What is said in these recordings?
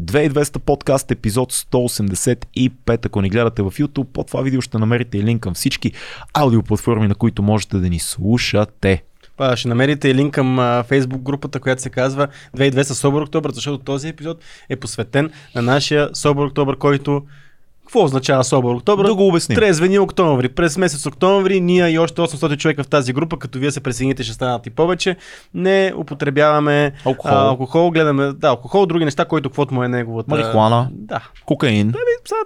2200 подкаст, епизод 185. Ако ни гледате в YouTube, под това видео ще намерите и линк към всички аудиоплатформи, на които можете да ни слушате. Ще намерите и линк към Facebook групата, която се казва 2200 Sober October, защото този епизод е посветен на нашия Sober October, който... Какво означава Sober October? Да го обясним. Трезвени октомври. През месец октомври ние и още 800 човека в тази група, като вие се присъедините, ще станат и повече. Не употребяваме алкохол, гледаме алкохол, други неща, който каквото му е неговата... Марихуана, кокаин,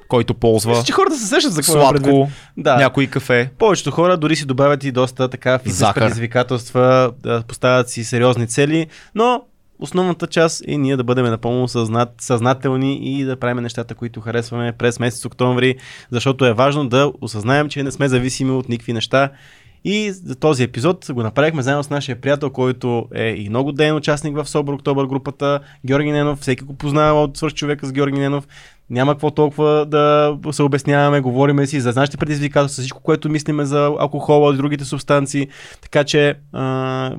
който ползва. Мисля, че хората се сещат за какво предвид. Някои кафе. Повечето хора дори си добавят и доста така физически предизвикателства, поставят си сериозни цели, но... Основната част е ние да бъдем напълно съзнателни и да правим нещата, които харесваме през месец октомври, защото е важно да осъзнаем, че не сме зависими от никакви неща. И този епизод го направихме заедно с нашия приятел, който е и много ден участник в Sober October групата, Георги Ненов. Всеки го познава от Свърш човека с Георги Ненов. Няма какво толкова да се обясняваме, говориме си за нашите предизвикателства, всичко, което мислиме за алкохола и другите субстанции. Така че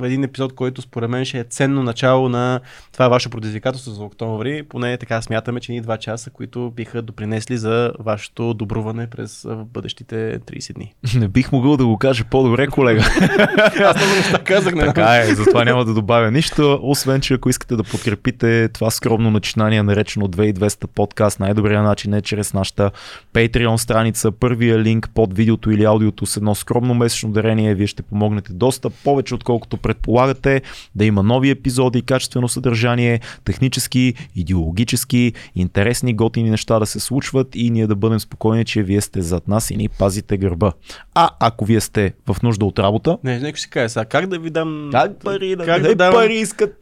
един епизод, който според мен ще е ценно начало на това ваше предизвикателство за октомври. Поне така смятаме, че ни 2 часа, които биха допринесли за вашето добруване през бъдещите 30 дни. Не бих могъл да го кажа по-добре, колега. Аз казах, така е, затова няма да добавя нищо, освен че ако искате да подкрепите това скромно начинание, наречено 2200 подкаст, най-добрият начин е чрез нашата Patreon страница. Първия линк под видеото или аудиото с едно скромно месечно дарение. Вие ще помогнете доста повече, отколкото предполагате, да има нови епизоди, качествено съдържание, технически, идеологически, интересни, готини неща да се случват и ние да бъдем спокойни, че вие сте зад нас и ни пазите гърба. А ако вие сте в нужда от работа... Не, нека ще кажа сега, как да ви дам пари,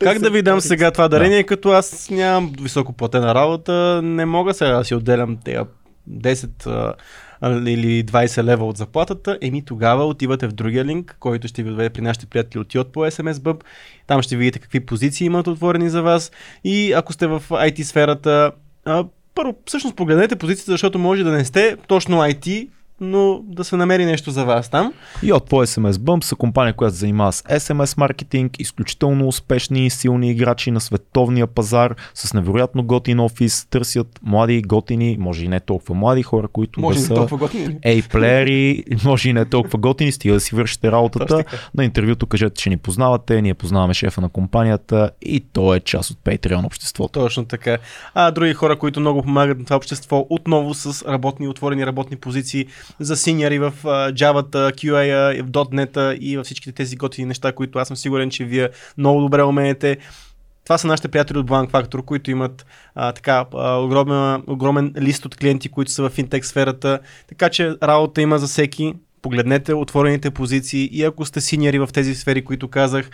как да ви дам сега това дарение, като аз нямам високоплатена работа, не мога сега да си отделям 10 или 20 лева от заплатата, еми тогава отивате в другия линк, който ще ви отведе при нашите приятели от Yotpo SMSBump. Там ще видите какви позиции имат отворени за вас и ако сте в IT сферата, първо всъщност погледнете позициите, защото може да не сте точно IT, но да се намери нещо за вас там. Yotpo SMSBump са компания, която се занимава с SMS маркетинг, изключително успешни и силни играчи на световния пазар, с невероятно готин офис, търсят млади, готини, може и не толкова млади хора, които може да са A-плеери, може и не толкова готини, стига да си вършите работата. На интервюто кажете, че ни познавате, ние познаваме шефа на компанията и той е част от Patreon обществото. Точно така. А други хора, които много помагат на това общество, отново с работни, отворени работни позиции, за синьори в Java-та, QA-а, в .NET-а и във всичките тези готини неща, които аз съм сигурен, че вие много добре умеете. Това са нашите приятели от Bank Factor, които имат огромен лист от клиенти, които са в финтек сферата, така че работа има за всеки. Погледнете отворените позиции и ако сте синьори в тези сфери, които казах,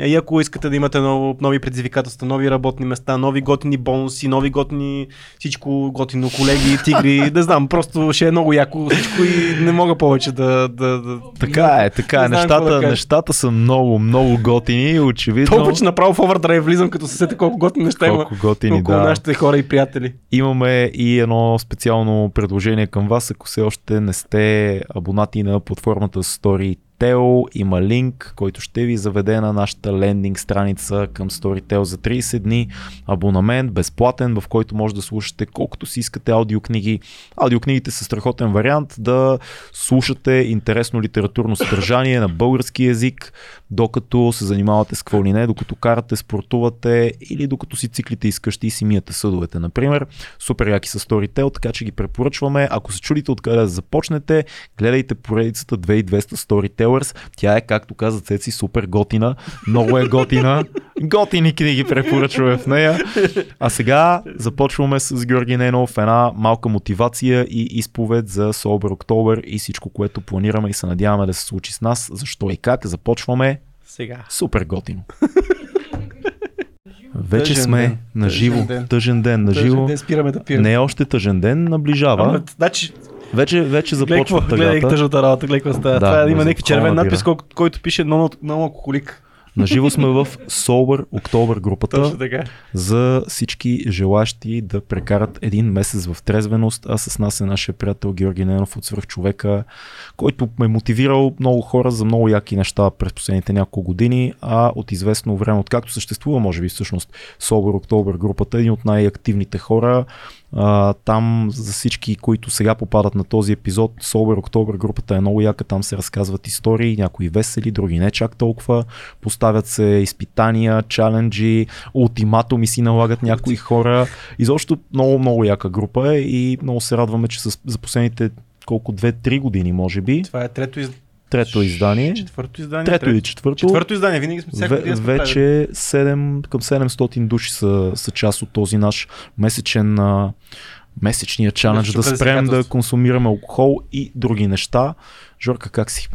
и ако искате да имате нови предизвикателства, нови работни места, нови готини бонуси, нови готини всичко готино, колеги, тигри, не знам, просто ще е много яко всичко и не мога повече да... Така е, нещата са много, много готини, очевидно. Толкова, че направо в овердрайв влизам, като се сета колко готини неща има около нашите хора и приятели. Имаме и едно специално предложение към вас, ако все още не сте абонати на платформата Storytel. Има линк, който ще ви заведе на нашата лендинг страница към Storytel за 30 дни. Абонамент, безплатен, в който може да слушате колкото си искате аудиокниги. Аудиокнигите са страхотен вариант да слушате интересно литературно съдържание на български език, докато се занимавате с какво ли не, докато карате, спортувате или докато си циклите изкъщи и си миете съдовете, например. Супер яки са Storytel, така че ги препоръчваме. Ако се чудите откъде да започнете, гледайте поредицата 2200 Storytel. Тя е, както каза Цеци, супер готина. Много е готина. Готини книги препоръчваме в нея. А сега започваме с Георги Ненов. Една малка мотивация и изповед за Sober October и всичко, което планираме и се надяваме да се случи с нас. Защо и как? Започваме сега. Супер готино. Вече тъжен сме наживо. Тъжен ден. Наживо. Не е още тъжен ден, наближава. Значи... Вече започва тъгата. Гледай тъжната работа, гледай какво става. Да, това има някакви червен надпис, който пише нон алкохолик. Наживо сме в Sober October групата за всички желащи да прекарат един месец в трезвеност, а с нас е нашия приятел Георги Ненов от Свърш човека, който ме е мотивирал много хора за много яки неща през последните няколко години, а от известно време, откакто съществува, може би всъщност Sober October групата, един от най-активните хора. Там за всички, които сега попадат на този епизод, Sober October групата е много яка, там се разказват истории, някои весели, други не чак толкова, поставят се изпитания, чаленджи, ултиматуми си налагат някои хора, изобщо много, много яка група е и много се радваме, че за последните колко 2-3 години може би. Това е трето издание. Четвърто издание, винаги сме всяка година. Вече към 700 души са част от този наш месечния чалендж да спрем да консумираме алкохол и други неща. Жорка, как си?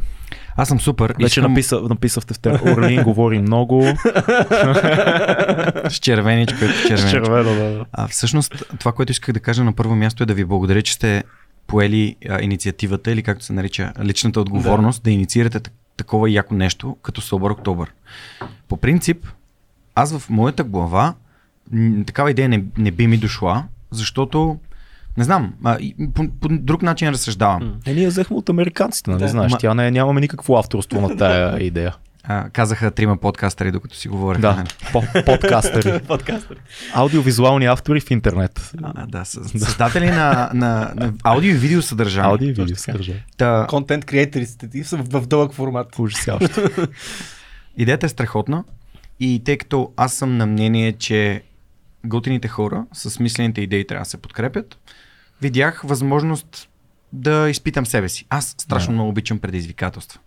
Аз съм супер. Вече написахте в теб. Орлин говори много. С червеничко. Всъщност, това, което исках да кажа на първо място е да ви благодаря, че сте поели инициативата, или както се нарича, личната отговорност, да инициирате такова яко нещо, като Sober October. По принцип, аз в моята глава такава идея не би ми дошла, защото не знам, по друг начин разсъждавам. Ние взехме от американците, нали знаеш, тя нямаме никакво авторство на тая идея. Казаха 3 подкастъри, докато си говорих. Да, подкастъри. Аудиовизуални автори в интернет. Създатели на аудио и видео съдържание. Контент креаторите са в дълъг формат. Ужасяващо. Идеята е страхотна и тъй като аз съм на мнение, че готините хора с мислените идеи трябва да се подкрепят, видях възможност да изпитам себе си. Аз страшно много обичам предизвикателства.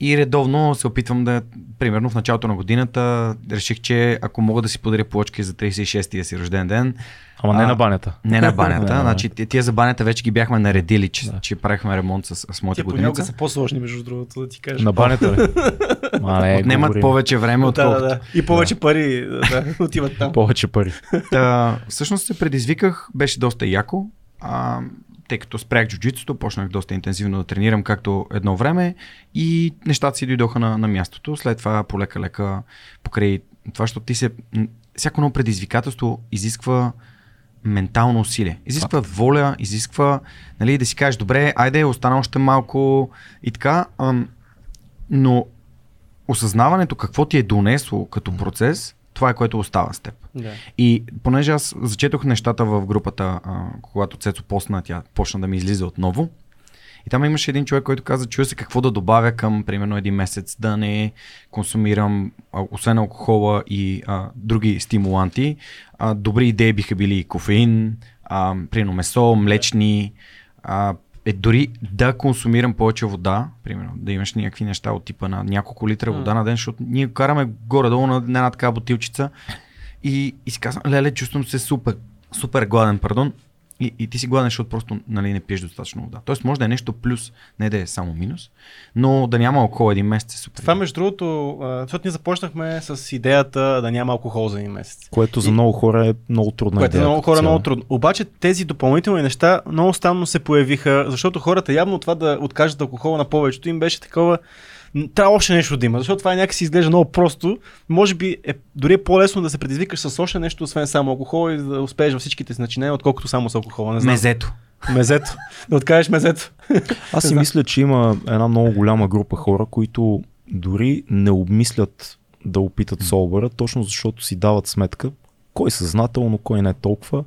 И редовно се опитвам да, примерно в началото на годината, реших, че ако мога да си подаря плочки за 36-тия си рожден ден. Ама не на банята. Не на банята. Значи тия за банята вече ги бяхме наредили, че правихме ремонт с моята годиница. Тия понякога са по-сложни, между другото, да ти кажа. На банята ли? Отнемат повече време, отколкото. И повече пари отиват там. Повече пари. Всъщност се предизвиках, беше доста яко. Тъй като спрях джуджитсото, почнах доста интензивно да тренирам както едно време и нещата си дойдоха на мястото. След това полека-лека покрай това, защото всяко ново предизвикателство изисква ментално усилие. Изисква воля, изисква да си кажеш, добре, айде, остана още малко и така. Но осъзнаването какво ти е донесло като процес, това е което остава с теб. Да. И понеже аз зачетох нещата в групата, когато Цецо постна, тя почна да ми излиза отново. И там имаше един човек, който каза, чуя се какво да добавя към примерно един месец, да не консумирам, освен алкохола и други стимуланти. Добри идеи биха били кофеин, примерно месо, млечни, дори да консумирам повече вода, примерно, да имаш някакви неща от типа на няколко литра вода на ден, защото ние караме горе-долу на една такава бутилчица и си казвам, леле, чувствам се супер гладен, и ти си гладен, защото просто не пиеш достатъчно вода. Тоест може да е нещо плюс, не да е само минус, но да няма алкохол един месец е супер. Това между другото, защото ние започнахме с идеята да няма алкохол за един месец. Което за много хора е много трудно. Обаче тези допълнителни неща много странно се появиха, защото хората явно това да откажат алкохола на повечето им беше такова, трябва още нещо да има, защото това някакси изглежда много просто. Може би дори е по-лесно да се предизвикаш с още нещо, освен само алкохол и да успееш във всичките си начинания, отколкото само с алкохола. Не знам. Мезето. Да откажеш мезето. Аз си мисля, че има една много голяма група хора, които дори не обмислят да опитат собъра, точно защото си дават сметка, кой съзнателно, кой не толкова,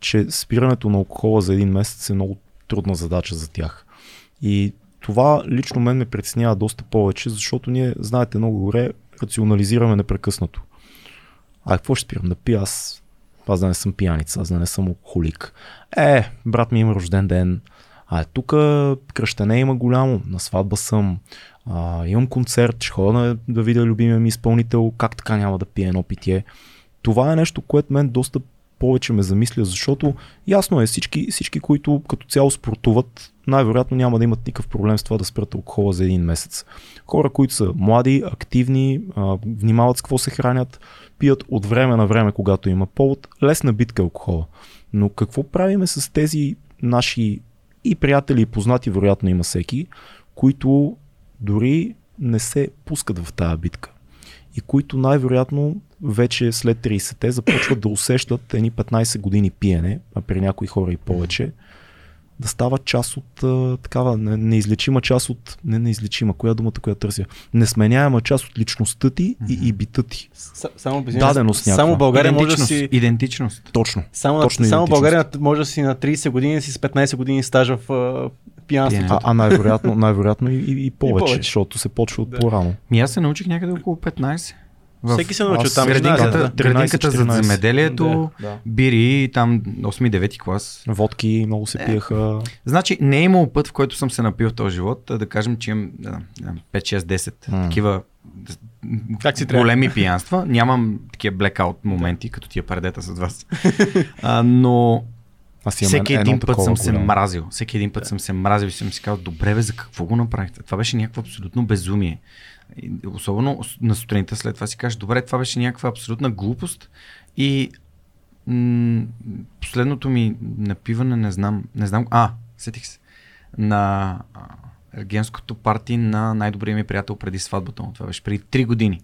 че спирането на алкохола за един месец е много трудна задача за тях. И това лично мен ме притеснява доста повече, защото ние, знаете много добре, рационализираме непрекъснато. Какво ще спирам да пия аз? Аз да не съм пияница, аз да не съм алкохолик. Брат ми има рожден ден. Тук кръщене има голямо, на сватба съм. Имам концерт, ще хода да видя любимия ми изпълнител. Как така няма да пия едно питие? Това е нещо, което мен доста повече ме замисля, защото ясно е, всички, които като цяло спортуват, най-вероятно няма да имат никакъв проблем с това да спрат алкохола за един месец. Хора, които са млади, активни, внимават с какво се хранят, пият от време на време, когато има повод, лесна битка алкохола. Но какво правиме с тези наши и приятели, и познати, вероятно има всеки, които дори не се пускат в тая битка? и които най-вероятно вече след 30-те започват да усещат едни 15 години пиене, а при някои хора и повече, да става част от такава неизлечима част от... Не неизлечима, коя думата, която търся? Несменяема част от личността ти и бита ти. Само даденост някаква. Само България може да си... Идентичност. Точно. Само България може да си на 30 години, си с 15 години стаж в пиянството. А най-вероятно и повече, защото се почва от по-рано. Ми аз се научих някъде около 15. Всеки се научи там. Градинката за земеделието, бири, там 8-9 клас. Водки много се пиеха. Значи не е имало път, в който съм се напил в този живот, да кажем, че имам 5-6-10 такива големи пиянства. Нямам такива блекаут моменти, като тия парадета с вас. Но всеки един път съм се мразил. Всеки един път съм се мразил и съм си казал, добре бе, за какво го направихте? Това беше някакво абсолютно безумие. Особено на сутринта след това си кажеш, добре, това беше някаква абсолютна глупост и последното ми напиване, не знам, сетих се, на ергенското парти на най-добрия ми приятел преди сватбата му, това беше преди 3 години.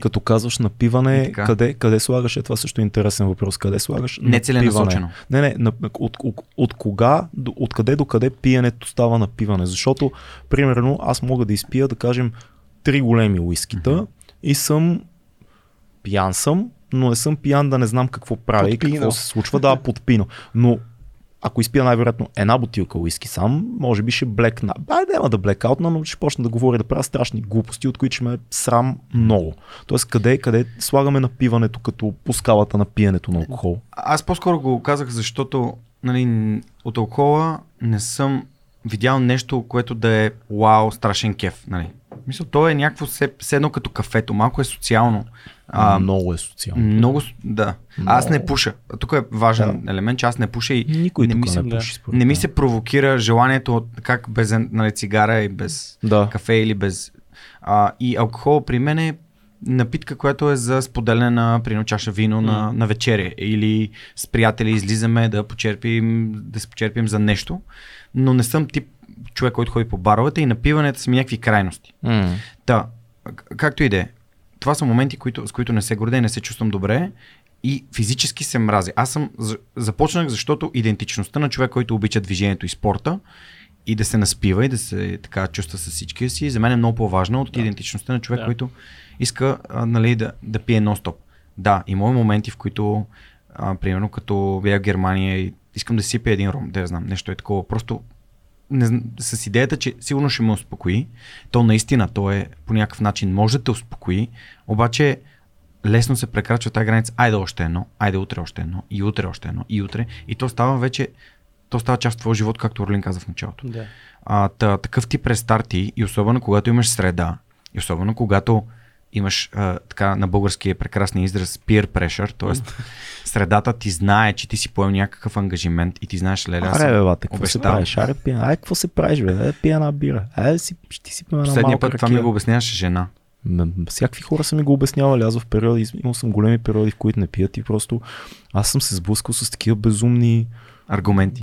Като казваш напиване, къде слагаш? Е, това също е интересен въпрос. Къде слагаш? Не целенасочено. Не, от къде до къде пиенето става напиване? Защото, примерно, аз мога да изпия, да кажем, 3 големи уискита и съм пиян съм, но не съм пиян да не знам какво прави и какво се случва. Да, подпино. Но ако изпия най-вероятно една бутилка уиски сам, може би ще блекна. Няма да блекаутна, но ще почна да говоря, да правя страшни глупости, от които ще ме срам много. Тоест, къде слагаме напиването като по скалата на пиенето на алкохол? Аз по-скоро го казах, защото от алкохола не съм видял нещо, което да е вау, страшен кеф. Мисля, то е някакво седно като кафето, малко е социално. Много е социално. Много, да. Аз не пуша. Тук е важен елемент, че аз не пуша и никой не ми се провокира желанието от как без цигара и без кафе или без... и алкохол при мен е напитка, която е за споделяне на чаша вино на вечеря или с приятели излизаме да се почерпим за нещо, но не съм тип човек, който ходи по баровете и напиването са ми някакви крайности. Та, както и да е, това са моменти, с които не се гордея, не се чувствам добре и физически се мрази. Аз започнах, защото идентичността на човек, който обича движението и спорта и да се наспива и да се така чувства с всичкия си, за мен е много по-важна от идентичността на човек, който иска да пие нон-стоп. Да, има моменти, в които, примерно като бях в Германия и искам да си пия един ром, да я знам, нещо е такова, просто с идеята, че сигурно ще ме успокои, то наистина, то е по някакъв начин може да те успокои, обаче лесно се прекрачва тази граница, айде още едно, айде утре още едно, и утре още едно, и утре, и то става част от твоя живот, както Орлин каза в началото. Да. Такъв тип рестарти, и особено когато имаш среда, и особено когато имаш така на български е прекрасния израз peer pressure, т.е. средата ти знае, че ти си поел някакъв ангажимент и ти знаеш какво се правиш? Какво се правиш, бе? Пия една бира. Ти си пия една малка ракия. Последния път това ми го обясняваше жена. Всякакви хора са ми го обяснявали. Аз в периоди, имал съм големи периоди, в които не пият и просто аз съм се сблъскал с такива безумни аргументи.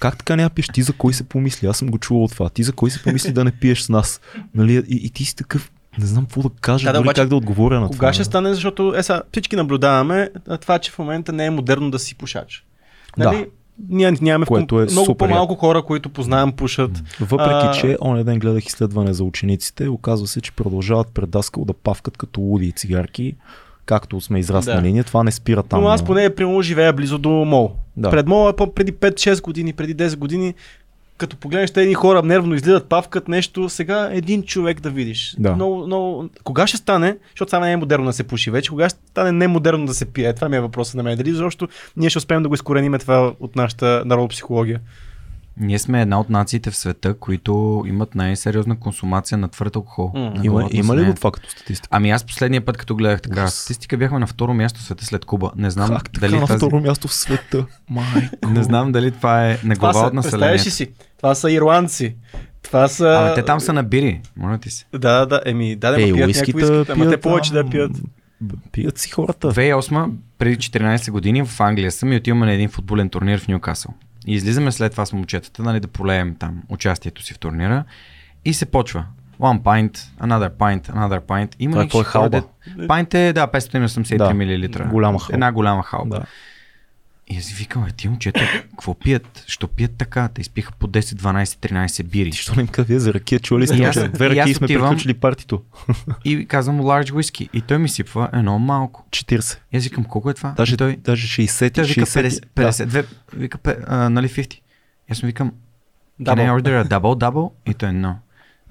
Как така не я пиеш? Ти за кой се помисли? Аз съм го чувал това. Ти за кой се помисли да не пиеш с нас? Нали? И ти си такъв. Не знам какво да кажа, дори обаче, как да отговоря на това. Кога ще стане, защото всички наблюдаваме това, че в момента не е модерно да си пушач. Нали? Ние нямаме много по-малко хора, които познавам пушат. Въпреки, че оня ден гледах изследване за учениците, оказва се, че продължават пред даскал да павкат като луди и цигарки, както сме израснали. Да. Това не спира там. Но аз поне примерно живея близо до мол. Да. Пред мола преди 5-6 години, преди 10 години, като погледнеш тези хора нервно излизат, павкат нещо, сега един човек да видиш. Да. Но, кога ще стане, защото сега не е модерно да се пуши вече, кога ще стане немодерно да се пие? Това ми е въпросът на мен. Дали защото ние ще успеем да го изкореним това от нашата народопсихология? Ние сме една от нациите в света, които имат най-сериозна консумация на твърд алкохол. Има ли го това като статистика? Ами аз последния път, като гледах така статистика, бяхме на второ място в света след Куба. Не знам дали на второ място в света. Не знам дали това е на глава от населението. Това са ирландци. Това са... те там са на бири, моля ти се. Да, пият някакво искат, ама те повече да пият. Пият си хората. 2008, преди 14 години в Англия съм и отиваме на един футболен турнир в Нюкасъл. И излизаме след това с момчетата, да полеем там участието си в турнира и се почва. One pint, another pint, another pint. Има ли какво е халба? Пайнт е, да, 583 милилитра. Голяма халба. Една голяма халба. Да. И аз си викам, ти момчета, какво пият? Що пият така? Те изпиха по 10, 12, 13 бири. Що не им казва, вие за ракия, чували сте? Две ракии сме приключили партито. И казвам large whisky. И той ми сипва едно малко. 40. И аз викам, колко е това? Даже 60. Той вика 50. Вика, нали 50. Аз ми викам, can I order a double? И той no.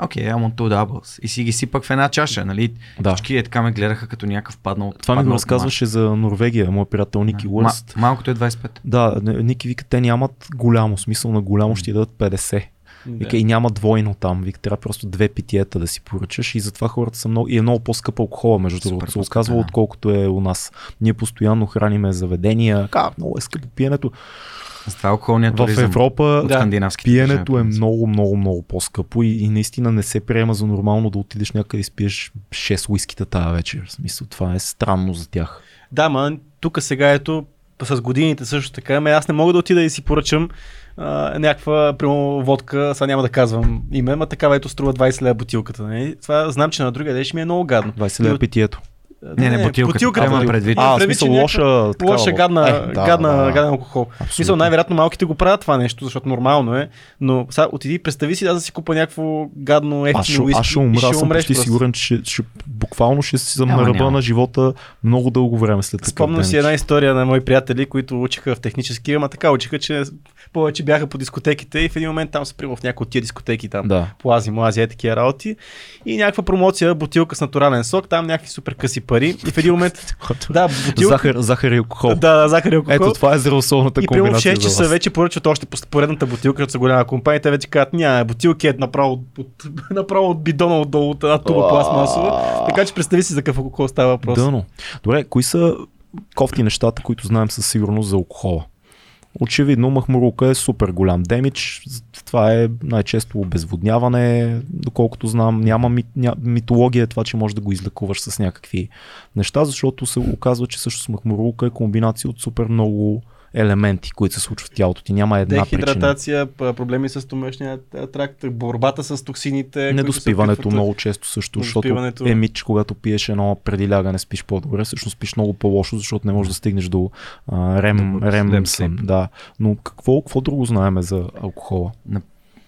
Окей, I want two doubles. И си ги сипах в една чаша, нали? Да. Всички е така ме гледаха като някакъв паднал. Това ми го разказваше за Норвегия, моят приятел Ники Уърст. Малкото е 25. Да, Ники вика, те нямат голямо, смисъл на голямо ще дадат 50. Вика, и няма двойно там. Вика, трябва просто две питиета да си поръчаш и затова хората са много. И е много по-скъпа алкохола, между другото. Се оказва, отколкото е у нас. Ние постоянно храниме заведения. Много е скъпо пиенето. В Европа пиенето е много, много, много по-скъпо и наистина не се приема за нормално да отидеш някъде и спиеш 6 уискита тая вечер. В смисъл, това е странно за тях. Да, ма тук сега ето с годините също така, аз не мога да отида и си поръчам някаква прямо водка, сега няма да казвам име, ма такава ето струва 20 лева бутилката. Не? Това знам, че на другия ден ще ми е много гадно. 20 лева питието. Не, бутилката има предвид. Смисъл, лоша гадна алкохол. Мисля, най-вероятно малките го правят това нещо, защото нормално е, но сега отиди, представи си аз да си купа някакво гадно ефтино уиски. Аз ще умра, аз съм почти сигурен, че буквално ще си на ръба на живота много дълго време след това. Спомням си една история на мои приятели, които учиха в технически, ама така учиха, че повече бяха по дискотеките и в един момент там се приема в някои от тия дискотеки там, по Азия, такива работи и някаква промоция, бутилка с натурален сок, там някакви супер къси пари и в един момент захар и алкохол. Да, захар и алкохол. Ето това е здравословната комбинация. И при 6 часа вече поръчват още поредната бутилка, като са голяма компания, те вече казват, няма бутилки, е направо от бидона отдолу от една туба пластмасова. Така че представи си за какъв алкохол става въпрос. Дъно. Добре, кои са кофти нещата, които знаем със сигурност за алкохола? Очевидно, махмурука е супер голям демидж, това е най-често обезводняване, доколкото знам, няма митология това, че можеш да го излекуваш с някакви неща, защото се оказва, че също с махмурука е комбинация от супер много елементи, които се случват в тялото ти. Няма една причина. Дехидратация, проблеми с стомашния тракт, борбата с токсините. Недоспиването много често също, защото емич, когато пиеш едно преди лягане, спиш по-добре, всъщност спиш много по-лошо, защото не можеш да стигнеш до рем сън. Да. Но какво друго знаем за алкохола?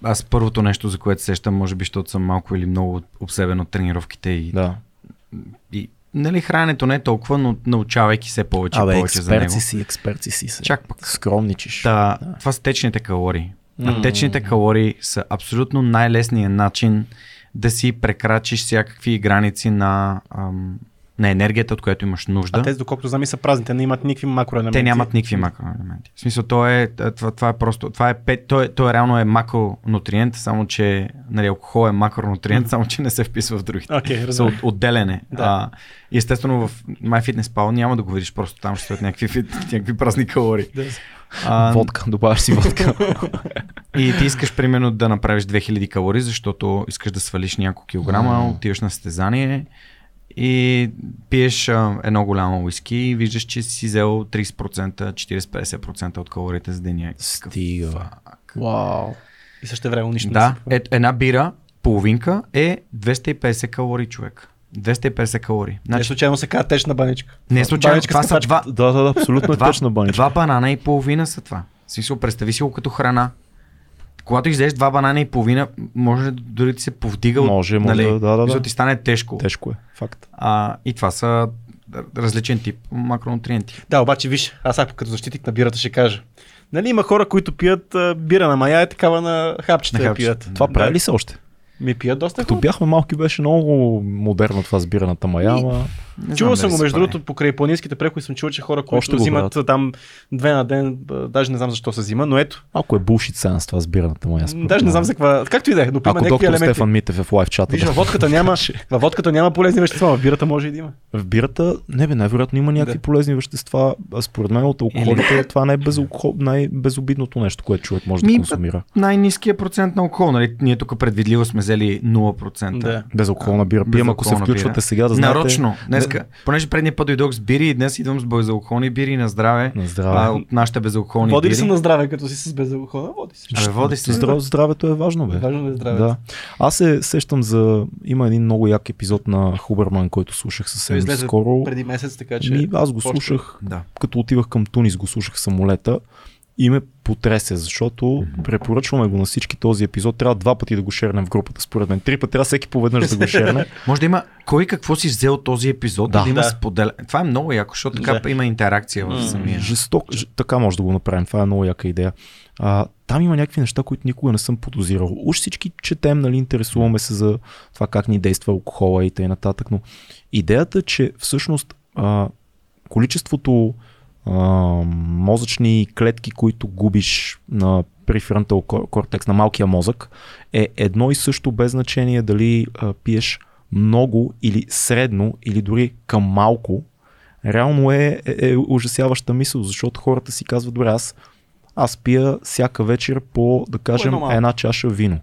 Аз първото нещо, за което сещам, може би, защото съм малко или много обсебен от тренировките и нали, храненето не е толкова, но научавайки се повече и повече за него. Експерти си. Чак пък. Скромничиш. Да. Това са течните калории. А течните калории са абсолютно най-лесният начин да си прекрачиш всякакви граници на енергията, от която имаш нужда. А тези, доколкото знам, са празни, те не имат никакви макроелементи. Те нямат никакви макроелементи. В смисъл, това реално е макронутриент, само че нали, алкохол е макронутриент, само че не се вписва в другите. Okay, отделене. Да. Естествено в MyFitnessPal няма да го видиш, просто там ще стоят някакви празни калории. Водка, добавяш си водка. И ти искаш примерно да направиш 2000 калории, защото искаш да свалиш няколко килограма, отиваш на състезание и пиеш едно голямо уиски и виждаш, че си взел 30%, 40-50% от калориите за деня. Стига. Вау. И също време нищо не си. Една бира, половинка е 250 калории човек. 250 калории. Не случайно се казва течна баничка. Не случайно. Това са два. Да, абсолютно течна баничка. Два банана и половина са това. Смисъл, представи си го като храна. Когато излезеш два банана и половина, може дори ти се повдига. Ти стане тежко. Тежко е, факт. И това са различен тип макронутриенти. Да, обаче виж, аз сега като защитник на бирата ще кажа. Нали има хора, които пият бира на мая, е такава на хапчета я пият. Това прави ли се още? Ми пият доста. Като бяхме малки беше много модерно това с бираната мая. Чувал съм го между другото покрай планинските преходи, съм чувал, че хора, които взимат там две на ден, даже не знам защо се взима, но ето. Ако е bullshit сенс това с бираната мая. Даже не знам за каква. Както и да е, допълнително. Ако доктор Стефан Митев е в лайв чата. Виж, във водката няма полезни вещества, в бирата може и да има. В бирата, най-вероятно има някакви полезни вещества. Според мен от алкохолите това най-безобидното нещо, което човек може да консумира. Най-ниският процент на алкохол, нали? Ние тук предвидливо сме взели 0%. Безалкохолна бира. Ако се включвате сега да знаете. Нарочно. днеска. Понеже предния път дойдох с бири и днес идвам с безалкохолни бири на здраве. На здраве. От нашите безалкохолни бири. Води се на здраве, като си с безалкохолна, води се. Води се. Здравето е важно, бе. Важно е здравето. Да. Аз се сещам за... Има един много як епизод на Huberman, който слушах съвсем скоро. Преди месец, така че... Аз го слушах, да. Като отивах към Тунис, го слушах самолета. И ме потресе, защото препоръчваме го на всички този епизод. Трябва два пъти да го шернем в групата, според мен. Три пъти трябва всеки поведнъж да го шерне. Може да има кой какво си взел този епизод, да има споделя. Това е много яко, защото така има интеракция в самия. Жесток, така може да го направим. Това е много яка идея. Там има някакви неща, които никога не съм подозирал. Уж всички четем, нали, интересуваме се за това как ни действа алкохола и т.н. Но идеята, че всъщност количеството мозъчни клетки, които губиш на префронтал кортекс, на малкия мозък, е едно и също, без значение дали пиеш много или средно, или дори към малко. Реално е ужасяваща мисъл, защото хората си казват: добре, аз пия всяка вечер по, да кажем, една чаша вино.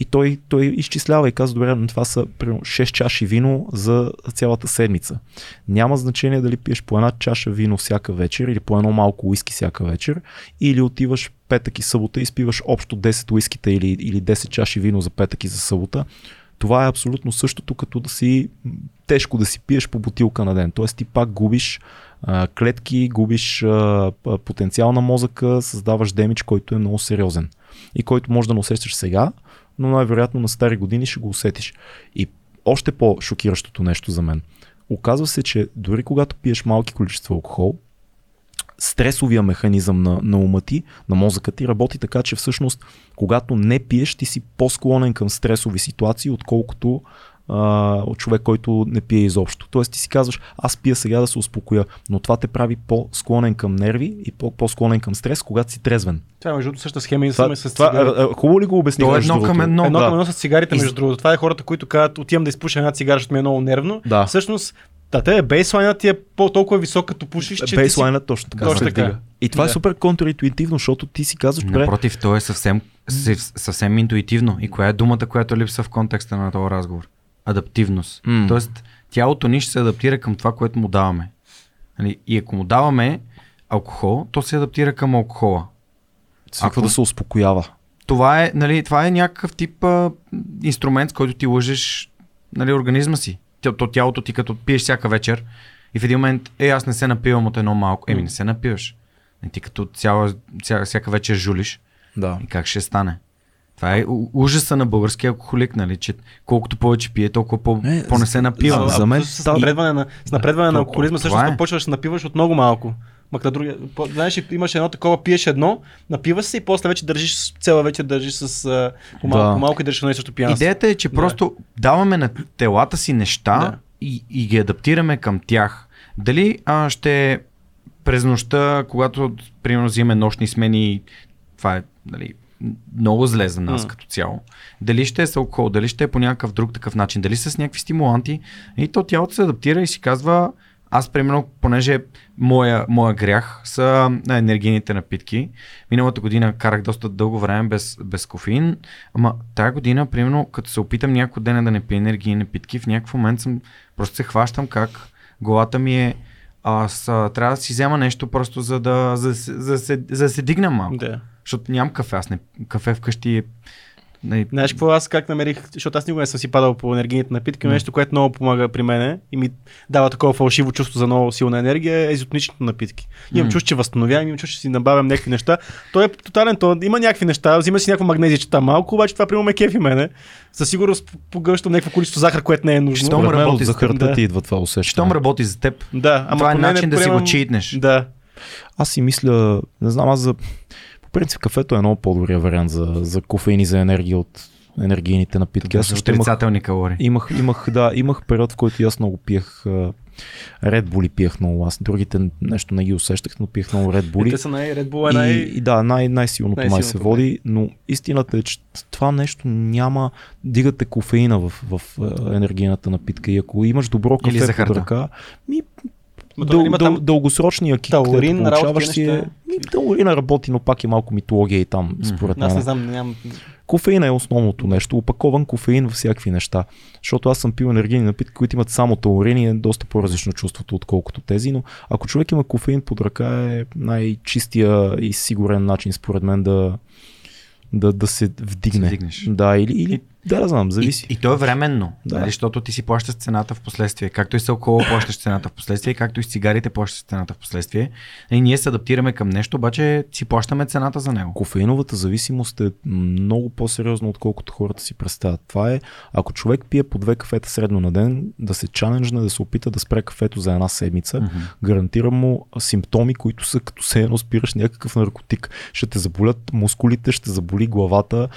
И той изчислява и казва: добре, това са примерно 6 чаши вино за цялата седмица. Няма значение дали пиеш по една чаша вино всяка вечер или по едно малко уиски всяка вечер, или отиваш петък и събота и изпиваш общо 10 уиските или 10 чаши вино за петък и за събота. Това е абсолютно същото, като да си тежко да си пиеш по бутилка на ден. Тоест ти пак губиш клетки, губиш потенциал на мозъка, създаваш демидж, който е много сериозен и който може да не усещаш сега, но най-вероятно на стари години ще го усетиш. И още по-шокиращото нещо за мен. Оказва се, че дори когато пиеш малки количества алкохол, стресовия механизъм на ума ти, на мозъка ти работи така, че всъщност когато не пиеш, ти си по-склонен към стресови ситуации, отколкото от човек, който не пие изобщо. Тоест ти си казваш: аз пия сега да се успокоя, но това те прави по-склонен към нерви и по-склонен към стрес, когато си трезвен. Това е между другото същата схема и с цигарите. Хубаво ли го обясняваш? Това е едно към едно. Едно към едно с цигарите, между другото. Това е хората, които казват: отивам да изпуша една цигара, защото ми е много нервно. Да. Всъщност, бейслайнът ти е толкова висок, като пушиш, че бейслайнът си... точно така. И това е супер контраинтуитивно, защото ти си казваш: добре. Напротив, то е съвсем интуитивно. И коя е думата, която липсва в контекста на този разговор? Адаптивност. Тоест, тялото ни ще се адаптира към това, което му даваме. И ако му даваме алкохол, то се адаптира към алкохола. Свиква да се успокоява. Това е някакъв тип инструмент, с който ти лъжеш, нали, организма си. Тялото ти, като пиеш всяка вечер и в един момент: аз не се напивам от едно малко. Не се напиваш. Ти като всяка вечер жулиш. Да. И как ще стане? Това е ужаса на българския алкохолик, нали, че колкото повече пие, толкова по-не се напива. За мен с напредване на алкохолизма също почваш да напиваш от много малко. Знаеш, имаш едно такова, пиеш едно, напиваш се и после вече държиш цяла вечер, държиш с по-малко и държиш едно и също пиянство. Идеята е, че просто даваме на телата си неща и ги адаптираме към тях. Дали ще през нощта, когато примерно взимаме нощни смени, това е, нали, много зле за нас като цяло. Дали ще е с алкохол, дали ще е по някакъв друг такъв начин, дали с някакви стимуланти, и то тялото се адаптира и си казва: аз примерно, понеже моя грях са енергийните напитки. Миналата година карах доста дълго време без кофеин, ама тая година, примерно, като се опитам някой ден да не пия енергийни напитки, в някакъв момент просто се хващам как главата ми е: трябва да си взема нещо просто за да се дигна малко. Да. Защото нямам кафе, кафе вкъщи. Знаеш какво, аз как намерих, защото аз никога не съм си падал по енергийните напитки, нещо, което много помага при мене и ми дава такова фалшиво чувство за много силна енергия, е изотоничните напитки. Имам чувство, че възстановявам, имам чувство, че си набавям някакви неща. Той е тотален, има някакви неща, взима си някакво магнезичета малко, обаче това приема кефи мене. Със сигурност погъщам някакво количество захар, което не е нужно. Щом работи за хърта ти идва това усещане. Щом работи за теб. Да, ама това е начин да си го читнеш. Да. Аз си мисля, не знам, в принцип, кафето е много по-добрия вариант за кофеин и за енергия от енергийните напитки. Аз също отрицателни калории. Имах период, в който аз много пиех Red Bull, пиех много. Аз другите нещо не ги усещах, но пиех много Red Bull. Те са Red Bull най-силното май се води, но истината е, че това нещо няма. Дигате кофеина в енергийната напитка и ако имаш добро кафе под ръка, дългосрочния кик, където получаваш си е... Таурина работи, но пак е малко митология и там, според мен. Аз не знам, нямам... Кофеина е основното нещо, опакован кофеин във всякакви неща. Защото аз съм пил енергийни напитки, които имат само таурин и е доста по-различно чувството, отколкото тези, но ако човек има кофеин под ръка, е най-чистия и сигурен начин, според мен, да се вдигне. Се да, или да знам, зависи. И то е временно, да. Защото ти си плащаш цената в последствие. Както и с алкохола плащаш цената в последствие, както и с цигарите плащаш цената в последствие. И ние се адаптираме към нещо, обаче си плащаме цената за него. Кофеиновата зависимост е много по-сериозна, отколкото хората си представят. Това е, ако човек пие по 2 кафета средно на ден, да се чаленджне, да се опита да спре кафето за една седмица, гарантирам му симптоми, които са като се едно спираш някакъв наркотик. Ще те заболят мускулите, ще заболи главата,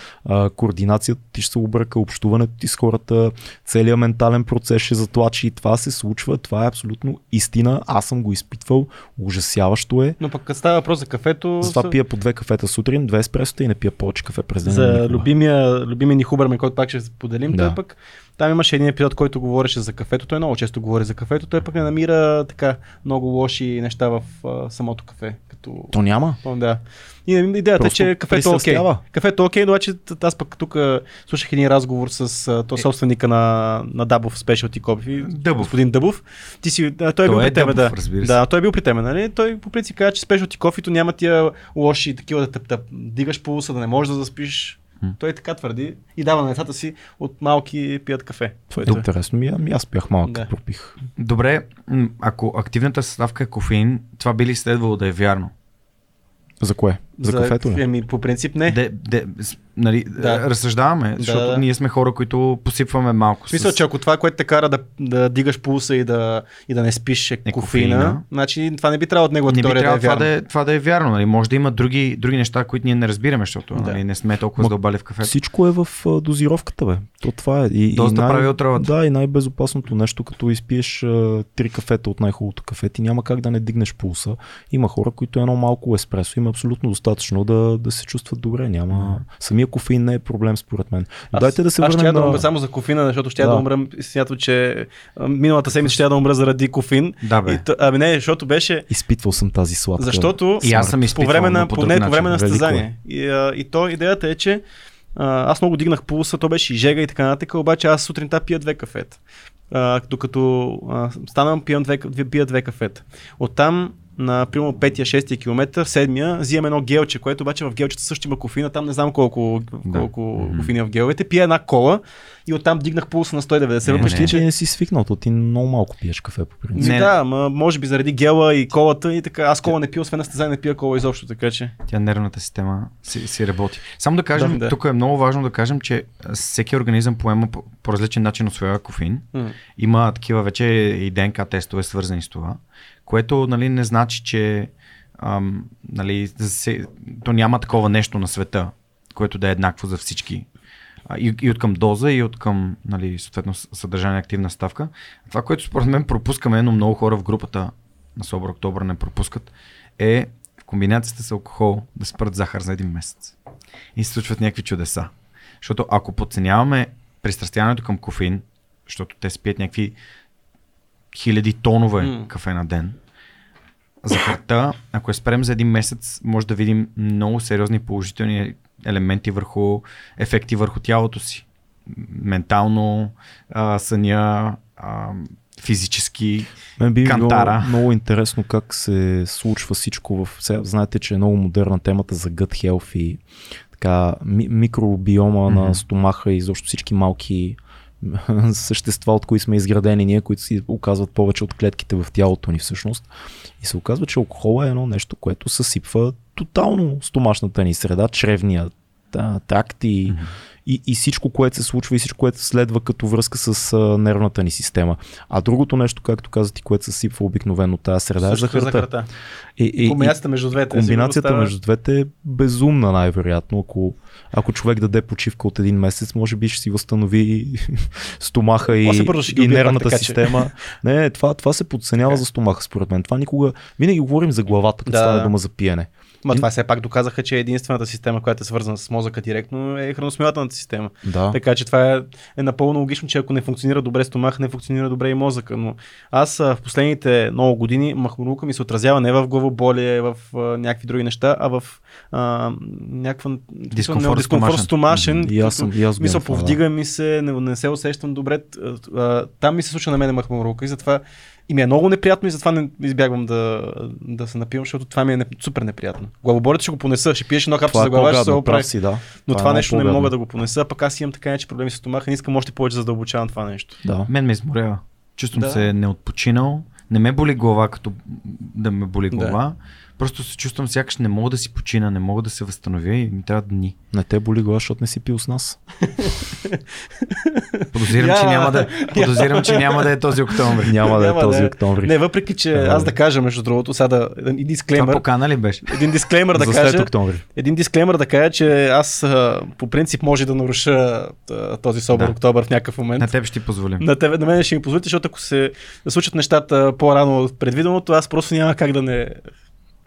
координацията ти ще се общуването ти с хората, целият ментален процес ще затлачи и това се случва, това е абсолютно истина, аз съм го изпитвал, ужасяващо е. Но пък става въпрос за кафето... Затова пия по 2 кафета сутрин, 2 еспресота и не пия повече кафе през ден. За любимия ни Huberman, който пак ще поделим, да. Той пък там имаше един епизод, който говореше за кафето, той много често говори за кафето, той пък не намира така много лоши неща в самото кафе. Като... То няма. Да. И идеята е, че кафето е окей. Кафето е окей, но аз пък тук слушах един разговор с собственика на Дъбов Specialty Coffee, господин Дъбов. Той е бил при тебе, да. Да, той е бил при тебе, нали? Той по принцип казва, че Specialty Coffee-то няма тия лоши такива да дигаш пулса, да не можеш да заспиш. Той така твърди и дава на децата си от малки пият кафе. Това е интересно. Аз пях малък, да. Пропих. Добре, ако активната съставка е кофеин, това би ли следвало да е вярно? За кое? За кафето ли? Ами, по принцип не. Нали, да. Разсъждаваме, защото ние сме хора, които посипваме малко. Мисля, че ако това, което те кара да дигаш пулса и да не спиш кофеина, значи това не би трябвало от неговата теория да е вярно. Това да е вярно. Нали? Може да има други неща, които ние не разбираме, защото нали, не сме толкова задълбали в кафето. Всичко е в дозировката, бе. То това е. Доста прави отравата. Да, и най-безопасното нещо, като изпиеш 3 кафета от най-хубавото кафе, ти няма как да не дигнеш пулса. Има хора, които едно малко еспресо, има абсолютно достатъчно да се чувстват добре. Няма. Самия кофеин не е проблем, според мен. Дайте да се върнем. Аз ще да умра само за кофеина, защото ще да умрам. Смятам, че миналата седмица ще да умра заради кофеин. Да, бе. Ами не, защото беше. Изпитвал съм тази сладка. Защото и аз съм изпитвал, по време на състезание. И то идеята е, че аз много дигнах пулса, то беше и жега и така нататък, обаче аз сутринта пия 2 кафета. Докато станам, пия 2 кафета. Оттам на примерно 5-6 км, 7-я, взимам едно гелче, което обаче в гелчето също има кофеина, там не знам колко кофеина в геловете, пия една кола и оттам дигнах пулса на 190. Въпреки че не си свикнал, то ти много малко пиеш кафе по принцип. Да, може би заради гела и колата и така, аз кола не пия, освен на състезание не пия кола изобщо, така че. Тя нервната система си работи. Само да кажем, тук е много важно да кажем, че всеки организъм поема по различен начин освоява кофеин. Има такива вече и ДНК тестове, свързани с това, което нали, не значи, че нали, то няма такова нещо на света, което да е еднакво за всички. И от към доза, и от към нали, съответно съдържание активна ставка. Това, което според мен пропускаме, но много хора в групата на Sober October не пропускат, е в комбинацията с алкохол да спрат захар за 1 месец. И се случват някакви чудеса. Защото ако подценяваме пристрастяването към кофеин, защото те спият някакви хиляди тонове кафе на ден. Захарта, ако я спрем за 1 месец, може да видим много сериозни положителни елементи ефекти върху тялото си. Ментално, съня, физически, кантара. Много интересно как се случва всичко. Знаете, че е много модерна темата за gut health и така, микробиома на стомаха и защо всички малки същества, от които сме изградени ние, които си оказват повече от клетките в тялото ни всъщност. И се оказва, че алкохол е едно нещо, което съсипва тотално стомашната ни среда, чревния тракт и всичко, което се случва и всичко, което следва като връзка с нервната ни система. А другото нещо, както казах ти, което съсипва обикновено тази среда е захарта. Комбинацията между двете е безумна най-вероятно. Ако човек даде почивка от 1 месец, може би ще си възстанови стомаха и нервната система. Не, това се подценява за стомаха, според мен. Това никога. Винаги говорим за главата, като стане дума за пиене. Това все пак доказаха, че единствената система, която е свързана с мозъка директно, е храносмилателната система. Да. Така че това е напълно логично, че ако не функционира добре стомаха, не функционира добре и мозъка. Но аз в последните много години махмурлука ми се отразява не в главоболие, в някакви други неща, а в някаква дискомфорт стомашен. Мисъл, повдига ми се, не се усещам добре. Там ми се случва на мен махмурлука и затова и ми е много неприятно и затова не избягвам да се напивам, защото това ми е супер неприятно. Главоболието ще го понеса, ще пиеш едно хапче за глава, ще се оправи. Да. Но това нещо не мога да го понеса, пък аз имам така нече проблеми с стомаха, не искам още повече да задълбочавам това нещо. Да. Мен ме изморява. Чувствам се неотпочинал, не ме боли глава, като да ме боли глава. Да. Просто се чувствам сякаш не мога да си почина, не мога да се възстановя и ми трябва дни. Не те боли глава, защото не си пил с нас. Подозирам, че няма да е този октомври. Не, въпреки че аз да кажа, между другото, сега един дисклеймер. Това покана ли беше? Един дисклеймер да кажа. Един дисклеймер да кажа, че аз по принцип може да наруша този Sober October в някакъв момент. На теб ще ти позволим. На мен ще ми позволите, защото ако се случат нещата по-рано от предвиденото, аз просто няма как да не.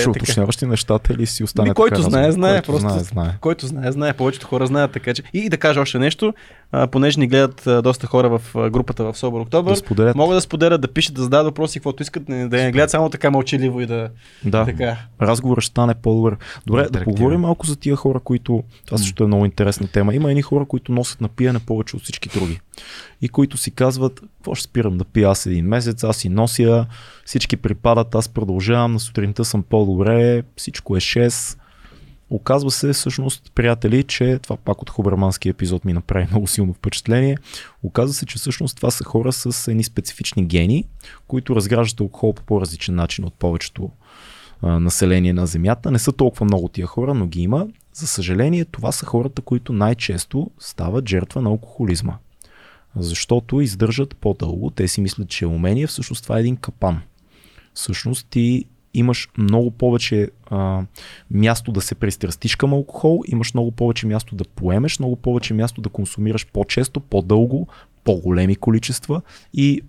Ще уточняваш ли нещата или си остане така? Който знае. Който знае. Повечето хора знаят, така че. И да кажа още нещо, понеже ни гледат доста хора в групата в Sober October, да могат да споделят, да пишат, да зададат въпроси, каквото искат, да не гледат само така мълчаливо и да. Така. Разговорът ще стане по-добър. Добре, да поговорим малко за тия хора, които... Това също е много интересна тема. Има едни хора, които носят напиене повече от всички други. И които си казват, какво ще спирам да пия аз един месец, аз си нося, всички припадат, аз продължавам, на сутринта съм по-добре, всичко е 6. Оказва се всъщност, приятели, че това пак от хуберманския епизод ми направи много силно впечатление. Оказва се, че всъщност това са хора с едни специфични гени, които разграждат алкохол по по-различен начин от повечето население на Земята. Не са толкова много тия хора, но ги има. За съжаление, това са хората, които най-често стават жертва на алкохолизма. Защото издържат по-дълго, те си мислят, че умение, всъщност това е един капан. Всъщност ти имаш много повече място да се пристрастиш към алкохол, имаш много повече място да поемеш, много повече място да консумираш по-често, по-дълго, по-големи количества и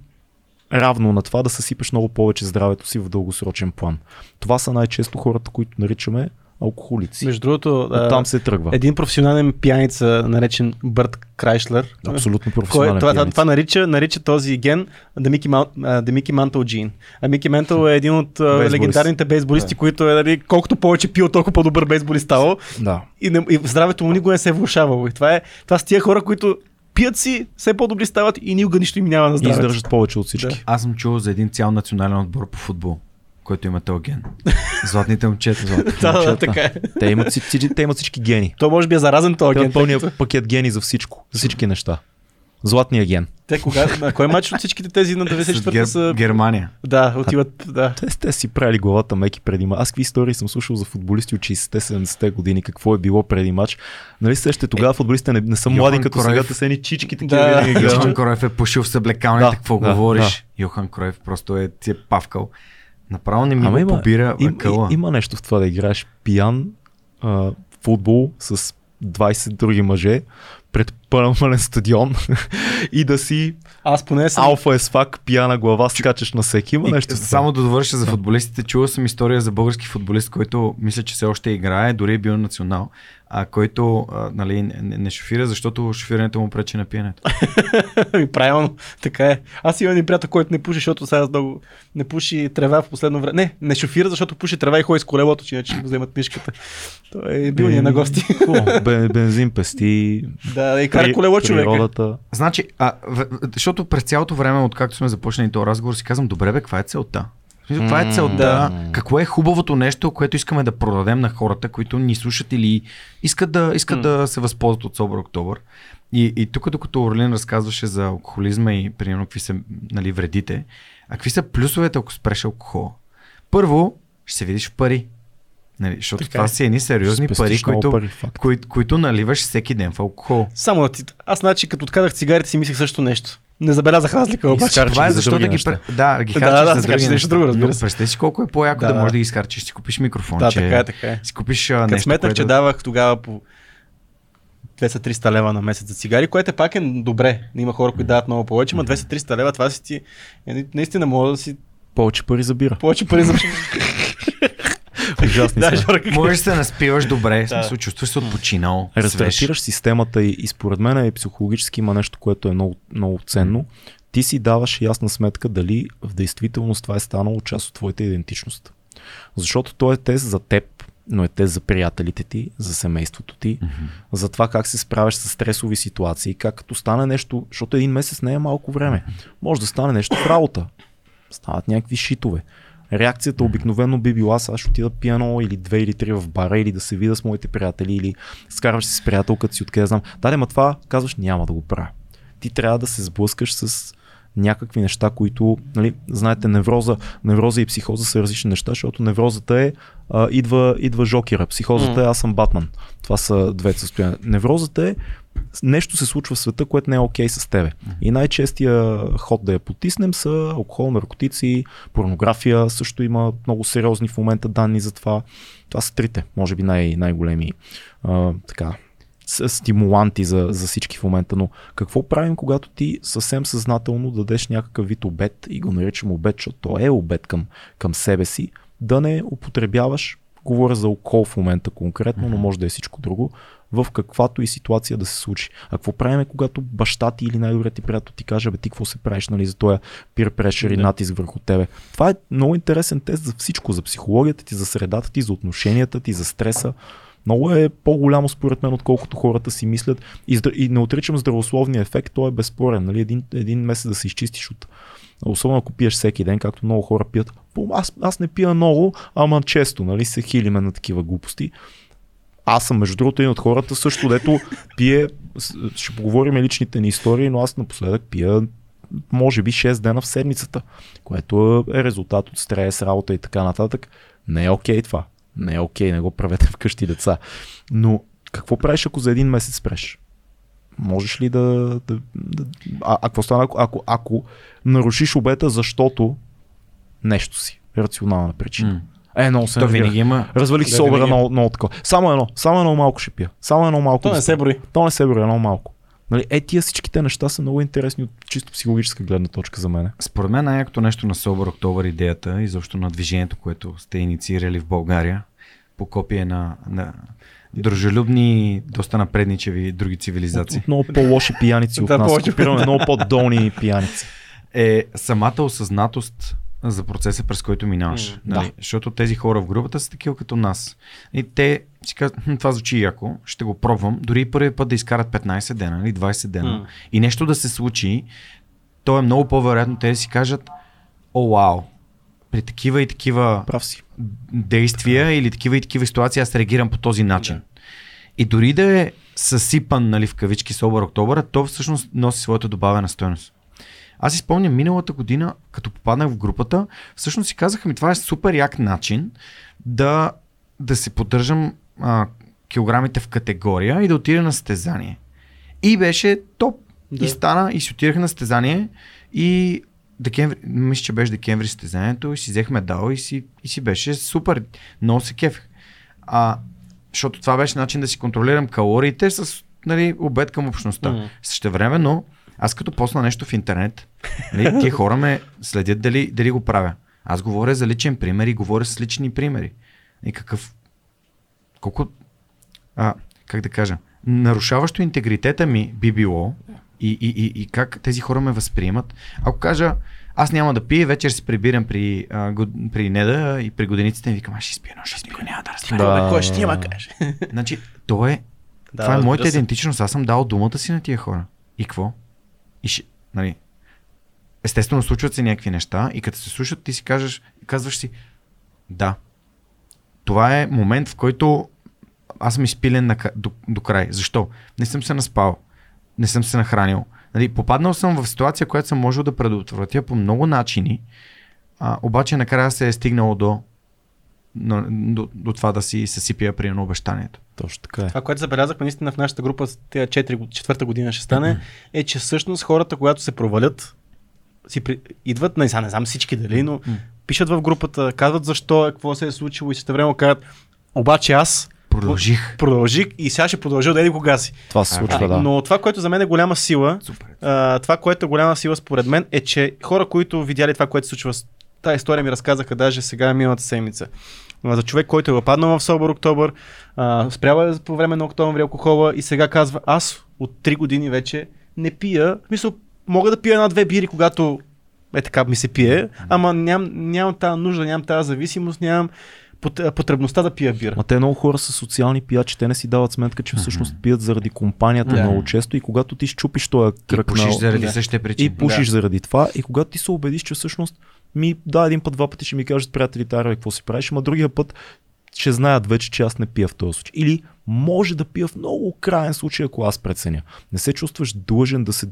равно на това да съсипеш много повече здравето си в дългосрочен план. Това са най-често хората, които наричаме алкохолици. Между другото, там се тръгва. Един професионален пияница, наречен Бърт Крайшлер. Абсолютно професионален пияница. Това нарича този ген The Mickey Mantle Gene. А Mickey Mantle е един от легендарните бейсболисти, които е колкото повече пил, толкова по-добър бейсболист ставал. Да. И здравето му никога не се е влошавало. Това са тия хора, които пият си, все по-добри стават и никога нищо им няма на здравето. И издържат повече от всички. Да. Аз съм чувал за един цял национален отбор по футбол, който има този ген. Златните момчета. Те имат всички гени. То може би е заразен този ген. Пълният пакет гени за всичко. За всички неща. Златния ген. Те кога? На кой матч от всичките тези на 94-та са... Германия. Да, отиват... Да. Те си правили главата меки преди матч. Аз какви истории съм слушал за футболисти от 60-70-те години, какво е било преди матч. Нали сещате, тогава футболистите не са млади, като сега те са едни чички такива. Йохан Кройф е пушил в съблекалните, какво говориш. Йохан Кройф просто е павкал. Направо не ми го побира къла. Има нещо в това да играеш пиян футбол с 20 други мъже пред пълен стадион и да си алфа есфак, пияна глава, скачаш на всеки. Има нещо. Само да довърша за футболистите. Чувал съм история за български футболист, който мисля, че все още играе, дори е бил национал, който нали, не шофира, защото шофирането му пречи на пиенето. Правилно, така е. Аз имам един приятел, който не пуши, защото сега много не пуши трева в последно време. Не шофира, защото пуши трева и ходи с колелото, че иначе го вземат мишката. Той е бил на гости. Бензин пести. Да, и кара колело човека. Значи, защото през цялото време, откакто сме започнали този разговор, си казвам, добре бе, каква е целта? Това е целта. Да. Какво е хубавото нещо, което искаме да продадем на хората, които ни слушат или искат да се възползват от Sober October. И тук, докато Орлин разказваше за алкохолизма и примерно какви са нали, вредите, а какви са плюсовете, ако спреш алкохола? Първо, ще се видиш в пари. Нали, защото така това са едни сериозни пари, които наливаш всеки ден в алкохол. Само аз, значи, като откадах цигарите си мислех също нещо. Не забелязах разлика, обаче. Това е защото да ги харчиш. Да, ги харчиш нещо друго, разбира се. Представи си колко е по-яко да можеш да ги изхарчиш. Си купиш микрофон. Да, така е. Си купиш нещо. Сметнах, че давах тогава по 200-300 лева на месец за цигари, което пак е добре. Има хора, които дават много повече, но 200-300 лева, това си ти наистина може да си. Повече пари забира. Ужасни сме. Можеш да наспиваш добре, смисъл, чувстваш се отпочинал. Рестартираш системата и според мен е психологически има нещо, което е много, много ценно. Ти си даваш ясна сметка дали в действителност това е станало част от твоята идентичност. Защото той е тест за теб, но е тест за приятелите ти, за семейството ти, за това как се справяш с стресови ситуации, как като стане нещо, защото един месец не е малко време, може да стане нещо в работа, стават някакви шитове. Реакцията обикновено би била, аз ще отида пиано или 2 или 3 в бара, или да се видя с моите приятели, или скарваш се с приятелката си, откъде знам. Даде, ма това казваш, няма да го правя. Ти трябва да се сблъскаш с някакви неща, които, нали, знаете, невроза и психоза са различни неща, защото неврозата е идва жокера, психозата е аз съм Батман. Това са двете състояния. Неврозата е нещо се случва в света, което не е окей с тебе. И най-честия ход да я потиснем са алкохол, наркотици, порнография, също има много сериозни в момента данни за това. Това са трите, може би най-големи стимуланти за всички в момента, но какво правим, когато ти съвсем съзнателно дадеш някакъв вид обет и го наричам обет, защото е обет към себе си, да не употребяваш, говоря за алкохол в момента конкретно, но може да е всичко друго, в каквато и ситуация да се случи. А какво правим, когато баща ти или най-добре ти приятел ти каже, бе ти какво се правиш, нали, за този peer pressure и натиск върху тебе. Това е много интересен тест за всичко, за психологията ти, за средата ти, за отношенията ти, за стреса. Много е по-голямо според мен, отколкото хората си мислят и не отричам здравословния ефект, той е безспорен. Нали? Един месец да се изчистиш от, особено ако пиеш всеки ден, както много хора пият. Аз не пия много, ама често, нали, се хилиме на такива глупости. Аз съм между другото един от хората също, дето пие, ще поговорим личните ни истории, но аз напоследък пия може би 6 дена в седмицата, което е резултат от стрес, работа и така нататък. Не е окей това. Не е окей, не го правете вкъщи, деца. Но какво правиш, ако за един месец спреш? Можеш ли да ако стана, ако нарушиш обета, защото нещо си, рационална причина. Много се винаги има. Развалих собера много такова. Само едно малко ще пия. Само едно малко. То не се брои, едно малко. Нали, тия всичките неща са много интересни от чисто психологическа гледна точка за мен. Според мен най-якото нещо на Sober October идеята и защо на движението, което сте инициирали в България по копие на дружелюбни, доста напредничеви други цивилизации. От много по-лоши пияници от нас. Копираме много по-долни пияници. Е самата осъзнатост за процеса, през който минаваш. Нали? Да. Защото тези хора в групата са такива като нас. И те си казват, това звучи яко, ще го пробвам. Дори и първият път да изкарат 15 дена или 20 дена и нещо да се случи, то е много по-вероятно те да си кажат, о, вау, при такива и такива действия или такива и такива ситуации аз реагирам по този начин. И дори да е съсипан, нали, в кавички Sober October, то всъщност носи своята добавена стойност. Аз си спомням миналата година, като попаднах в групата, всъщност си казаха ми, това е супер як начин да се поддържам килограмите в категория и да отида на състезание. И беше топ. Да. И стана и си отидах на състезание и мисля, че беше декември състезанието и си взех медал и си беше супер. Много се кефих. Защото това беше начин да си контролирам калориите с, нали, обед към общността. Същевременно, аз като посна нещо в интернет, нали, тия хора ме следят дали го правя. Аз говоря за личен пример и говоря с лични примери. И как да кажа, нарушаващо интегритета ми би било и как тези хора ме възприемат. Ако кажа, аз няма да пия, вечер се прибирам при Неда и при годиниците и викам, аз ще изпия, но ще никой няма да разправя. Кой ще няма каже? Значи, това е моята идентичност. Аз съм дал думата си на тия хора. И какво? Нали, естествено случват се някакви неща и като се случват, ти си казваш си, да, това е момент, в който аз съм изпилен до край. Защо? Не съм се наспал, не съм се нахранил. Нали, попаднал съм в ситуация, която съм можел да предотвратя по много начини, обаче накрая се е стигнало до това да си съсипя при едно обещанието. Точно така е. Това, което забелязахме наистина в нашата група, тя 4-та година ще стане, е, че всъщност хората, когато се провалят, идват, не знам всички дали, но пишат в групата, казват защо, какво се е случило и същевременно казват, обаче аз продължих и сега ще продължа да еди кога си. Това се случва, да. Но това, което за мен е голяма сила, това, което е голяма сила според мен, е, че хора, които видяли това, което се случва, тази история ми разказаха даже сега миналата седмица. за човек, който е въпаднал в Sober October, спрява по време на октомври алкохола и сега казва, аз от 3 години вече не пия. Мисля, мога да пия една-две бири, когато е така ми се пие, ама нямам тази нужда, нямам тази зависимост, нямам потребността да пия бира. А те много хора са социални пиячи, те не си дават сметка, че всъщност пият заради компанията много често и когато ти щупиш този кръг на... И пушиш заради същите причини. И пушиш заради това и когато ти се убедиш, че всъщност един път, два пъти ще ми кажат приятели, Таре, какво си правиш, ама другия път ще знаят вече, че аз не пия в този случай. Или може да пия в много крайен случай, ако аз преценя. Не се чувстваш длъжен да се...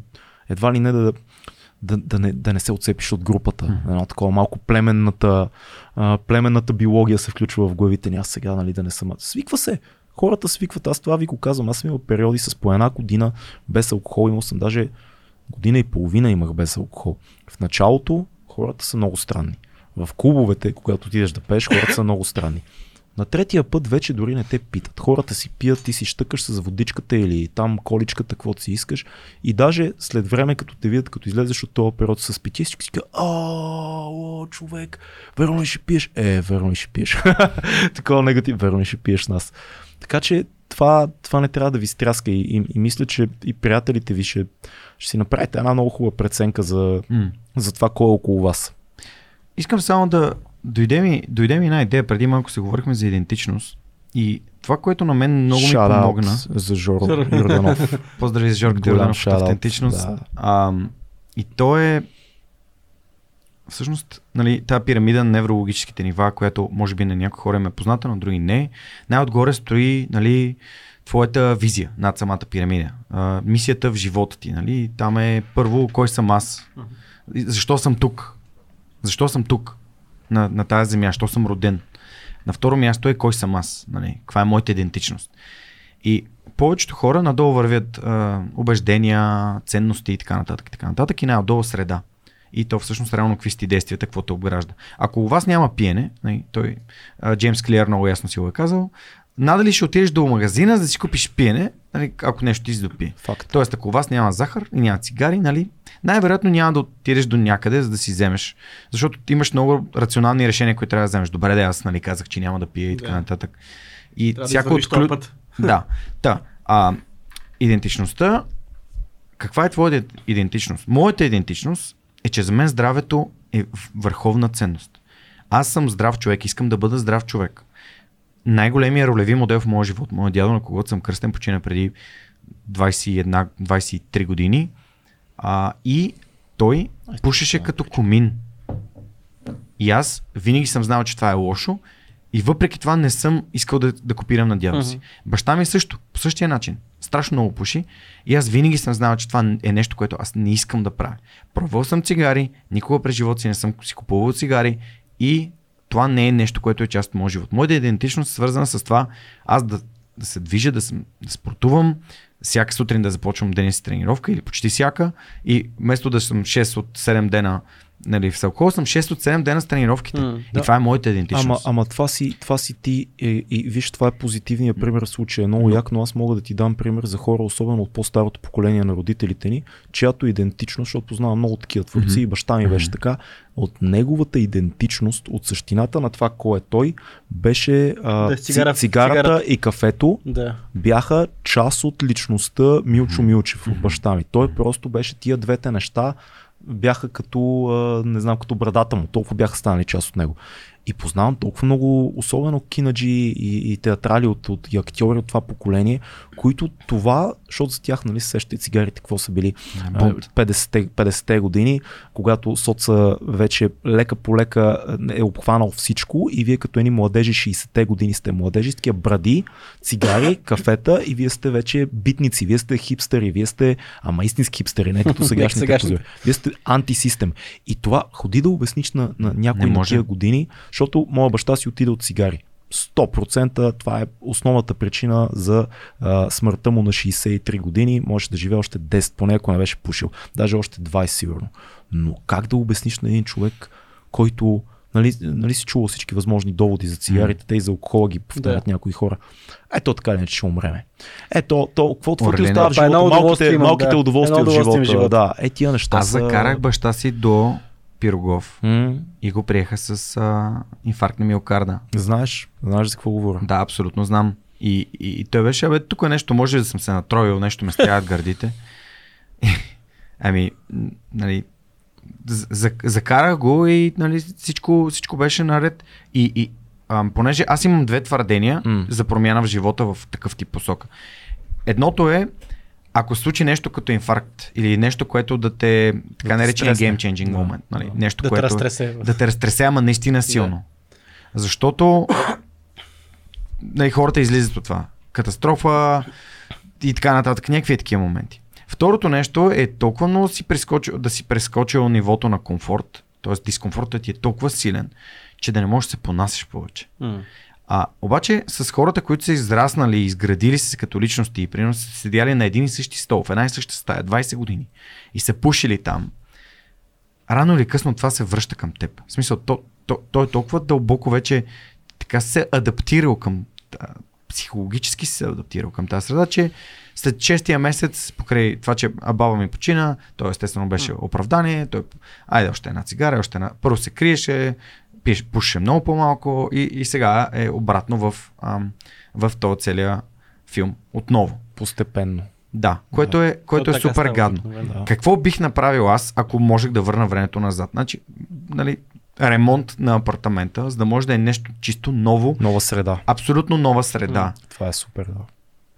едва ли не да не се отцепиш от групата. Едно такова малко племенната биология се включва в главите ни. Аз сега, да не съм. Свиква се. Хората свикват. Аз това ви го казвам. Аз съм имал периоди с по една година без алкохол. Имал съм даже година и половина имах без алкохол. В началото хората са много странни. В клубовете, когато отидеш да пееш, хората са много странни. На третия път вече дори не те питат. Хората си пият, ти си щъкаш с водичката или там количката, каквото си искаш. И даже след време, като те видят, като излезеш от този период с питие, си казва, ааа, човек, верно ли ще пиеш? Верно ли ще пиеш? Такова негатив, верно ли ще пиеш нас? Така че това не трябва да ви стряска и мисля, че и приятелите ви ще си направите една много хубава преценка за това кой е около вас. Искам само да... Дойде ми една идея, преди малко се говорихме за идентичност и това, което на мен много ми помогна... за Жорко Йорданов. Поздрави за Жорко Йорданов от идентичност. Да. И то е... Всъщност, тази пирамида на неврологическите нива, която може би на някои хора им е позната, но други не. Най-отгоре стои твоята визия над самата пирамида. Мисията в живота ти. Там е първо кой съм аз. Защо съм тук? На тази земя, що съм роден. На второ място е кой съм аз, каква е моята идентичност. И повечето хора надолу вървят убеждения, ценности и така нататък. И най-отдолу среда. И то всъщност реално какви сте действията, какво те обгражда. Ако у вас няма пиене, Джеймс Клиер много ясно си го е казал, надали ще отидеш до магазина, за да си купиш пиене, ако нещо ти се допие. Факт. Тоест, ако у вас няма захар и няма цигари, най-вероятно няма да отидеш до някъде, за да си вземеш. Защото имаш много рационални решения, които трябва да вземеш. Добре, аз казах, че няма да пия и така нататък. И трябва всяко да извървиш път. Да. Идентичността. Каква е твоята идентичност? Моята идентичност е, че за мен здравето е върховна ценност. Аз съм здрав човек, искам да бъда здрав човек. Най-големият ролеви модел в моя живот, моя дядо, на когото съм кръстен, почина преди 23 години, и той пушеше като комин. И аз винаги съм знал, че това е лошо и въпреки това не съм искал да копирам на дядо си. Баща ми също, по същия начин, страшно много пуши и аз винаги съм знал, че това е нещо, което аз не искам да правя. Пробвал съм цигари, никога през живота си не съм си купувал цигари и това не е нещо, което е част от моя живот. Моята идентичност е свързана с това аз да се движа, да спортувам, всяка сутрин да започвам деня си тренировка или почти всяка и вместо да съм 6 от 7 дена в алкохол, съм 6 от 7 дена с тренировките. И това е моята идентичност. Ама това си ти и виж, това е позитивният пример в случая. Много як, но аз мога да ти дам пример за хора, особено от по-старото поколение на родителите ни, чиято идентичност, защото познавам много такива творци и баща ми беше така, от неговата идентичност, от същината на това кой е той, беше цигарата и кафето бяха част от личността Милчо Милчев от баща ми. Той просто беше тия двете неща, бяха като, не знам, като брадата му, толкова бяха станали част от него. И познавам толкова много, особено кинаджи и театрали и актьори от това поколение, които това, защото за тях, сещате цигарите, какво са били 50-те години, когато соца вече лека по лека е обхванал всичко и вие като едни младежи 60-те години сте младежи, с такива бради, цигари, кафета и вие сте вече битници, вие сте хипстери, вие сте, истински хипстери, не като сегашните. Вие сте антисистем. И това, ходи да обясниш на някои на тия години, защото моя баща си отиде от цигари. 100% това е основната причина за смъртта му на 63 години. Може да живее още 10, поне ако не беше пушил. Даже още 20 сигурно. Но как да обясниш на един човек, който си чувал всички възможни доводи за цигарите, те и за алкохола ги повтарят някои хора. Ето така ли, че ще умреме. Ето, какво ти остава в живота? Малките удоволствия в живота. Да, тия неща. Аз закарах баща си до пирогов и го приеха с инфаркт на миокарда. Знаеш за какво говоря? Да, абсолютно знам. И той беше, абе, тук нещо, може да съм се натроил, нещо ме стряват гърдите. Ами, нали, закарах го и нали, всичко беше наред. И понеже аз имам две твърдения за промяна в живота в такъв тип посока. Едното е, ако случи нещо като инфаркт или нещо, което да те, така наречен game changing moment, нали, нещо, което да те разтресе, ама наистина силно. Yeah. Защото нали, хората излизат от това. Катастрофа и така нататък, някакви такива моменти. Второто нещо е толкова много да си прескочил нивото на комфорт, т.е. дискомфортът ти е толкова силен, че да не можеш да се понасяш повече. Обаче с хората, които са израснали и изградили се като личности и примерно са седяли на един и същи стол, в една и съща стая, 20 години и са пушили там, рано или късно това се връща към теб. В смисъл, той е толкова дълбоко вече така се адаптирал към, психологически се адаптирал към тази среда, че след 6-тия месец, покрай това, че баба ми почина, той естествено беше оправдание, той айде още една цигара, първо се криеше, пушеше много по-малко и сега е обратно в този целия филм отново. Постепенно. Да, което е супер гадно. Да. Какво бих направил аз, ако можех да върна времето назад? Значи, нали, ремонт на апартамента, за да може да е нещо чисто ново. Нова среда. Абсолютно нова среда. Това е супер, да.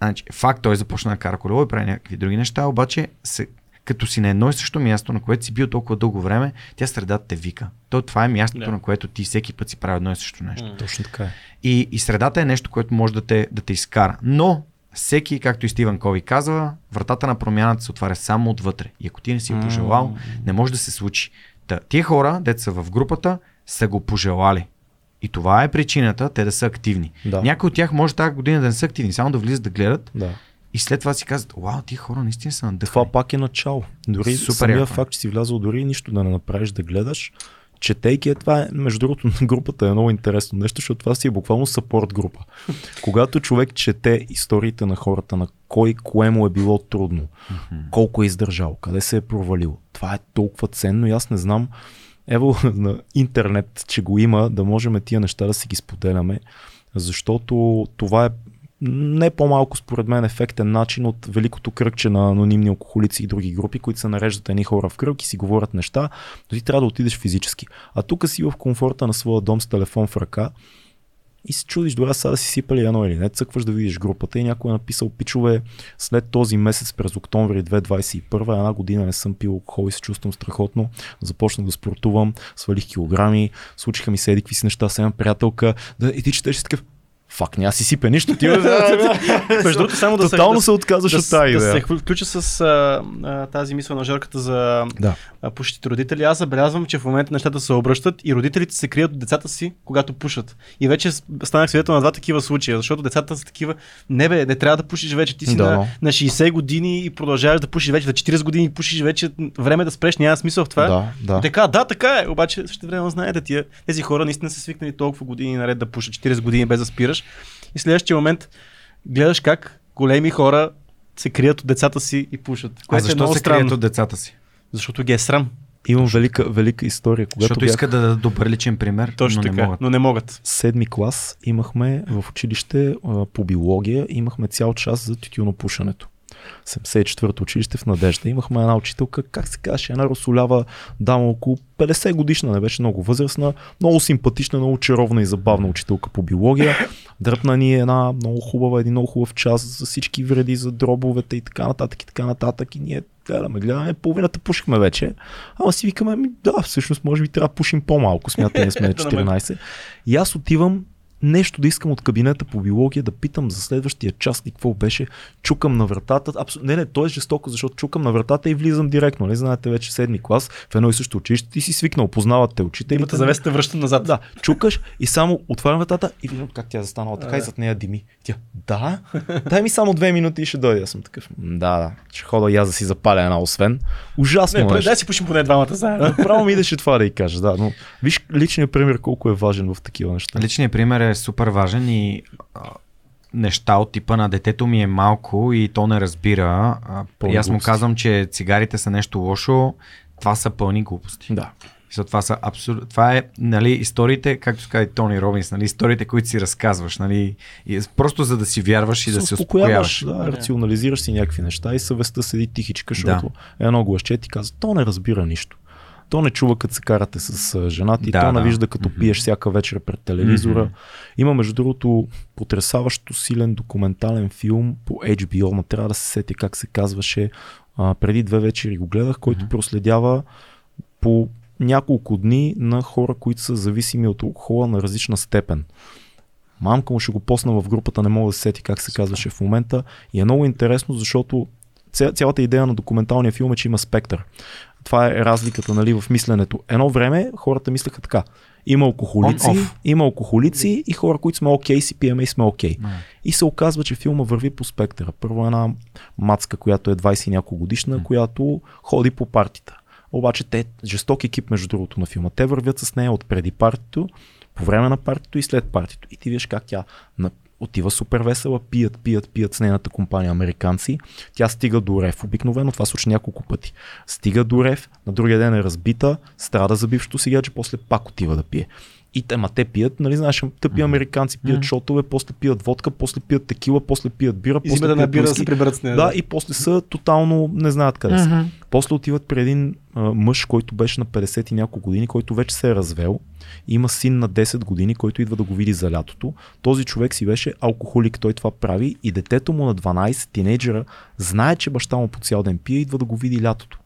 Значи, факт, той започна да кара колело и прави някакви други неща, обаче като си на едно и също място, на което си бил толкова дълго време, тя средата те вика. Това е мястото, на което ти всеки път си прави едно и също нещо. Точно така е. И средата е нещо, което може да те изкара. Но всеки, както и Стивън Кови казва, вратата на промяната се отваря само отвътре. И ако ти не си пожелал, не може да се случи. Тия хора, дето са в групата, са го пожелали. И това е причината те да са активни. Да. Някои от тях може тази година да не са активни, само да влизат да гледат. Да. И след това си казват, вау, тия хора наистина са надъхани. Това пак е начало. Дори самия факт, че си влязал, дори нищо да не направиш да гледаш, четейки това е, между другото, на групата е много интересно нещо, защото това си е буквално съпорт група. Когато човек чете историите на хората, на кой кое му е било трудно, колко е издържал, къде се е провалил, това е толкова ценно и аз не знам, ево на интернет, че го има, да можем тия неща да си ги споделяме, защото това е не по-малко според мен ефектен начин от великото кръгче на анонимни алкохолици и други групи, които се нареждат едни хора в кръг и си говорят неща, но ти трябва да отидеш физически. А тук си в комфорта на своя дом с телефон в ръка и се чудиш, дори сега да си сипали едно или не, цъкваш да видиш групата и някой е написал, пичове, след този месец през октомври 2021, една година не съм пил алкохол и се чувствам страхотно, започнах да спортувам, свалих килограми, случиха ми се едикви си неща, сега приятелка, да и ти четеш такъв. Фак, няма си сипе нищо, ти между другото, само да тотално се отказваш от тази идея. Да се включа с тази мисъл на Жорката за пушещите родители. Аз забелязвам, че в момента нещата се обръщат и родителите се крият от децата си, когато пушат. И вече станах свидетел на два такива случая, защото децата са такива, не трябва да пушиш вече, ти си на 60 години и продължаваш да пушиш вече, на 40 години пушиш вече, време да спреш, няма смисъл в това. Така е, обаче същевременно знаете, тези хора наистина са свикнали толкова години наред да пушат, 40 години без да спираш. И следващия момент гледаш как големи хора се крият от децата си и пушат. А защо се крият от децата си? Защото ги е срам. Имам велика история. Защото иска да дадат добър личен пример, но не могат. Седми клас имахме в училище по биология, имахме цял час за тютюнопушенето. 74-то училище в Надежда. Имахме една учителка, как се казваше, една русолява дама около 50 годишна, не беше много възрастна, много симпатична, много чаровна и забавна учителка по биология. Дръпна ни един много хубав час за всички вреди, за дробовете и така нататък и така нататък и ние гледаме, половината пушихме вече, ама си викаме, всъщност може би трябва да пушим по-малко, смятаме сме на 14. И аз отивам нещо да искам от кабинета по биология, да питам за следващия час и какво беше. Чукам на вратата. Той е жестоко, защото чукам на вратата и влизам директно. Не знаете вече седми клас, в едно и също училище, ти си свикнал, познават те учителите. Имате завеса те връщат назад. Да, чукаш и само отварям вратата и виждам как тя застанала така и зад нея дими. Тя, дай ми само 2 минути и ще дойде. Аз съм такъв. Ще хода и аз да си запаля една, освен. Ужасно. Дай си пушим поне двамата заедно. Право ми идеше това да й кажа. Да, но виж личният пример колко е важен в такива неща. Личният пример е супер важен и неща от типа на детето ми е малко и то не разбира. И аз му казвам, че цигарите са нещо лошо, това са пълни глупости. Да. Защото това са абсолютно. Това е, нали, историите, както каза и Тони Робинс, нали, историите, които си разказваш, нали, просто за да си вярваш и да се успокояваш. Да, рационализираш си някакви неща и съвестта седи тихичка, защото едно гласче ти казва, то не разбира нищо. То не чува като се карате с жената и то не вижда като пиеш всяка вечер пред телевизора. Има, между другото, потресаващо силен документален филм по HBO, но трябва да се сети как се казваше. Преди 2 вечери го гледах, който проследява по няколко дни на хора, които са зависими от алкохола на различна степен. Мамка му ще го посна в групата, не мога да се сети как се казваше в момента. И е много интересно, защото цялата идея на документалния филм е, че има спектър. Това е разликата, нали, в мисленето. Едно време хората мислеха така. Има алкохолици и хора, които сме окей, си пиеме и сме окей. И се оказва, че филма върви по спектъра. Първо една мацка, която е 20 и няколко годишна, която ходи по партита. Обаче те, жесток екип, между другото, на филма. Те вървят с нея от преди партито, по време на партито и след партито. И ти виж как тя отива супер весела, пият с нейната компания американци. Тя стига до рев. Обикновено това случи няколко пъти. Стига до рев, на другия ден е разбита, страда за бившото си гадже, после пак отива да пие. И те пият, нали, знаеш, тъпи американци пият шотове, после пият водка, после пият текила, после пият бира, после пият на бира да се приберат с нея. Да, и после са тотално не знаят къде са. После отиват при един мъж, който беше на 50 и няколко години, който вече се е развел. Има син на 10 години, който идва да го види за лятото. Този човек си беше алкохолик, той това прави и детето му на 12, тинейджера, знае, че баща му по цял ден пие, идва да го види лятото.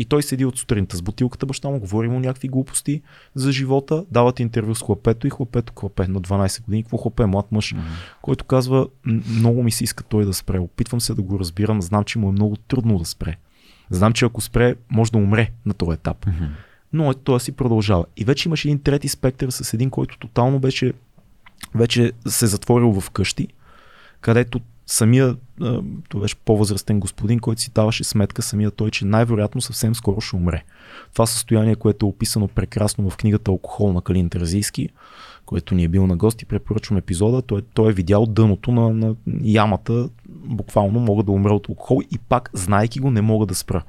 И той седи от сутринта с бутилката, баща му говори му някакви глупости за живота, дават интервю с хлапето и хлапето клапе на 12 години. Какво хлапе? Млад мъж, който казва, много ми се иска той да спре, опитвам се да го разбирам, знам, че му е много трудно да спре. Знам, че ако спре, може да умре на този етап. Но той си продължава. И вече имаш един трети спектър с един, който тотално беше вече се затворил в къщи, където самия, той беше по-възрастен господин, който си даваше сметка самия той, че най-вероятно съвсем скоро ще умре. Това състояние, което е описано прекрасно в книгата "Алкохол" на Калин Терзийски, който ни е бил на гост и препоръчвам епизода, той е видял дъното на ямата, буквално мога да умра от алкохол и пак, знайки го, не мога да спра.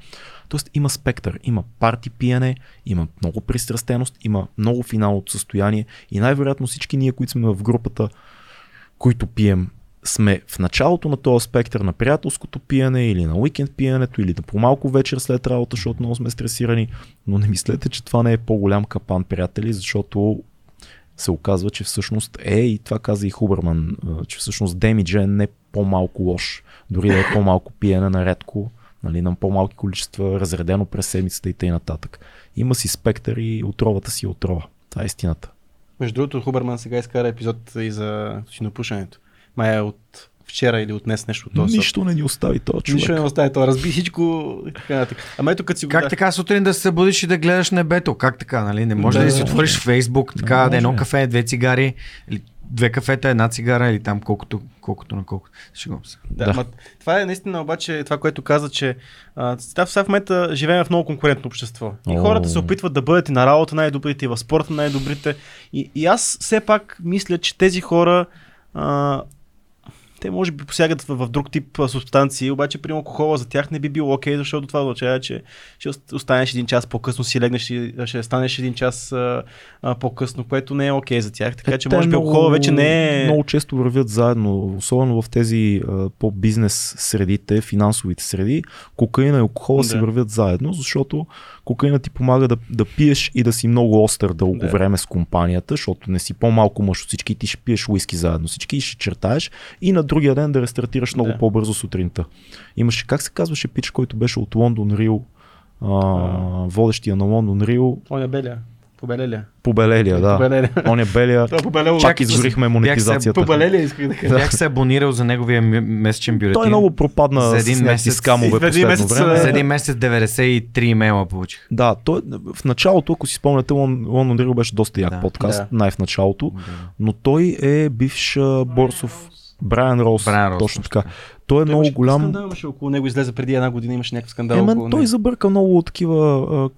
Тоест има спектър, има парти пиене, има много пристрастеност, има много финалното състояние и най-вероятно всички ние, които сме в групата, които пием, сме в началото на този спектър на приятелското пиене или на уикенд пиенето или на по-малко вечер след работа, защото много сме стресирани, но не мислете, че това не е по-голям капан, приятели, защото се оказва, че всъщност и това каза и Хуберман, че всъщност демиджа е не по-малко лош, дори да е по-малко пиене наредко, нали, на по-малки количества, разредено през седмицата и т.н. Има си спектър и отровата си отрова. Това е истината. Между другото, Хуберман сега изкара епизод и за синопушенето. Май е от вчера или от днес нещо от този. Нищо не ни остави този човек. Нищо не остави този. Разби всичко. Ама ето като си го. Как така сутрин да се събудиш и да гледаш небето? Как така, нали? Не може да си отвориш Фейсбук, така, да едно кафе, 2 цигари. Или 2 кафета, 1 цигара или там колкото на колкото. Шегувам се. Да. Това е наистина обаче това, което каза, че в момента живеем в много конкурентно общество. И хората се опитват да бъдат и на работа най-добрите, и в спорта най-добрите. И аз все пак мисля, че тези хора. Те може би посягат в друг тип субстанции, обаче при алкохола за тях не би било окей, защото това означава, че ще останеш 1 час по-късно, си легнеш и ще станеш 1 час по-късно, което не е окей за тях. Така че може би алкохола вече не е... Много често вървят заедно, особено в тези по-бизнес средите, финансовите среди, кокаина и алкохола се вървят заедно, защото кокаина ти помага да пиеш и да си много остър дълго време с компанията, защото не си по-малко мъж от всички, ти ще пиеш уиски заедно всички и ще чертаеш и на другия ден да рестартираш много по-бързо сутринта. Имаше, как се казваше пич, който беше от Лондон Рил, водещия на Лондон Рил. Оня Белия. Побелелия, да. Оня Белия. Чак изгорихме монетизацията. Побелелия исках да кажа. Бях се абонирал за неговия месечен бюлетин. Той много пропадна за един месец скамове последно време. За 1 месец 93 имейла получих. Да, той в началото, ако си спомняте, Лондон Рил беше доста як подкаст, най-в началото, но той е бивш борсов Брайан Роуз, точно така. Той е той много голям. Скандал имаше около него, излезе преди една година, имаше някакъв скандал. Около той забърка много такива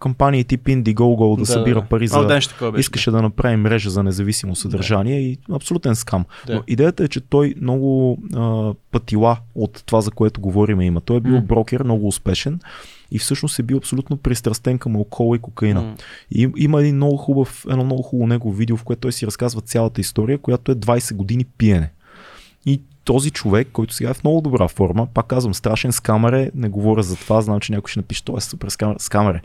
кампании тип Indiegogo да събира пари за... Искаше да направи мрежа за независимо съдържание и абсолютен скам. Да. Но идеята е, че той много пътила от това, за което говорим има. Той е бил брокер, много успешен. И всъщност е бил абсолютно пристрастен към алкохола и кокаина. И има един много хубав, едно много хубаво негово видео, в което той си разказва цялата история, която е 20 години пиене. И този човек, който сега е в много добра форма, пак казвам, страшен скамере, не говоря за това, знам, че някой ще напише, той е супер скамере.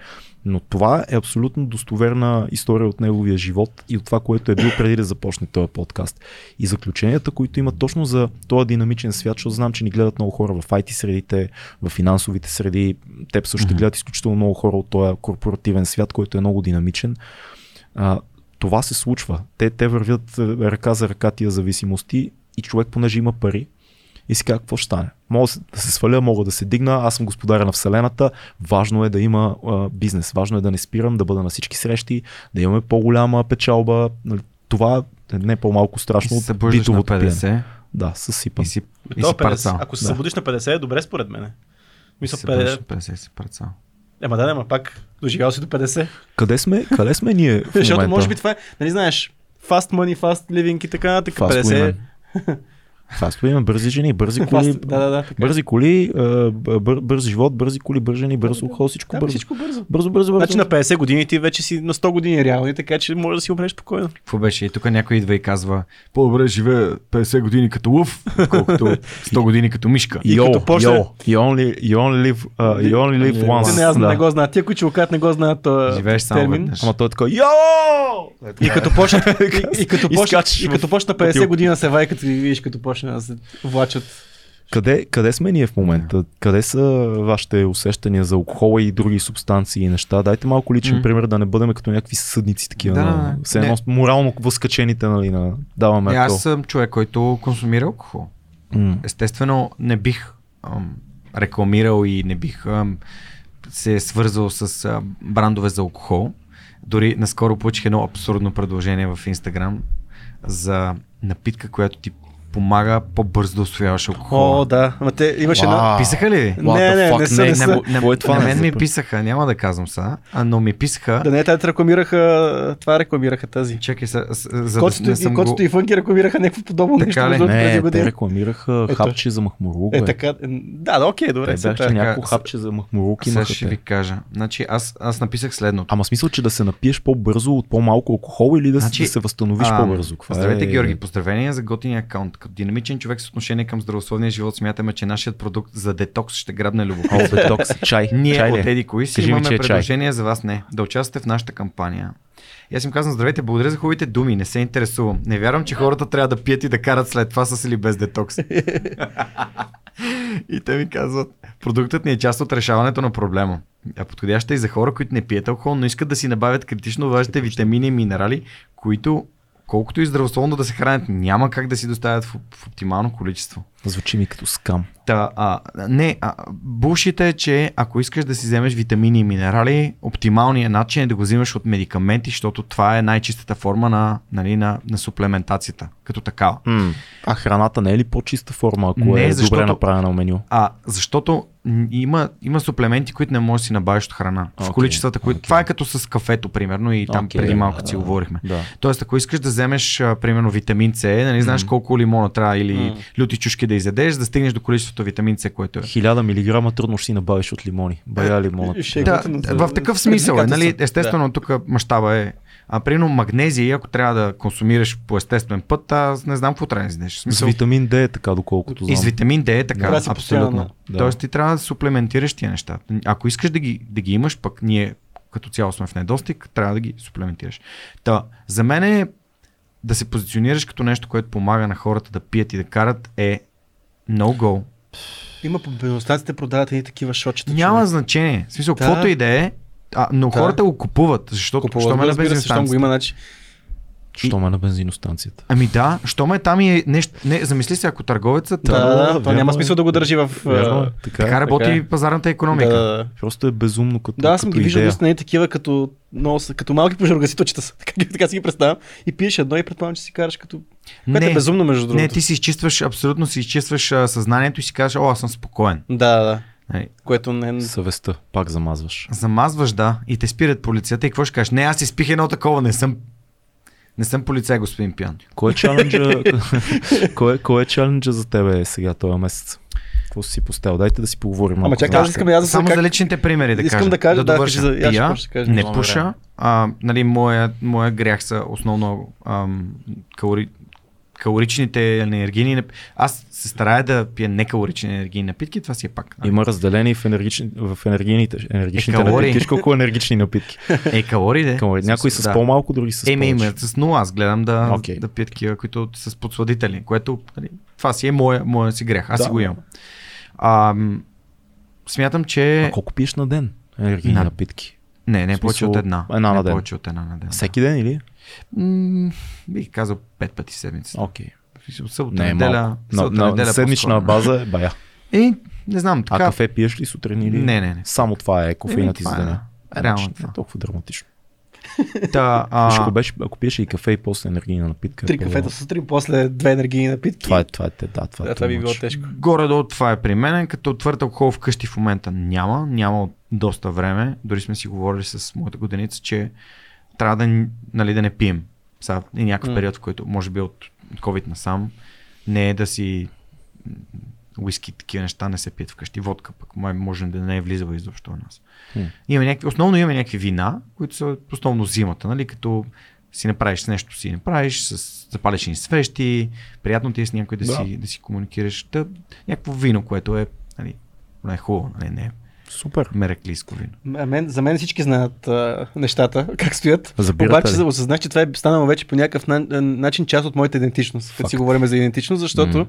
Но това е абсолютно достоверна история от неговия живот и от това, което е бил преди да започне този подкаст. И заключенията, които има точно за този динамичен свят, защото знам, че ни гледат много хора в IT средите, в финансовите среди, теб също гледат изключително много хора от този корпоративен свят, който е много динамичен. Това се случва. Те вървят ръка за ръка тия зависимости. И човек, понеже има пари, и си казва, какво ще стане? Мога да се сваля, мога да се дигна, аз съм господаря на вселената, важно е да има бизнес, важно е да не спирам, да бъда на всички срещи, да имаме по-голяма печалба, това е не по-малко страшно от битовото пиене. Да, съсипам. Ако се събудиш на 50 е добре според мен. Мисля, 50 си парцал. Ема да, ама пак доживял си до 50. Къде сме ние в момента? Защото може би това е, нали знаеш, fast money, fast living и така нататък, 50. Фастово има бързи жени, бързи коли, бързи коли, бърз живот, бързи коли, бързи жени, бързо хол, всичко бързо. Бързо. Значи на 50 години ти вече си на 100 години реално, така че може да си умреш спокойно. Какво беше? И тук някой идва и казва, по-добре живее 50 години като лъв, колкото 100 години като мишка. You only live once. Не го знаят. Тия, които лукат, не го знаят този термин. Ама той е така, и като почна 50 година се вайкат и видиш като почне да се влачат. Къде сме ние в момента? Къде са вашите усещания за алкохола и други субстанции и неща? Дайте малко личен пример, да не бъдем като някакви съдници такива. Да, все едно морално възкачените, нали, на даваме алкохол. Аз съм човек, който консумира алкохол. Естествено, не бих рекламирал и не бих се свързал с брандове за алкохол. Дори наскоро получих едно абсурдно предложение в Инстаграм за напитка, която ти помага по-бързо да усвояваш алкохол. О, да. Ама те имаше едно... Писаха ли? Не. На мен ми писаха, няма да казвам сега, но ми писаха... Да не, те рекламираха, това рекламираха тази. Чакай, за да не съм го... Котото и Фънки рекламираха някакво подобно нещо. Не, те рекламираха хапче за махмурлук. Да, окей, добре. Те беше някакво хапче за махмурлук имаха. Сега ще ви кажа. Значи аз написах следното. Ама смисъл, че да се напиеш по-бързо от по-малко алкохол или да се възстановиш по-бързо? Здравейте, Георги, поздравения за готиния акаунт. Като динамичен човек с отношение към здравословния живот смятаме, че нашият продукт за детокс ще грабне любовта. Детокс, чай. Ние от Еди Коис имаме предложение за вас, да участвате в нашата кампания. И аз им казвам, здравейте, благодаря за хубавите думи, не се интересувам. Не вярвам, че хората трябва да пият и да карат след това с или без детокс. И те ми казват, продуктът ни е част от решаването на проблема. А подходяща и за хора, които не пият алкохол, но искат да си набавят критично важните витамини и минерали, които колкото и здравословно да се хранят, няма как да си доставят в оптимално количество. Звучи ми като скам. Булшите е, че ако искаш да си вземеш витамини и минерали, оптималният начин е да го взимаш от медикаменти, защото това е най-чистата форма на суплементацията, като такава. А храната не е ли по-чиста форма, ако не, добре направена меню? Защото има суплементи, които не можеш да си набавиш от храна. В количествата, които... Това е като с кафето, примерно, и там преди малко си говорихме. Да. Тоест, ако искаш да вземеш, примерно, витамин С, нали знаеш колко лимона трябва или люти чушки да изядеш, да стигнеш до количеството витамин С, което е. 1000 милиграма трудно ще си набавиш от лимони. Бая лимонът. В такъв смисъл е, нали, естествено, тук мащаба е. Примерно магнезий, ако трябва да консумираш по естествен път, аз не знам какво трябва да изядеш. С витамин Д е така, доколкото знам. И с витамин Д е така, абсолютно. Тоест ти трябва да суплементираш тия неща. Ако искаш да ги имаш, пък ние като цяло сме в недостиг, трябва да ги суплементираш. За мен е да се позиционираш като нещо, което помага на хората да пият и да карат, е no-go. Има по бензиностанциите продават едни такива шочета. Няма значение. В смисъл, каквото и да е, но хората го купуват, защото ме на бензиностанциите. Що ме на бензиностанцията? Ами да, що ме там е нещо. Не, замисли се, ако търговецът. Да, това няма смисъл да го държи в. Вярно, така работи така. Пазарната икономика. Да. Просто е безумно като. Да, аз съм ги виждал наистина такива като. Но като малки пожаргаситочета са. Така си ги представям. И пиеш едно и предполагам, че си караш като. Което е безумно, между другото. Не, ти си изчистваш, абсолютно си изчистваш съзнанието и си казваш, о, аз съм спокоен. Да. Което не... Съвестта, пак замазваш. Замазваш, да. И те спират полицията и какво ще кажеш? Не, аз изпих едно такова, не съм полицай, господин пиян. Кой е чаленджа за тебе сега този месец? Какво си поставил? Дайте да си поговорим малко. Ама чакай, аз искам да само за личните примери да кажа. Искам да кажа, да кажа за я. Не пуша. Нали, моя грях са основно калоричните енергийни напитки. Аз се старая да пия некалорични енергийни напитки, това си е пак. Има разделение в енергичните напитки. Колко енергични напитки? Калории, де. Някои с по-малко, други с повече. Имат с нула. Аз гледам да пия такива, които с подсладители, което това си е моя си грях. Аз си го имам. Смятам, че... А колко пиеш на ден енергийни напитки? Не повече от една. Една на ден. Всеки ден или? Бих казал 5 пъти седмица. Окей. Събота, неделя. На седмична база е бая. Не знам. Така... А кафе пиеш ли сутрин или? Не. Само това е кофеинът за деня. Реално това е толкова драматично. Ако пиеш и кафе и после енергийна напитка. Три кафета сутрин, после две енергийни напитки. Това би било тежко. Горе-долу това е при мен, като твърд алкохол вкъщи в момента няма от доста време. Дори сме си говорили с моята годеница, че трябва да не пием. Сега е някакъв период, в който може би от COVID насам, не е да си уиски, такива неща не се пият вкъщи. Водка пък може да не е влизала изобщо в нас. Основно имаме някакви вина, които са основно зимата, нали? Като си направиш с нещо, с запалечени свещи, приятно ти е с някой да си комуникираш. Някакво вино, което е, нали, е хубаво, нали? Не е. Супер. Мераклийско вино. За мен всички знаят нещата, как стоят. Обаче осъзнах, че това е станало вече по някакъв начин част от моята идентичност. Като си говорим за идентичност, защото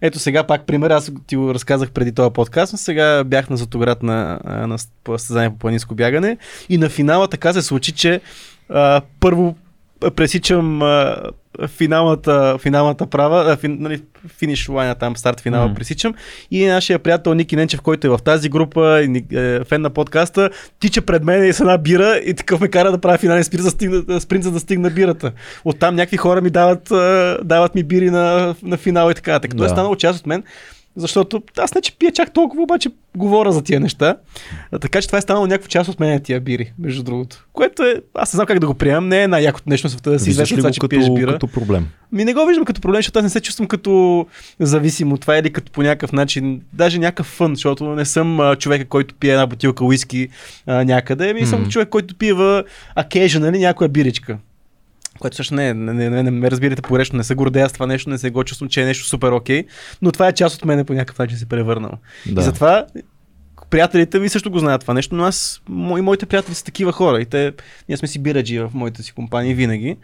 ето сега пак пример, аз ти го разказах преди този подкаст, но сега бях на Златоград на състезание по планинско бягане и на финала така се случи, че първо пресичам финалната права, нали, финиш лайна там, старт финала пресичам и нашия приятел Ники Ненчев, който е в тази група, фен на подкаста, тича пред мен и с една бира и такъв ме кара да правя финален спринт, за да стигна бирата. Оттам някакви хора ми дават ми бири на финал и така. Това е станало част от мен, защото аз не че пия чак толкова, обаче говоря за тия неща. Така че това е станало някаква част от мен тия бири, между другото. Което е, аз не знам как да го приемам, не е най-якото нещо в света да си известна това, че пиеш бира. Като проблем? Ми не го виждам като проблем, защото аз не се чувствам като зависим от това или като по някакъв начин, даже някакъв фън, защото не съм човека, който пие една бутилка уиски някъде, ми съм човек, който пива occasionally някоя биричка. Което също не ме разбирате поречно, не се гордея с това нещо, не се го чувствам, че е нещо супер окей, но това е част от мене по някакъв начин се превърнал. Да. И затова приятелите ми също го знаят това нещо, но аз и моите приятели са такива хора и ние сме си бираджи в моите си компании винаги.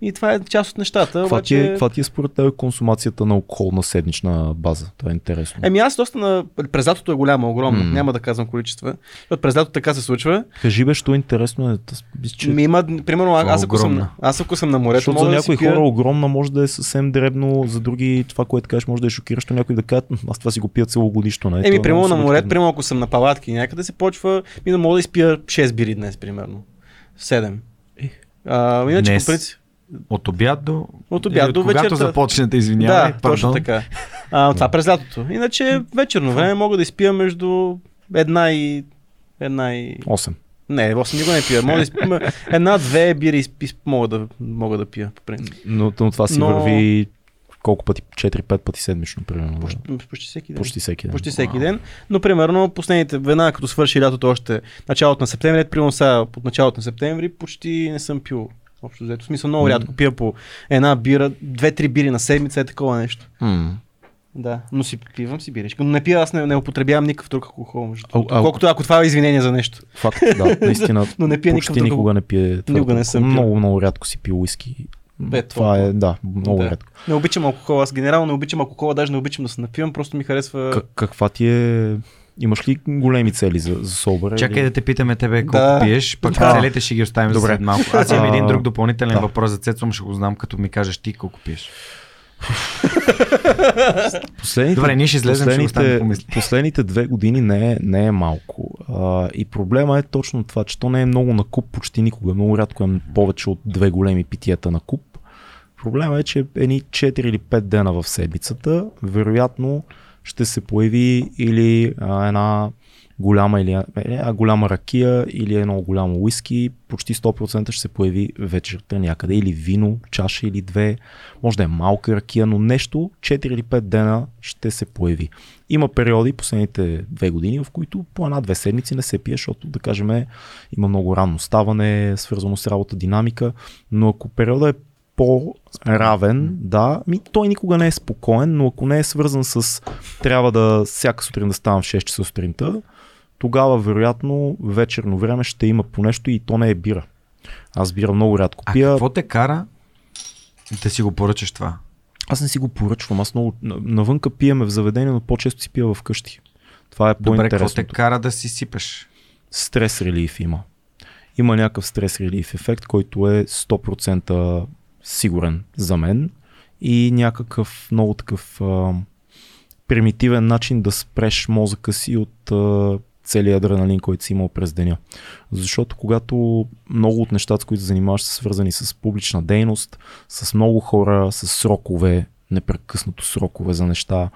И това е част от нещата. Каква ти е според тебе консумацията на алкохол на седмична база? Това е интересно. Аз доста през лятото е голяма, огромна. Няма да казвам количества. През лятото така се случва. Кажи бе, що е интересно. Има, примерно, аз ако съм на морето, защото за някои хора огромна може да е съвсем дребно, за други това, което кажеш, може да е шокиращо. Някой да каже, аз това си го пия целогодишно. Примерно на морето, примерно ако съм на палатки някъде се почва, ми да мога да изпия 6 бири днес, примерно. 7. Иначе по принцип. От обяд до вечерта. Когато започнете, извинявай. Да, точно така. Това през лятото. Иначе вечерно време мога да изпия между една и... 8. Не, 8 никога не пия. Мога да изпия една-две бири мога да пия. Но това си върви... Колко пъти? 4-5 пъти седмично, примерно. Почти всеки ден. Но, примерно, последните веднага, като свърши лятото още началото на септември, примерно сега от началото на септември, почти не съм пил. Общо взето. В смисъл много рядко пия по една бира, 2-3 бири на седмица е такова нещо. Да, но си пивам си биричка. Но не пия, аз не употребявам никакъв друг алкохол. Колкото ако това е извинение за нещо. Факт, да, наистина. Но не пия никакъв друг. Никога не пия. Никога не съм пил. Много рядко си пия уиски. Това е, да, много рядко. Не обичам алкохол, аз генерално не обичам алкохола, даже не обичам да се напивам, просто ми харесва. Каква ти е Имаш ли големи цели за Sober? Чакай да те питаме тебе колко пиеш, пък целите ще ги оставим за след малко. Аз имам един друг допълнителен въпрос за Цецом, ще го знам като ми кажеш ти колко пиеш. Добре, ние ще излезем, ще оставим помисли. Последните 2 години не е малко. И проблема е точно това, че то не е много на куп почти никога. Много рядко е повече от 2 големи питиета на куп. Проблема е, че едни 4 или 5 дена в седмицата, вероятно ще се появи или една голяма, голяма ракия, или едно голямо уиски, почти 100% ще се появи вечерта някъде, или вино, чаша или 2, може да е малка ракия, но нещо 4 или 5 дена ще се появи. Има периоди, последните 2 години, в които по 1-2 седмици не се пие, защото да кажем има много ранно ставане, свързано с работа, динамика, но ако периода е по-равен, той никога не е спокоен, но ако не е свързан с трябва да всяка сутрин да ставам в 6 часа сутринта, тогава вероятно вечерно време ще има по нещо и то не е бира. Аз бира много рядко пия. А какво те кара да си го поръчаш това? Аз не си го поръчвам, аз много навънка пиеме в заведение, но по-често си пия вкъщи. Това е по-интересното. Добре, какво те кара да си сипаш? Стрес релиф има. Има някакъв стрес релиф ефект, който е 100% сигурен за мен и някакъв много такъв примитивен начин да спреш мозъка си от целия адреналин, който си имал през деня. Защото когато много от нещата, с които занимаваш, са свързани с публична дейност, с много хора, с срокове, непрекъснато срокове за неща,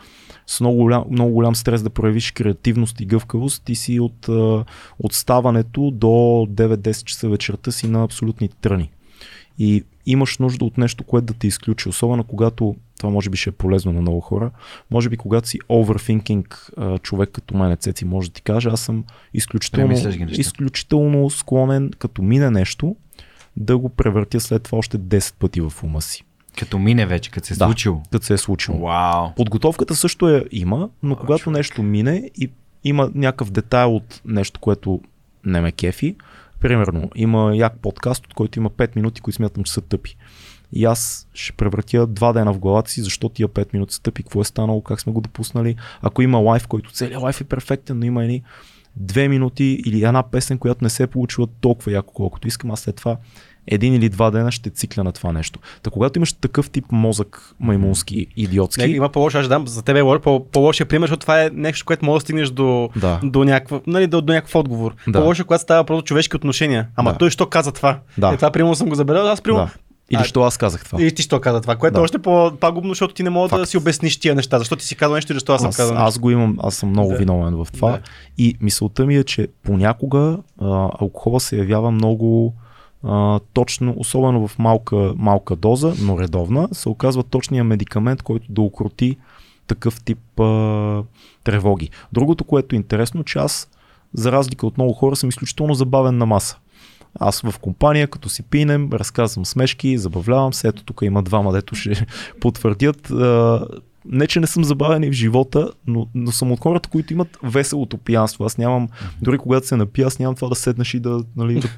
с много голям стрес да проявиш креативност и гъвкавост, ти си от отставането до 9-10 часа вечерта си на абсолютни тръни. И имаш нужда от нещо, което да те изключи, особено когато, това може би ще е полезно на много хора, може би когато си overthinking човек като мен, Цеци, може да ти кажа, аз съм изключително склонен, като мине нещо, да го превъртя след това още 10 пъти в ума си. Като мине вече, като се е случило? Да, като се е случило. Wow. Подготовката също има, но когато нещо мине и има някакъв детайл от нещо, което не ме кефи, примерно, има як подкаст, от който има 5 минути, които смятам, че са тъпи. И аз ще превъртя 2 дена в главата си, защо тия 5 минути са тъпи, какво е станало, как сме го допуснали. Ако има лайф, който целият лайф е перфектен, но има едни 2 минути или една песен, която не се е получила толкова яко, колкото искам, аз след това 1 или 2 дена ще цикля на това нещо. Та когато имаш такъв тип мозък, маймунски, идиотски. Не, има по-лошо, аз дам за тебе по-лошия пример, защото това е нещо, което може да стигнеш до някакъв, нали, до някакъв отговор. Да. По-лошо, когато става просто човешки отношения. Ама той що каза това? Да. Е, това примерно съм го забелязал, аз примерно. Да. Или що аз казах това. Или ти що каза това, което е още по-пагубно, защото ти не мога да си обясниш тия неща, защото ти си казал нещо и защо аз съм казал. Аз го имам, аз съм много виновен в това. Да. И мисълта ми е, че понякога алкохола се явява много точно, особено в малка доза, но редовна, се оказва точния медикамент, който да укроти такъв тип тревоги. Другото, което е интересно, че аз, за разлика от много хора, съм изключително забавен на маса. Аз в компания, като си пинем, разказвам смешки, забавлявам се, ето тук има 2, дето ще потвърдят. Не, че не съм забавен и в живота, но съм от хората, които имат веселото пиянство. Аз нямам, дори когато се напия, аз нямам това да седнеш и да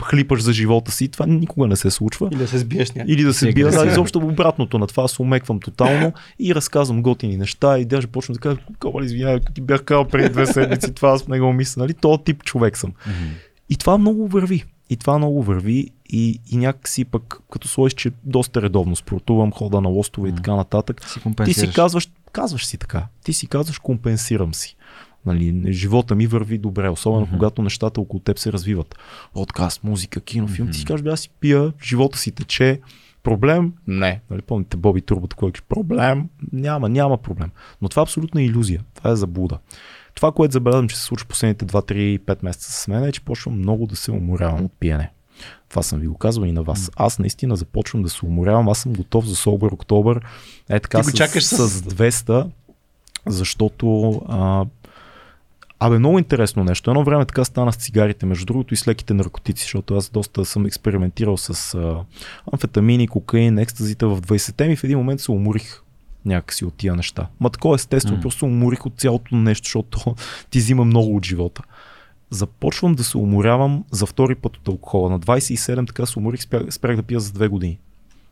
хлипаш за живота си. Това никога не се случва. Или да се сбиеш някакъв. Или да се сбия. Да, изобщо обратното на това. Аз умеквам тотално и разказвам готини неща и даже почвам да кажа, кога, извинявай, ти бях казал преди 2 седмици, това аз не го мисля, нали? Този тип човек съм. И това много върви. И някакси пък, като сложиш, че доста редовно спортувам, хода на лостове и така нататък, ти си казваш си така, ти си казваш, компенсирам си. Нали, живота ми върви добре, особено когато нещата около теб се развиват. Подкаст, музика, кино, филм, ти си кажеш, бе, аз си пия, живота си тече, проблем? Не. Нали, помните Боби Турбата, който проблем? Няма проблем. Но това е абсолютна иллюзия, това е заблуда. Това, което забелязвам, че се случва последните 2-3-5 месеца с мен, е, че почвам много да се уморявам от пиене. Това съм ви го казвал и на вас. Аз наистина започвам да се уморявам. Аз съм готов за Sober October. Е така с 200, защото много интересно нещо. Едно време така стана с цигарите, между другото и с леките наркотици, защото аз доста съм експериментирал с амфетамини, кокаин, екстазита в 20-те ми. В един момент се уморих някакси от тия неща. Ма тако естествено, просто уморих от цялото нещо, защото ти взима много от живота. Започвам да се уморявам за втори път от алкохола. На 27 така се уморих, спрях да пия за 2 години.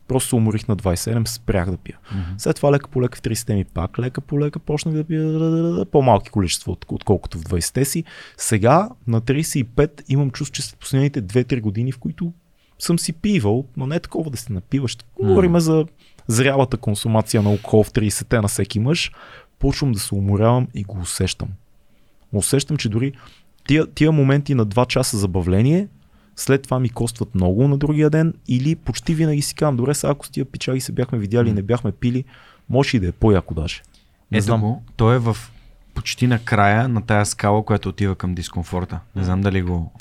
Просто се уморих на 27, спрях да пия. Mm-hmm. След това лека по лека в 30-те ми пак лека по лека почнах да пия по-малки количества, отколкото в 20-те си. Сега на 35 имам чувство, че след последните 2-3 години, в които съм си пивал, но не е такова да се напиваш. Говорим за зрялата консумация на алкохол в 30-те на всеки мъж. Почвам да се уморявам и го усещам. Усещам, че дори тия моменти на 2 часа забавление, след това ми костват много на другия ден или почти винаги си казвам, добре са, ако с тия пичаги се бяхме видяли и не бяхме пили, може и да е по-яко даже. Не ето го, той е в почти на края на тая скала, която отива към дискомфорта. Не знам дали го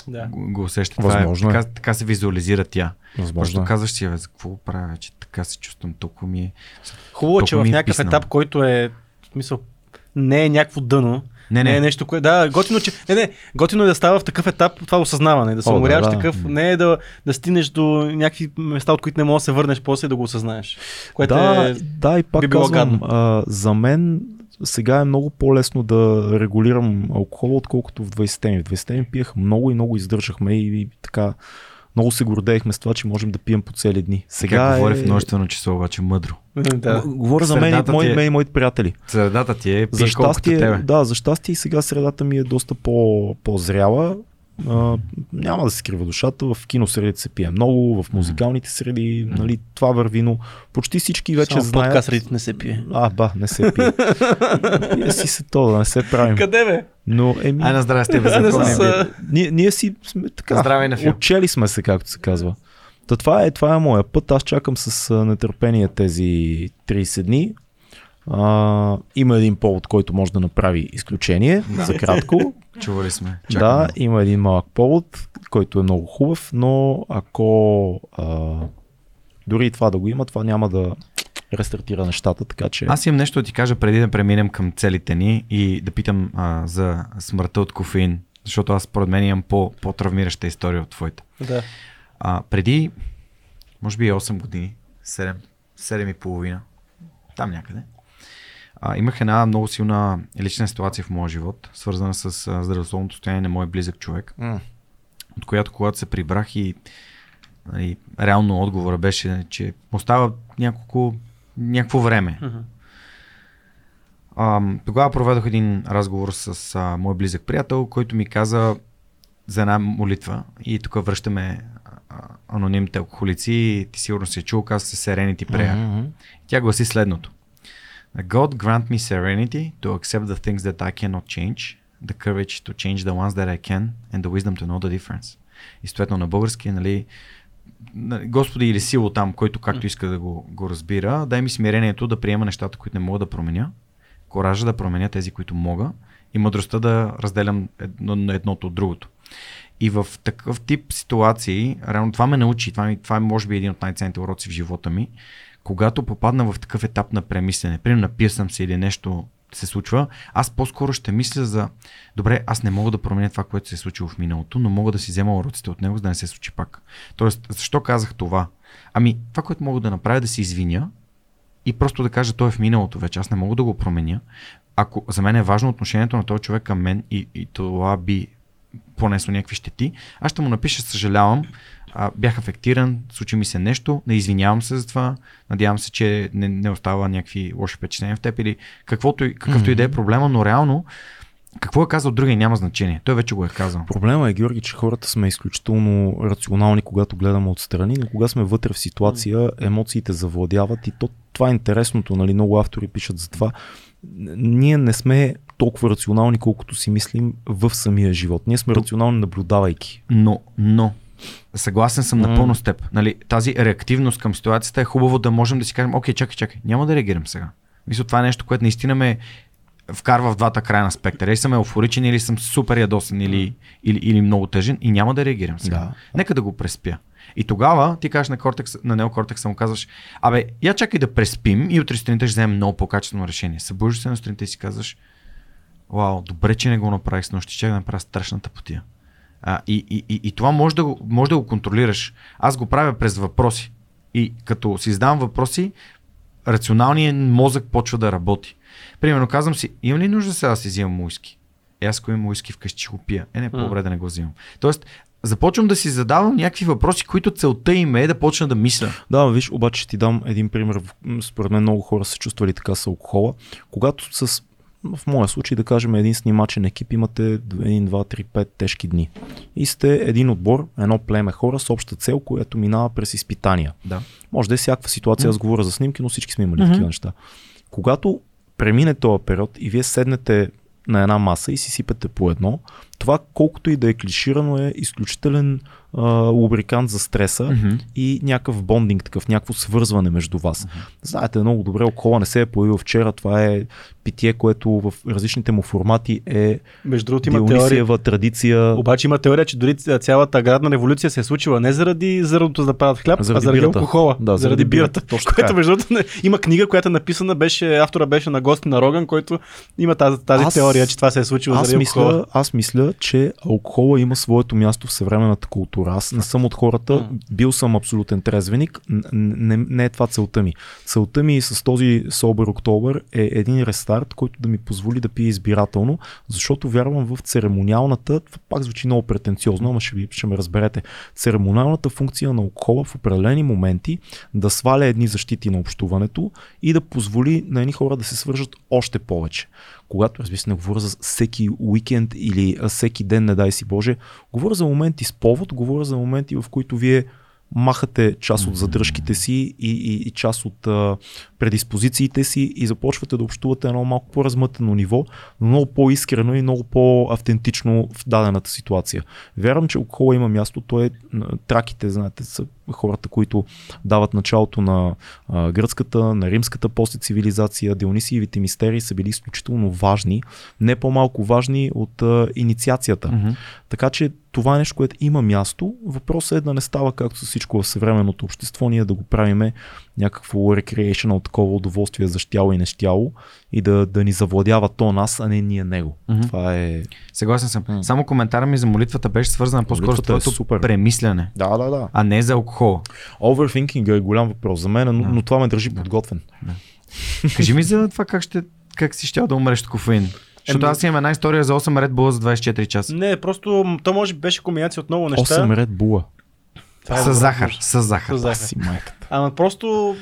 усеща. Възможно това е. Така се визуализира тя. Просто казваш си, за какво правя, че така се чувствам, толкова ми е. Хубаво, че в някакъв етап, който е, в смисъл, не е някакво дъно. Не е нещо, което. Да, готино, че. Готино е да става в такъв етап това осъзнаване. Да се уморяваш такъв, не е да стигнеш до някакви места, от които не можеш да се върнеш после и да го осъзнаеш. Което и пак би било казвам, за мен сега е много по-лесно да регулирам алкохола, отколкото в 20-те ми. В 20-те ми пиех много и много издържахме и така. Много се гордеехме с това, че можем да пием по цели дни. Сега говоря в нощено число, обаче мъдро. Да. Говоря за мен и моите приятели. Средата ти е пиш колкото тебе. Да, за щастие и сега средата ми е доста по-зряла. Няма да се скрива душата, в киносредите се пие много, в музикалните среди, нали, това върви, но почти всички вече знаят. Само подкаст средите не се пие. Не се пие. Пие си се то, да не се правим. Къде бе? Но, Ай на здраве с тебе, ние си сме така, отчели сме се, както се казва. Та това е моя път, аз чакам с нетърпение тези 30 дни. Има един повод, който може да направи изключение за кратко. Чували сме. Чакаме. Да, има един малък повод, който е много хубав, но ако дори и това да го има, това няма да рестартира нещата, така че... Аз имам нещо да ти кажа преди да преминем към целите ни и да питам за смъртта от кофеин, защото аз според мен имам по-травмираща история от твоята. Да. Преди, може би 8 години, 7 и половина, там някъде, имах една много силна лична ситуация в моя живот, свързана с здравословното състояние на мой близък човек, от която когато се прибрах и реално отговора беше, че остава някакво време. Тогава проведох един разговор с мой близък приятел, който ми каза за една молитва и тук връщаме анонимните алкохолици и ти сигурно си чул, казва се Serenity Prayer. Тя гласи следното. God grant me serenity to accept the things that I cannot change, the courage to change the ones that I can, and the wisdom to know the difference. И съответно на български, нали, Господи или сило там, който както иска да го разбира, дай ми смирението да приема нещата, които не мога да променя, коража да променя тези, които мога и мъдростта да разделям едното от другото. И в такъв тип ситуации, реално това ме научи, това е може би един от най-ценните уроци в живота ми, когато попадна в такъв етап на премислене, примерно напия съм се или нещо се случва, аз по-скоро ще мисля за добре, аз не мога да променя това, което се е случило в миналото, но мога да си взема уроците от него, за да не се случи пак. Тоест, защо казах това? Това, което мога да направя, да се извиня и просто да кажа, той е в миналото вече, аз не мога да го променя. Ако за мен е важно отношението на този човек към мен и това би понесло някакви щети, аз ще му напиша, съжалявам, бях афектиран, случи ми се нещо, не извинявам се за това, надявам се, че не остава някакви лоши впечатления в теб или какъвто и да е проблема, но реално какво е казал другия няма значение, той вече го е казал. Проблема е, Георги, че хората сме изключително рационални, когато гледаме отстрани, но когато сме вътре в ситуация, емоциите завладяват и това е интересното, нали, много автори пишат за това. Ние не сме толкова рационални, колкото си мислим в самия живот. Ние сме рационални наблюдавайки. Но съгласен съм напълно с теб. Нали, тази реактивност към ситуацията е хубаво да можем да си кажем, окей, чакай, няма да реагирам сега. Мисля, това е нещо, което наистина ме вкарва в двата края на спектъра. Или съм еуфоричен, или съм супер ядосен, или много тъжен и няма да реагирам сега. Да. Нека да го преспя. И тогава ти кажеш на неокортекса му казваш, я чакай да преспим и утре сутринта ще вземем много по-качествено решение. Събуждаш се на сутринта и си казваш, вау, добре, че не го направих с нощи, чак да направя страшната потия. И това може да го контролираш. Аз го правя през въпроси. И като си задавам въпроси, рационалният мозък почва да работи. Примерно казвам си, имам ли нужда сега да си взимам уиски? Аз ако имам уиски вкъщи ще го пия. Не, по-добре да не го взимам. Тоест, започвам да си задавам някакви въпроси, които целта им е да почна да мисля. Да, виж, обаче ще ти дам един пример. Според мен много хора са чувствали така с алкохола. Когато с, в моя случай, да кажем, един снимачен екип, имате 1, 2, 3, 5 тежки дни. И сте един отбор, едно племе хора с обща цел, която минава през изпитания. Да. Може да е всякаква ситуация, аз говоря за снимки, но всички сме имали такива неща. Когато премине този период и вие седнете на една маса и си сипете по едно, това колкото и да е клиширано е изключителен лубрикант за стреса и някакъв бондинг, такъв, някакво свързване между вас. Знаете много добре, алкохола не се е появил вчера, това е питие, което в различните му формати е Дионисиева традиция. Обаче има теория, че дори цялата градна революция се е случила не заради зърното да правят хляб, а заради алкохола. Да, заради бирата. Точно което, между другото, има книга, която е написана, беше, автора беше на гости на Роган, който има тази теория, че това се е случило заради алкохола. Аз мисля, че алкохола има своето място в съвременната култура. Аз не съм от хората, бил съм абсолютен трезвеник, не е това целта ми. Целта ми с този Sober October е един рестарт, който да ми позволи да пия избирателно, защото вярвам в церемониалната, пак звучи много претенциозно, ама ще ме разберете, церемониалната функция на алкохола в определени моменти да сваля едни защити на общуването и да позволи на едни хора да се свържат още повече. Когато, разбира се, не говоря за всеки уикенд или всеки ден, не дай си Боже, говоря за моменти с повод, говоря за моменти, в които вие махате част от задръжките си и част от предиспозициите си и започвате да общувате едно малко по-размътено ниво, но много по-искрено и много по-автентично в дадената ситуация. Вярвам, че алкохола има място, то е траките, знаете, са хората, които дават началото на гръцката, на римската после цивилизация, Дионисиевите мистерии са били изключително важни, не по-малко важни от инициацията. Така че това е нещо, което има място. Въпросът е да не става както с всичко в съвременното общество, ние да го правиме някакво recreational такова удоволствие за щяло и нещяло и да ни завладява то нас, а не ние него. Това е... Съгласен съм. Само коментар ми за молитвата беше свързана по-скоро с твоето премисляне. Да. А не за алкохола. Overthinking е голям въпрос за мен, но това ме държи подготвен. Кажи ми за това как си щял да умреш от кофеин. Защото аз имам една история за 8 Red Bull за 24 часа. Не, просто то може би беше комбинация от много неща. 8 Red Bull. С захар. Аз си майката. Ама просто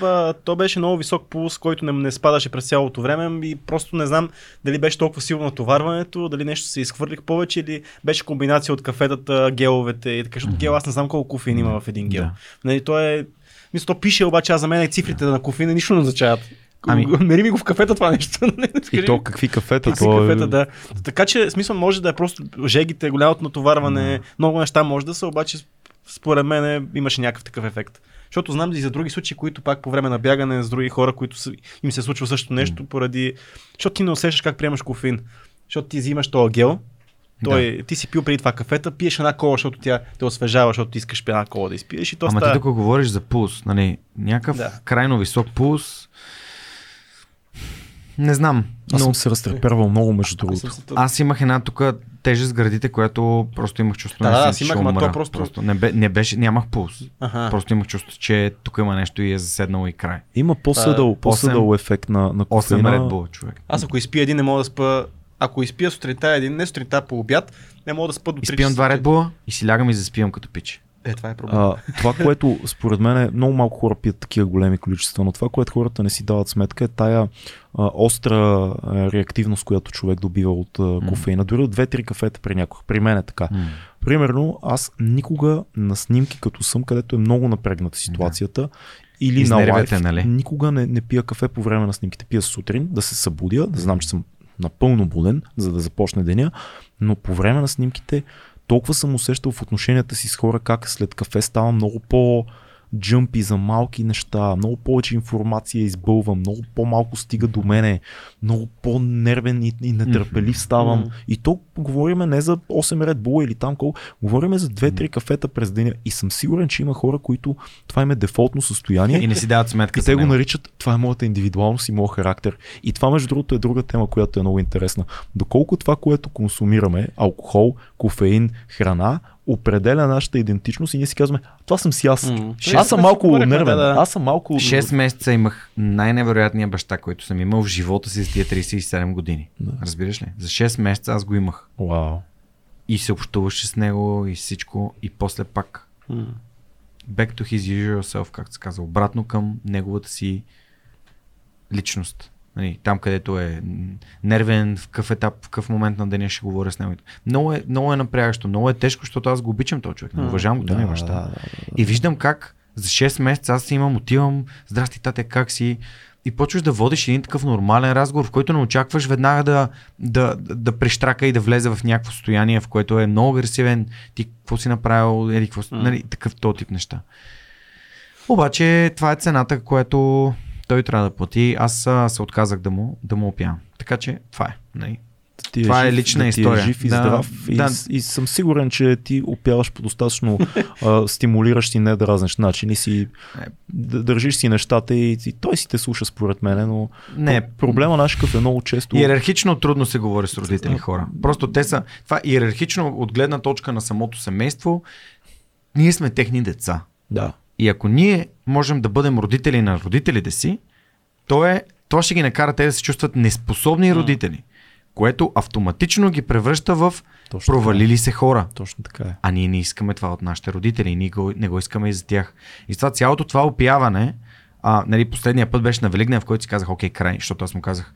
то беше много висок пулс, който не спадаше през цялото време и просто не знам дали беше толкова силно натоварването, дали нещо се изхвърлих повече или беше комбинация от кафетата, геловете и така, защото гел аз не знам колко кофеин има в един гел. Нали, то е... Мисля, то пише обаче, аз за мен цифрите на кофеина нищо не означават. Мери ми го в кафета това нещо. И то какви кафета? Да. Така че смисъл може да е просто жегите, голямото натоварване, много неща може да са, обаче според мен имаше някакъв такъв ефект. Защото знам и за други случаи, които пак по време на бягане с други хора, които им се случва също нещо, поради... Защото ти не усещаш как приемаш кофеин. Защото ти взимаш този гел, ти си пил преди това кафета, пиеш една кола, защото тя те освежава, защото ти искаш една кола да изпиеш и то става. Ама ти тук говориш за пулс, нали? Някакъв крайно висок пулс. Не знам. Аз съм се разтрепервал много между другото. Аз имах една тук тежест градите, която просто имах чувство, че ще умра. Просто нямах пулс. Просто имах чувство, че тук има нещо и е заседнало и край. Има по-съдъл ефект на кофеина. 8 Red Bull, човек. Аз ако изпия един, не мога да спа. Ако изпия сутринта един, не сутринта по обяд, не мога да спа до 3 часа. Изпивам 2 Red Bull и си лягам и заспивам като пич. Това е проблем. Това, което според мен е, много малко хора пият такива големи количества, но това, което хората не си дават сметка е тая остра реактивност, която човек добива от кофеина. Дори от 2-3 кафета при някой. При мен е така. Примерно, аз никога на снимки, като съм, където е много напрегната ситуацията, или на лайф, нали? Никога не пия кафе по време на снимките. Пия сутрин, да се събудя, да знам, че съм напълно буден, за да започне деня, но по време на снимките толкова съм усещал в отношенията си с хора, как след кафе става много по-джъмпи за малки неща, много повече информация избълвам, много по-малко стига до мене, много по-нервен и нетърпелив ставам. И то говориме не за 8 Red Bull или там колко, говориме за 2-3 кафета през деня и съм сигурен, че има хора, които това им е дефолтно състояние и не си дават сметка. И те го наричат, това е моята индивидуалност и моят характер. И това между другото е друга тема, която е много интересна. Доколко това, което консумираме, алкохол, кофеин, храна, определя нашата идентичност и ние си казваме, това съм си аз. Аз съм малко нервен. Аз съм малко... 6 месеца имах най-невероятния баща, който съм имал в живота си за тия 37 години. Да. Разбираш ли? За 6 месеца аз го имах. Вау. и се общуваше с него и всичко, и после пак back to his usual self, както се казва, обратно към неговата си личност. Там, където е нервен, в какъв етап, в какъв момент на деня ще говоря с него. Много е напрягащо, много е тежко, защото аз го обичам този човек. Не уважавам го, той ми е баща. И виждам как за 6 месеца аз имам, отивам, здрасти, тате, как си? И почваш да водиш един такъв нормален разговор, в който не очакваш веднага да прещрака и да влезе в някакво състояние, в което е много агресивен, ти какво си направил, или какво си, нали, такъв този тип неща. Обаче това е цената, която той трябва да плати. Аз се отказах да му опявам. Така че това е. Нали? Това е лична история. Ти е жив и здрав. И съм сигурен, че ти опяваш по достатъчно стимулиращ и недразнещ начин. И си държиш си нещата и той си те слуша, според мен, но не, проблема наш като е много често. Иерархично трудно се говори с родители хора. Просто те са. Това иерархично от гледна точка на самото семейство. Ние сме техни деца. Да. И ако ние можем да бъдем родители на родителите си, това ще ги накара те да се чувстват неспособни родители, което автоматично ги превръща в точно провалили се хора. Точно така е. А ние не искаме това от нашите родители, ние не го искаме и за тях. И това цялото това опияване, нали, последния път беше на Великден, в който си казах, окей, край, защото аз му казах,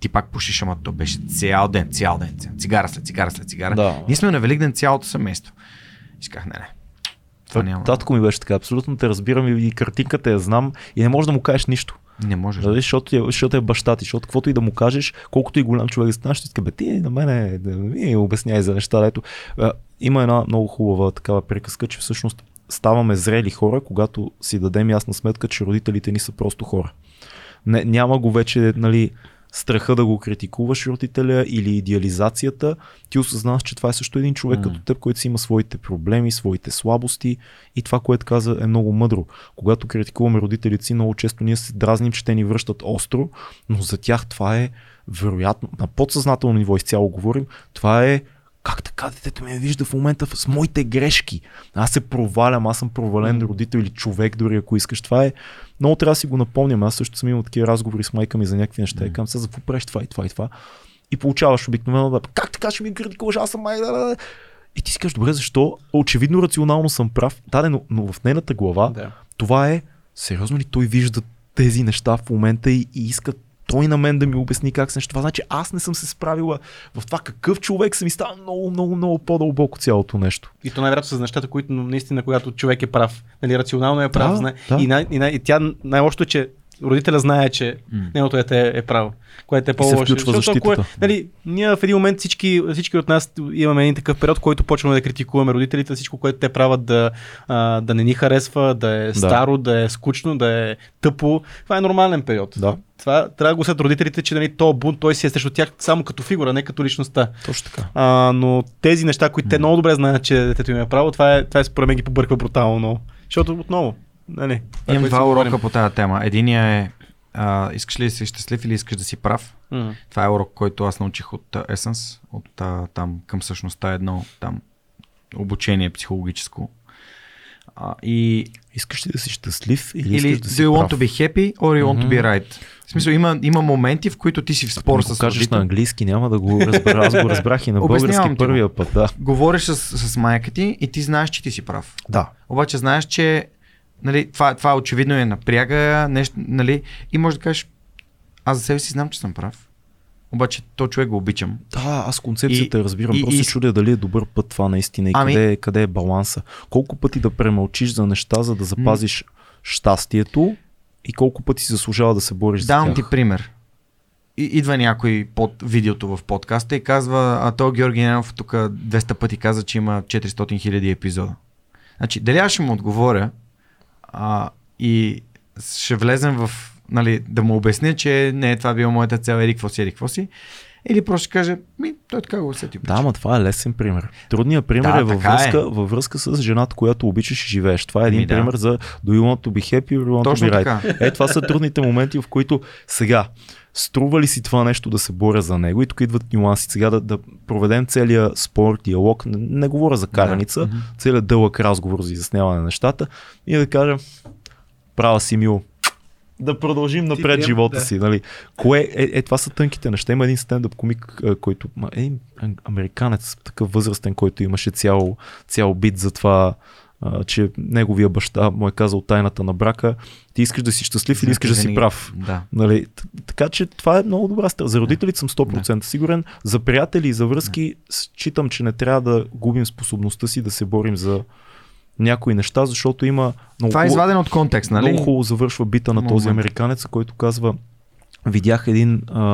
ти пак пушиш, ама то беше цял ден, цигара след цигара. Да. Ние сме на Великден цялото семейство. И казах, не. Татко ми беше така, абсолютно те разбирам и картинката я знам и не можеш да му кажеш нищо. Не можеш. Да, защото е баща ти, защото каквото и да му кажеш, колкото и голям човек станеш, ще иска, бе, ти на мене ми обясняй за неща. Ето. Има една много хубава такава приказка, че всъщност ставаме зрели хора, когато си дадем ясна сметка, че родителите ни са просто хора. Няма го вече, нали, страха да го критикуваш родителя или идеализацията, ти осъзнаваш, че това е също един човек като теб, който си има своите проблеми, своите слабости и това, което каза, е много мъдро. Когато критикуваме родителите си, много често ние се дразним, че те ни връщат остро, но за тях това е вероятно, на подсъзнателно ниво изцяло говорим, това е как така детето ме вижда в момента с моите грешки. Аз се провалям, аз съм провален родител или човек, дори ако искаш. Това е. Много трябва да си го напомням. Аз също съм имал такива разговори с майка ми за някакви неща. И казвам, сега за какво правиш това. И получаваш обикновено, как така ще ми критикуваш, аз съм майка. И ти си кажеш, добре, защо? Очевидно рационално съм прав. Да, но в нейната глава това е, сериозно ли той вижда тези неща в момента и иска той на мен да ми обясни как се нещо. Това значи аз не съм се справила в това какъв човек съм и става много, много, много по-дълбоко цялото нещо. И то най-вероятно са нещата, които наистина, когато човек е прав, нали, рационално е прав, знае. Да. И тя най-лошото е, че родителя знае, че неното дете е право, което е по-лошо. Нали, ние в един момент всички от нас имаме един такъв период, в който почваме да критикуваме родителите, всичко, което те правят да не ни харесва, да е старо, да е скучно, да е тъпо. Това е нормален период. Да. Това трябва да го след родителите, че нали, то бунт, той си е срещу тях само като фигура, не като личността. Точно така. Но тези неща, които те много добре знаят, че детето им е право, това е според мен ги побърква брутално. Защото отново. Нали, имам два урока по тази тема. Единия е искаш ли да си щастлив или искаш да си прав. Това е урок, който аз научих от Essence, от там към същността едно там обучение психологическо. Искаш ли да си щастлив или искаш да си прав? Do you want to be happy or you want to be right? В смисъл, има моменти, в които ти си в спор с родителите. Кажеш на английски, няма да го разбера. Аз го разбрах и на български първия път. Да. Говориш с майка ти и ти знаеш, че ти си прав. Да. Обаче знаеш, че нали, това очевидно е напряга нещо, нали, и може да кажеш, аз за себе си знам, че съм прав, обаче то човек го обичам. Да, аз концепцията разбирам, просто се чудя дали е добър път това наистина и къде е баланса. Колко пъти да премълчиш за неща, за да запазиш щастието и колко пъти си заслужава да се бориш за тях. Давам ти пример. Идва някой под видеото в подкаста и казва, той Георги Ненов тук 200 пъти каза, че има 400 хиляди епизода. Значи, дали аз ще му отговоря, и ще влезем в, нали, да му обясня, че не е това била моята цел, еди какво си, или просто ще каже, той така го усети. Да, ма това е лесен пример. Трудният пример е във връзка с жената, която обичаш и живееш. Това е един пример за do you want to be happy or do you want to be right. Това са трудните моменти, в които сега струва ли си това нещо да се боря за него? И тук идват нюанси. Сега да проведем целия спор, диалог, не говоря за караница, целият дълъг разговор за изясняване на нещата и да кажем, права си, мил, да продължим напред живота си. Нали? Кое е, това са тънките неща. Има един стендъп комик, който е американец, такъв възрастен, който имаше цял бит за това, че неговия баща му е казал тайната на брака. Ти искаш да си щастлив или искаш да си прав. Да. Нали? Така че това е много добра страна. За родителите съм 100% сигурен. За приятели и за връзки считам, че не трябва да губим способността си да се борим за някои неща, защото има много... Това е извадено от контекст, нали? Много хубаво завършва бита на този американец, който казва: видях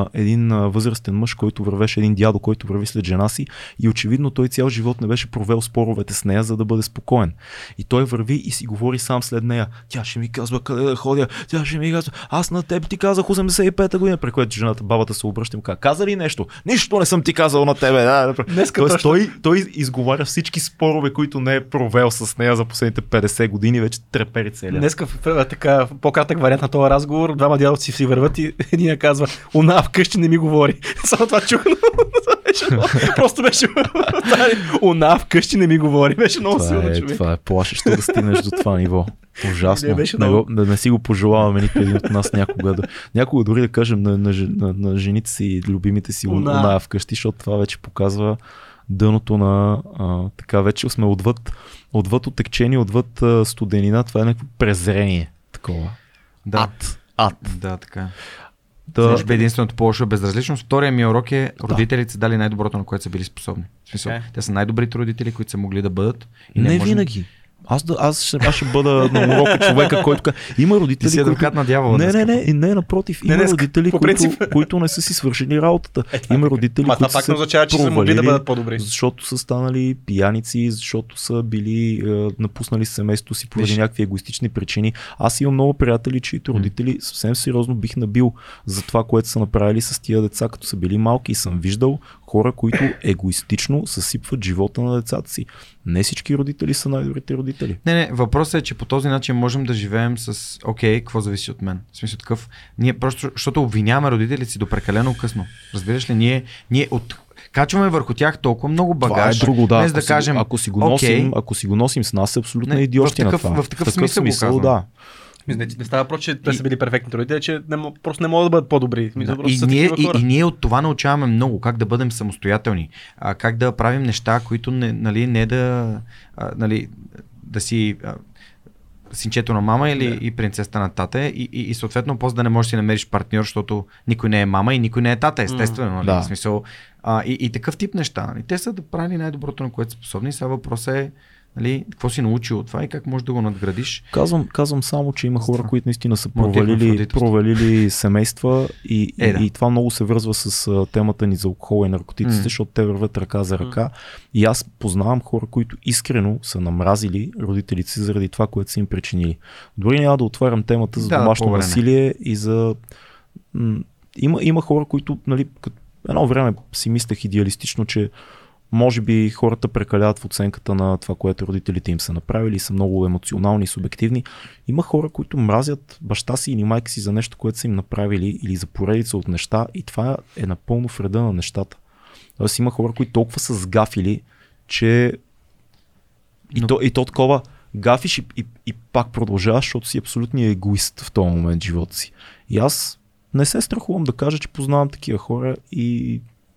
един възрастен мъж, който вървеше, един дядо, който върви след жена си, и очевидно той цял живот не беше провел споровете с нея, за да бъде спокоен. И той върви и си говори сам след нея. Тя ще ми казва къде да ходя, тя ще ми казва, аз на теб ти казах 85-та година, при което жената, бабата се обръща и му казва: каза ли нещо? Нищо не съм ти казал на тебе. Тоест, той изговаря всички спорове, които не е провел с нея за последните 50 години, вече трепери целия. Днеска така по-кратък вариант на този разговор, двама дядовци си върват и я казва: она вкъщи не ми говори. Само това чух. Просто беше... она вкъщи не ми говори. Беше много силно, човек. Това е плашещо да стигнеш до това ниво. Ужасно. Да не си го пожелаваме нито един от нас някога. Някога дори да кажем на жените си и любимите си: она вкъщи, защото това вече показва дъното на... така вече сме отвъд отекчение, отвъд студенина. Това е някакво презрение. Такова. Ад. Да, така. Може би единственото по-лошо е безразличност. Втория ми урок е: родителите са дали най-доброто, на което са били способни. В смисъл, те са най-добрите родители, които са могли да бъдат. И не винаги. Аз ще бъда на урока човека, който има родители, ти си адвокат на дявола. Не, напротив. Има родители, които не са си свършили работата. Има родители, които са означава, че са могли да бъдат по-добри. Защото са станали пияници, защото са били напуснали семейството си поради някакви егоистични причини. Аз имам много приятели, чието родители съвсем сериозно бих набил за това, което са направили с тия деца, като са били малки, и съм виждал хора, които егоистично съсипват живота на децата си. Не всички родители са най-добрите родители. Не, въпросът е, че по този начин можем да живеем с: окей, какво зависи от мен? В смисъл такъв, ние просто, защото обвиняваме родителите си до прекалено късно. Разбираш ли, ние качваме върху тях толкова много багаж. Това е друго, да. Без да кажем, ако си го носим с нас, е абсолютно идиотщина това. В такъв смисъл, да. Не става просто, че те са били перфектни родители, че просто не могат да бъдат по-добри. Ние от това научаваме много, как да бъдем самостоятелни, как да правим неща, които да си синчето на мама или и принцеста на тата, и съответно после да не можеш да си намериш партньор, защото никой не е мама и никой не е тата, естествено. Нали? Да. В смисъл, и такъв тип неща. Нали? Те са да правили най-доброто, на което са способни. Сега въпросът е: нали, какво си научил от това и как можеш да го надградиш? Казвам само, че има хора, които наистина са провалили семейства, и това много се връзва с темата ни за алкохол и наркотиците, защото те вървят ръка за ръка. И аз познавам хора, които искрено са намразили родителите си заради това, което са им причинили. Дори няма да отварям темата за домашно насилие и за... Има хора, които, нали, едно време си мислех идеалистично, че може би хората прекаляват в оценката на това, което родителите им са направили, са много емоционални и субективни. Има хора, които мразят баща си или майка си за нещо, което са им направили, или за поредица от неща, и това е напълно вреда на нещата. Тоест има хора, които толкова са сгафили, че... И то такова гафиш и пак продължаваш, защото си абсолютния егоист в този момент в живота си. И аз не се страхувам да кажа, че познавам такива хора,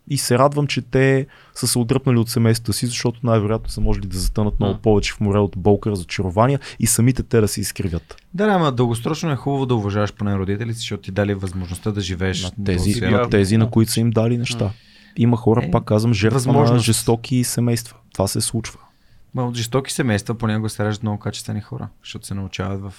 и се радвам, че те са се отдръпнали от семейството си, защото най-вероятно са можели да затънат много повече в море от болка, разочарования, и самите те да се изкривят. Да, ама дългосрочно е хубаво да уважаваш поне родителите, защото ти дали възможността да живееш на тези, на които са им дали неща. Има хора, пак казвам, жертва на жестоки семейства. Това се случва. От жестоки семейства понякога се раждат много качествени хора, защото се научават в...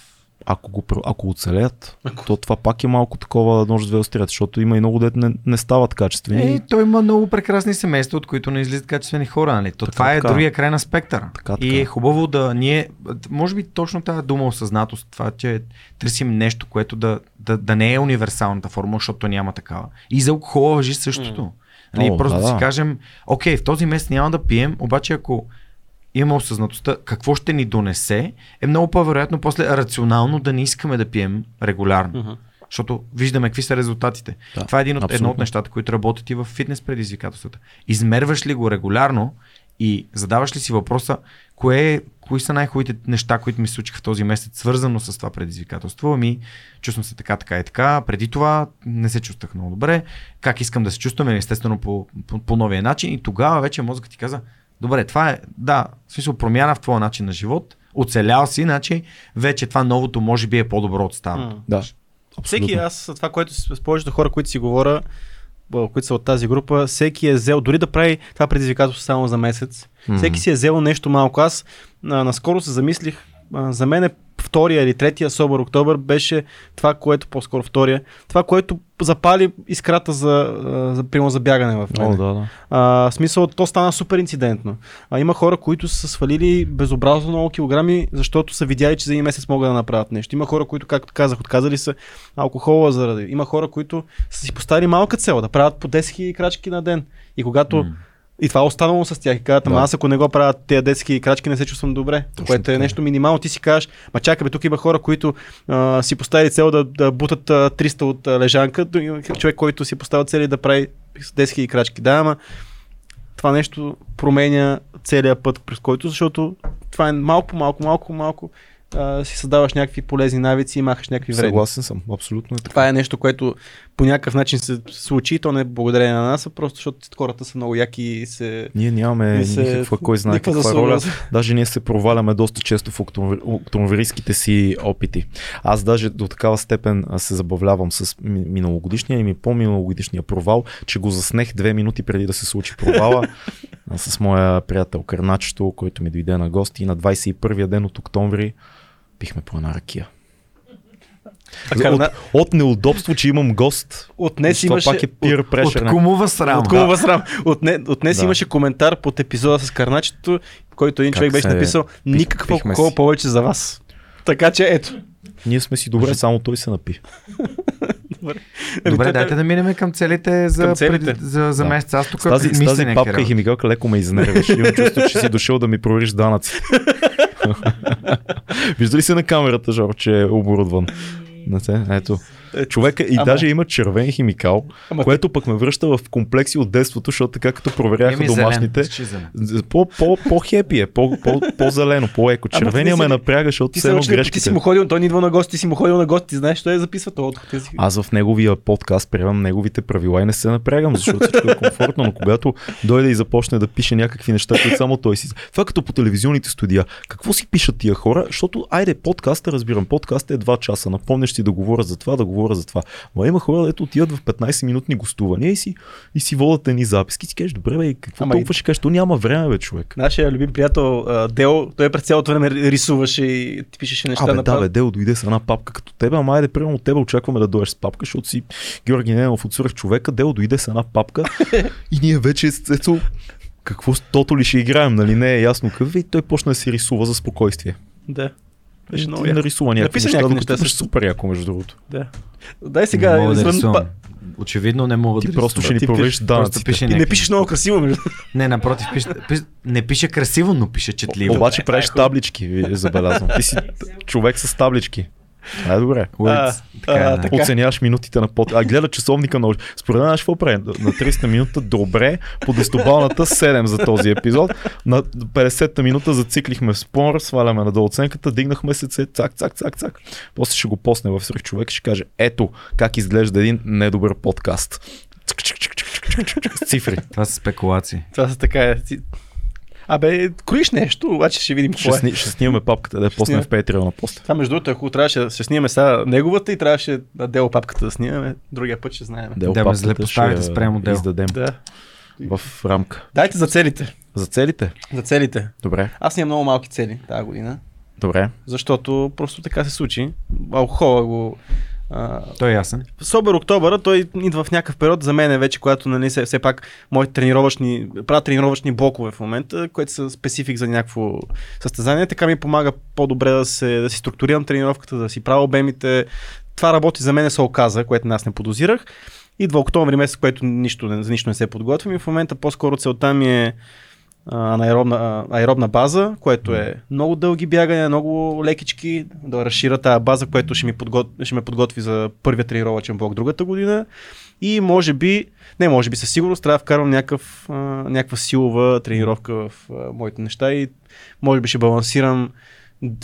Ако оцелят, то това пак е малко такова нож с две острия, защото има и много дет не стават качествени. Той има много прекрасни семейства, от които не излизат качествени хора. Нали? Това е другия край на спектъра. И е хубаво да ние... Може би точно тази дума осъзнатост, това, че търсим нещо, което да не е универсалната формула, защото няма такава. И за алкохола важи същото. Нали? Просто да си кажем: окей, в този месец няма да пием, обаче ако имаме осъзнатостта какво ще ни донесе, е много по-вероятно после рационално да не искаме да пием регулярно. Защото виждаме какви са резултатите. Да, това е едно от нещата, които работят и в фитнес предизвикателствата. Измерваш ли го регулярно и задаваш ли си въпроса: Кои са най-хубавите неща, които ми се случиха в този месец, свързано с това предизвикателство? Ами, чувствам се така. Преди това не се чувствах много добре. Как искам да се чувствам, естествено по новия начин. И тогава вече мозъкът ти каза, добре, това е, да, в смисъл промяна в твоя начин на живот, оцелял си, значи вече това новото може би е по-добро от старото. Да. Всеки аз, това, което с повечето хора, които си говоря, които са от тази група, всеки е взел, дори да прави това предизвикателство само за месец, всеки си е взел нещо малко. Аз наскоро се замислих, за мен е втория или третия Sober October беше това, което по-скоро втория, това, което запали искрата за бягане в мен. В смисъл, то стана супер инцидентно. Има хора, които са свалили безобразно много килограми, защото са видяли, че за един месец могат да направят нещо. Има хора, които, както казах, отказали са алкохола заради. Има хора, които са си поставили малка цел, да правят по 10 000 крачки на ден. И когато и това е останало с тях и казват, ама аз ако не го правят тези детски крачки, не се чувствам добре. Точно, което е нещо минимално. Ти си кажеш, ма чакай бе, тук има хора, които си поставили цел да бутат 300 от лежанка, човек, който си поставил цели да прави 10 000 крачки. Да, ама това нещо променя целия път, през който, защото това е малко си създаваш някакви полезни навици и махаш някакви вредни. Съгласен съм, абсолютно е така. Това е нещо, което по някакъв начин се случи и то не е благодарение на нас, а просто защото хората са много яки и се... Ние нямаме никаква, кой знае каква роля. Даже ние се проваляме доста често в октомврийските си опити. Аз даже до такава степен се забавлявам с миналогодишния и по-миналогодишния провал, че го заснех 2 минути преди да се случи провала с моя приятел Кърначето, който ми дойде на гости и на 21-я ден от октомври пихме по една ракия. От неудобство, че имам гост. Отнес имаше, пак е peer pressure. От кумова срам. Отнес имаше коментар под епизода с Карначето, който един човек беше написал, никакво алкохол повече за вас. Така че ето. Ние сме си добре, само той се напи. Добре, дайте да минем към целите за месеца. Аз тук с тази папка и химикалка леко ме изнервиш. Имам чувство, че си дошъл да ми провериш данъци. Вижда ли се на камерата, Жоро, че е оборудван? Ето. Човека и даже има червен химикал, което пък ме връща в комплекси от детството, защото така като проверяха домашните, по-хепи е, по-зелено, по-еко. Червения ме напряга, защото се едно грешките. Ти си му ходил, той не идва на гости, ти си му ходил на гости, ти знаеш, той е записва това. Аз в неговия подкаст приемам неговите правила и не се напрягам, защото всичко е комфортно, но когато дойде и започне да пише някакви неща, които само той си. Това като по телевизионните студия, какво си пишат тия хора, защото айде подкаста, разбирам, подкаста е 2 часа, напомняш си да говоря за това, да говоря за това. Но има хора, дето отиват в 15-минутни гостувания и си водят едни записки. Ти кажеш, добре, бе, какво толкова ще кажеш? То няма време, бе, човек. Нашия любим приятел Дел, той през цялото време рисуваше и ти пишеше неща на папка. Да, бе, Дел дойде с една папка като тебе, ама айде, примерно от тебе очакваме да дойдеш с папка, защото си Георги Ненов от Свърш човека, Дел дойде с една папка и ние вече какво тото ли ще играем, нали не е ясно какъв и той почна да си рисува за спокойствие. Да. Беше много нарисува някакви неща, са супер яко, между другото. Да. Дай сега не мога да рисувам. Очевидно не мога да рисувам. Ти просто ще ни провериш данъците. И не пишеш много красиво. Не, напротив, не пише красиво, но пише четливо. Обаче правиш таблички, забелязвам. Ти си човек с таблички. А, добре. Оценяваш минутите на под... А гледа часовника на... Според мен, какво правим? На 30-та минута добре, по 10-балната 7 за този епизод. На 50-та минута зациклихме спор, сваляме надолу оценката, дигнахме се, цак. После ще го посне в Свърх човек и ще каже, ето как изглежда един недобър подкаст. С цифри. Това са спекулации. Това са така... Абе, кроиш нещо, обаче ще видим какво е. Ще снимаме папката, да я поснем в Patreon после. Това между другото, ако трябваше да се снимаме сега неговата и трябваше да дело папката да снимаме, другия път ще знаем. Дело да, папката злепоставите спрямо дело. Издадем в рамка. Дайте за целите. За целите. Добре. Аз имам много малки цели тази година. Добре. Защото просто така се случи. Алкохола го... Той е ясен. Собер Октобъра, той идва в някакъв период за мен вече, когато нали, все пак моите правя тренировъчни блокове в момента, които са специфик за някакво състезание. Така ми помага по-добре да си структурирам тренировката, да си правя обемите. Това работи за мен, се оказа, което аз не подозирах. Идва октомври месец, което за нищо не се подготвям и в момента по-скоро целта ми е аеробна база, което е много дълги бягания, много лекички, да разширя тази база, което ще ме подготви за първия тренировачен блок другата година. И може би, не може би със сигурност, трябва да вкарвам някаква силова тренировка в моите неща и може би ще балансирам,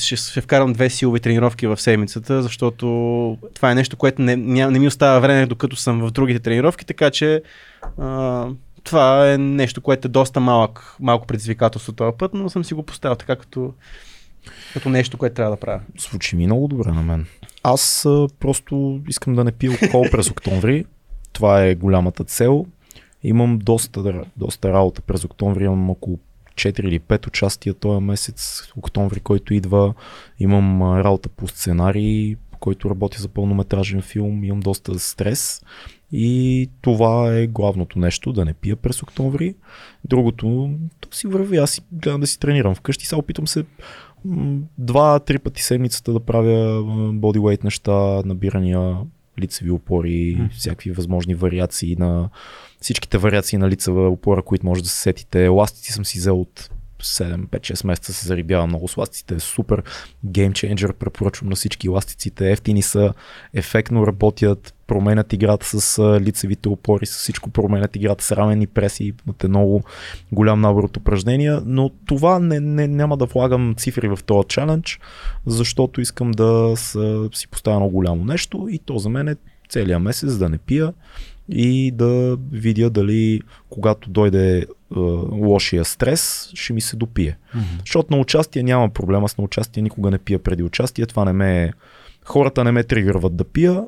ще вкарвам две силови тренировки в седмицата, защото това е нещо, което не ми остава време, докато съм в другите тренировки, така че това е нещо, което е доста малко предизвикателство този път, но съм си го поставил така като нещо, което трябва да правя. Звучи ми много добре на мен. Аз просто искам да не пия алкохол през октомври. Това е голямата цел. Имам доста работа през октомври. Имам около 4 или 5 участия този месец. Октомври, който идва, имам работа по сценарий, по който работя за пълнометражен филм. Имам доста стрес. И това е главното нещо, да не пия през октомври. Другото, то си върви, аз си гледам да си тренирам вкъщи, сега опитам се 2-3 пъти седмицата да правя бодиуейт неща, набирания, лицеви опори, всякакви възможни вариации на всичките вариации на лицева опора, които може да се сетите. Еластици съм си взел от 7-5-6 месеца, се зарибявам много с ластиците, супер геймченджер, препоръчвам на всички ластиците, ефтини са, ефектно работят, променят играта с лицевите опори, с всичко променят играта с рамени преси, имате много голям набор от упражнения, но това няма да влагам цифри в този чалендж, защото искам да си поставя много голямо нещо и то за мен е целия месец да не пия и да видя дали когато дойде лошия стрес, ще ми се допие. Защото на участие няма проблем, аз на участие никога не пия преди участие, това не ме... Хората не ме тригърват да пия,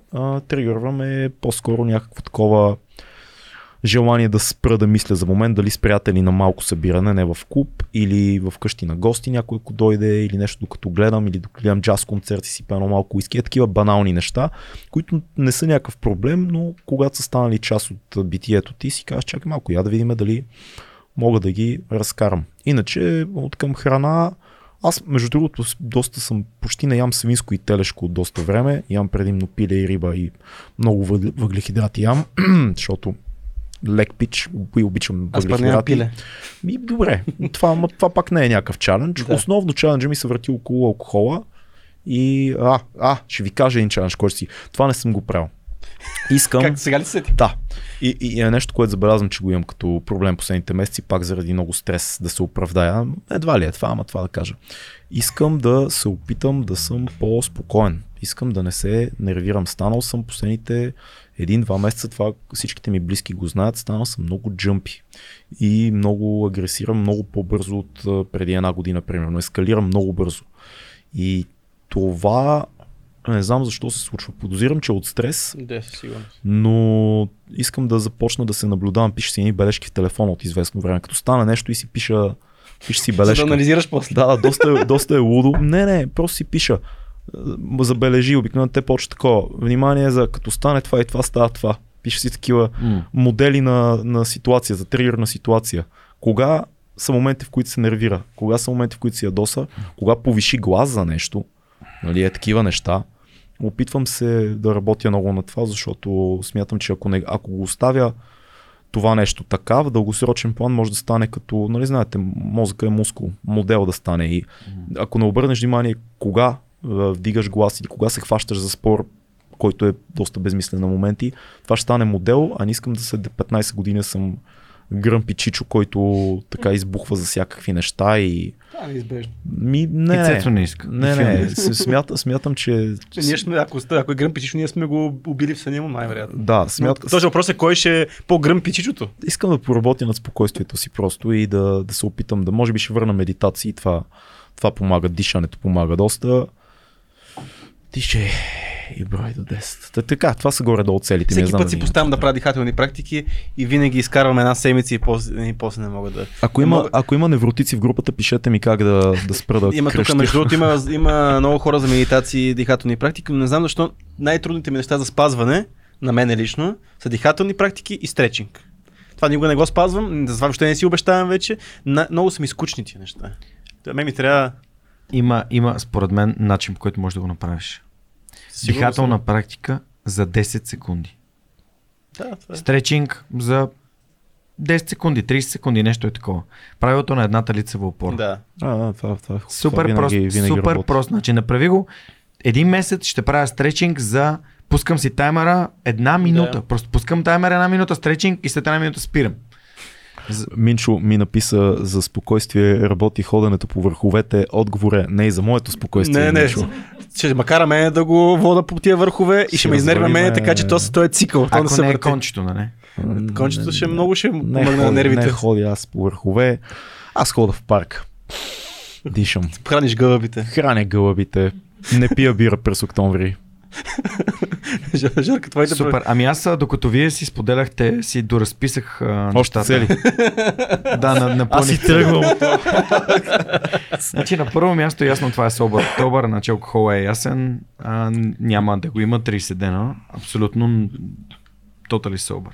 тригърваме по-скоро някакво такова желание да спра да мисля за момент, дали с приятели на малко събиране, не в клуб или в къщи на гости някой, ако дойде или нещо, докато гледам или докато гледам джаз концерт и си пия едно малко уиски, такива банални неща, които не са някакъв проблем, но когато са станали част от битието ти, си казваш, чакай малко, я да видим дали мога да ги разкарам. Иначе от към храна, аз между другото почти не ям свинско и телешко от доста време, ям предимно пиле и риба и много въглехидрати ям, защото лек пич и обичам въглехидрати. И добре, това пак не е някакъв чалендж. Да. Основно чалендж ми се върти около алкохола и ще ви кажа един чалендж, който си, това не съм го правил. Искам. Как сега ли се сети? Да. И е нещо, което забелязвам, че го имам като проблем последните месеци, пак заради много стрес да се оправдая. Едва ли е това, ама това да кажа. Искам да се опитам да съм по-спокоен. Искам да не се нервирам. Станал съм последните 1-2 месеца, това всичките ми близки го знаят, станал съм много джъмпи и много агресирам много по-бързо от преди една година, примерно. Ескалирам много бързо. И това не знам защо се случва. Подозирам, че от стрес, но искам да започна да се наблюдавам. Пиша си едни бележки в телефона от известно време. Като стане нещо и си пиша си бележка. За да анализираш после. Да, доста е лудо. Не, просто си пиша. Забележи, обикновено те почва такова. Внимание за като стане това и това, става това. Пиша си такива модели на ситуация, за тригърна ситуация. Кога са моменти, в които се нервира? Кога са моменти, в които си ядоса? Кога повиши глас за нещо? Нали, е такива неща. Опитвам се да работя много на това, защото смятам, че ако го оставя това нещо така, в дългосрочен план може да стане като, нали знаете, мозъка е мускул, модел да стане и ако не обърнеш внимание кога вдигаш глас или кога се хващаш за спор, който е доста безмислен на моменти, това ще стане модел, а не искам да след 15 години съм гръмпи чичо, който така избухва за всякакви неща и... Това е неизбежно. И цето не иска. Не. Смятам, че... Ако е гръмпи чичо, ние сме го убили в съня му най-вероятно. Да, смятам... Този въпрос е кой ще е по-гръмпи чичото? Искам да поработя над спокойствието си просто и да се опитам да... Може би ще върна медитации, това помага, дишането помага доста. Тише... И брой до 10. Така, това са горе-долу целите. Всеки път си поставям да правя дихателни практики и винаги изкарвам една седмица и после не мога да... Ако има невротици в групата, пишете ми как да спра да крещя. Между другото има много хора за медитации и дихателни практики, но не знам защо най-трудните ми неща за спазване, на мене лично, са дихателни практики и стречинг. Това никога не го спазвам, затова въобще не си обещавам вече. Много са ми скучни тия неща. Ми трябва... Има, според мен, начин, по който можеш да го направиш. Дихателна практика за 10 секунди. Да, стречинг за 10 секунди, 30 секунди, нещо е такова. Правилото на едната лицева опора. Да. Това супер прост, супер прост. Значи направи го. Един месец ще правя стречинг за... Пускам си таймера една минута. Да. Просто пускам таймера една минута, стречинг и след една минута спирам. Минчо ми написа за спокойствие работи ходенето по върховете. Отговора не и за моето спокойствие. Не, Минчо. Ще макара мене да го вода по тия върхове и ще ме изнервя мене, така че той е цикъл. Ако не е кончето, нали? Кончето ще много ще мърна нервите. Не ходя аз по върхове, аз хода в парк. Дишам. Храниш гълъбите. Храня гълъбите. Не пия бира през октомври. Жорка, твоите супер. Ами аз, докато вие си споделяхте, си доразписах още цели. Да, на аз си тръгвам. Значи на първо място ясно това е Sober October, значи алкохола е ясен, няма да го има 30 дена, абсолютно totally sober.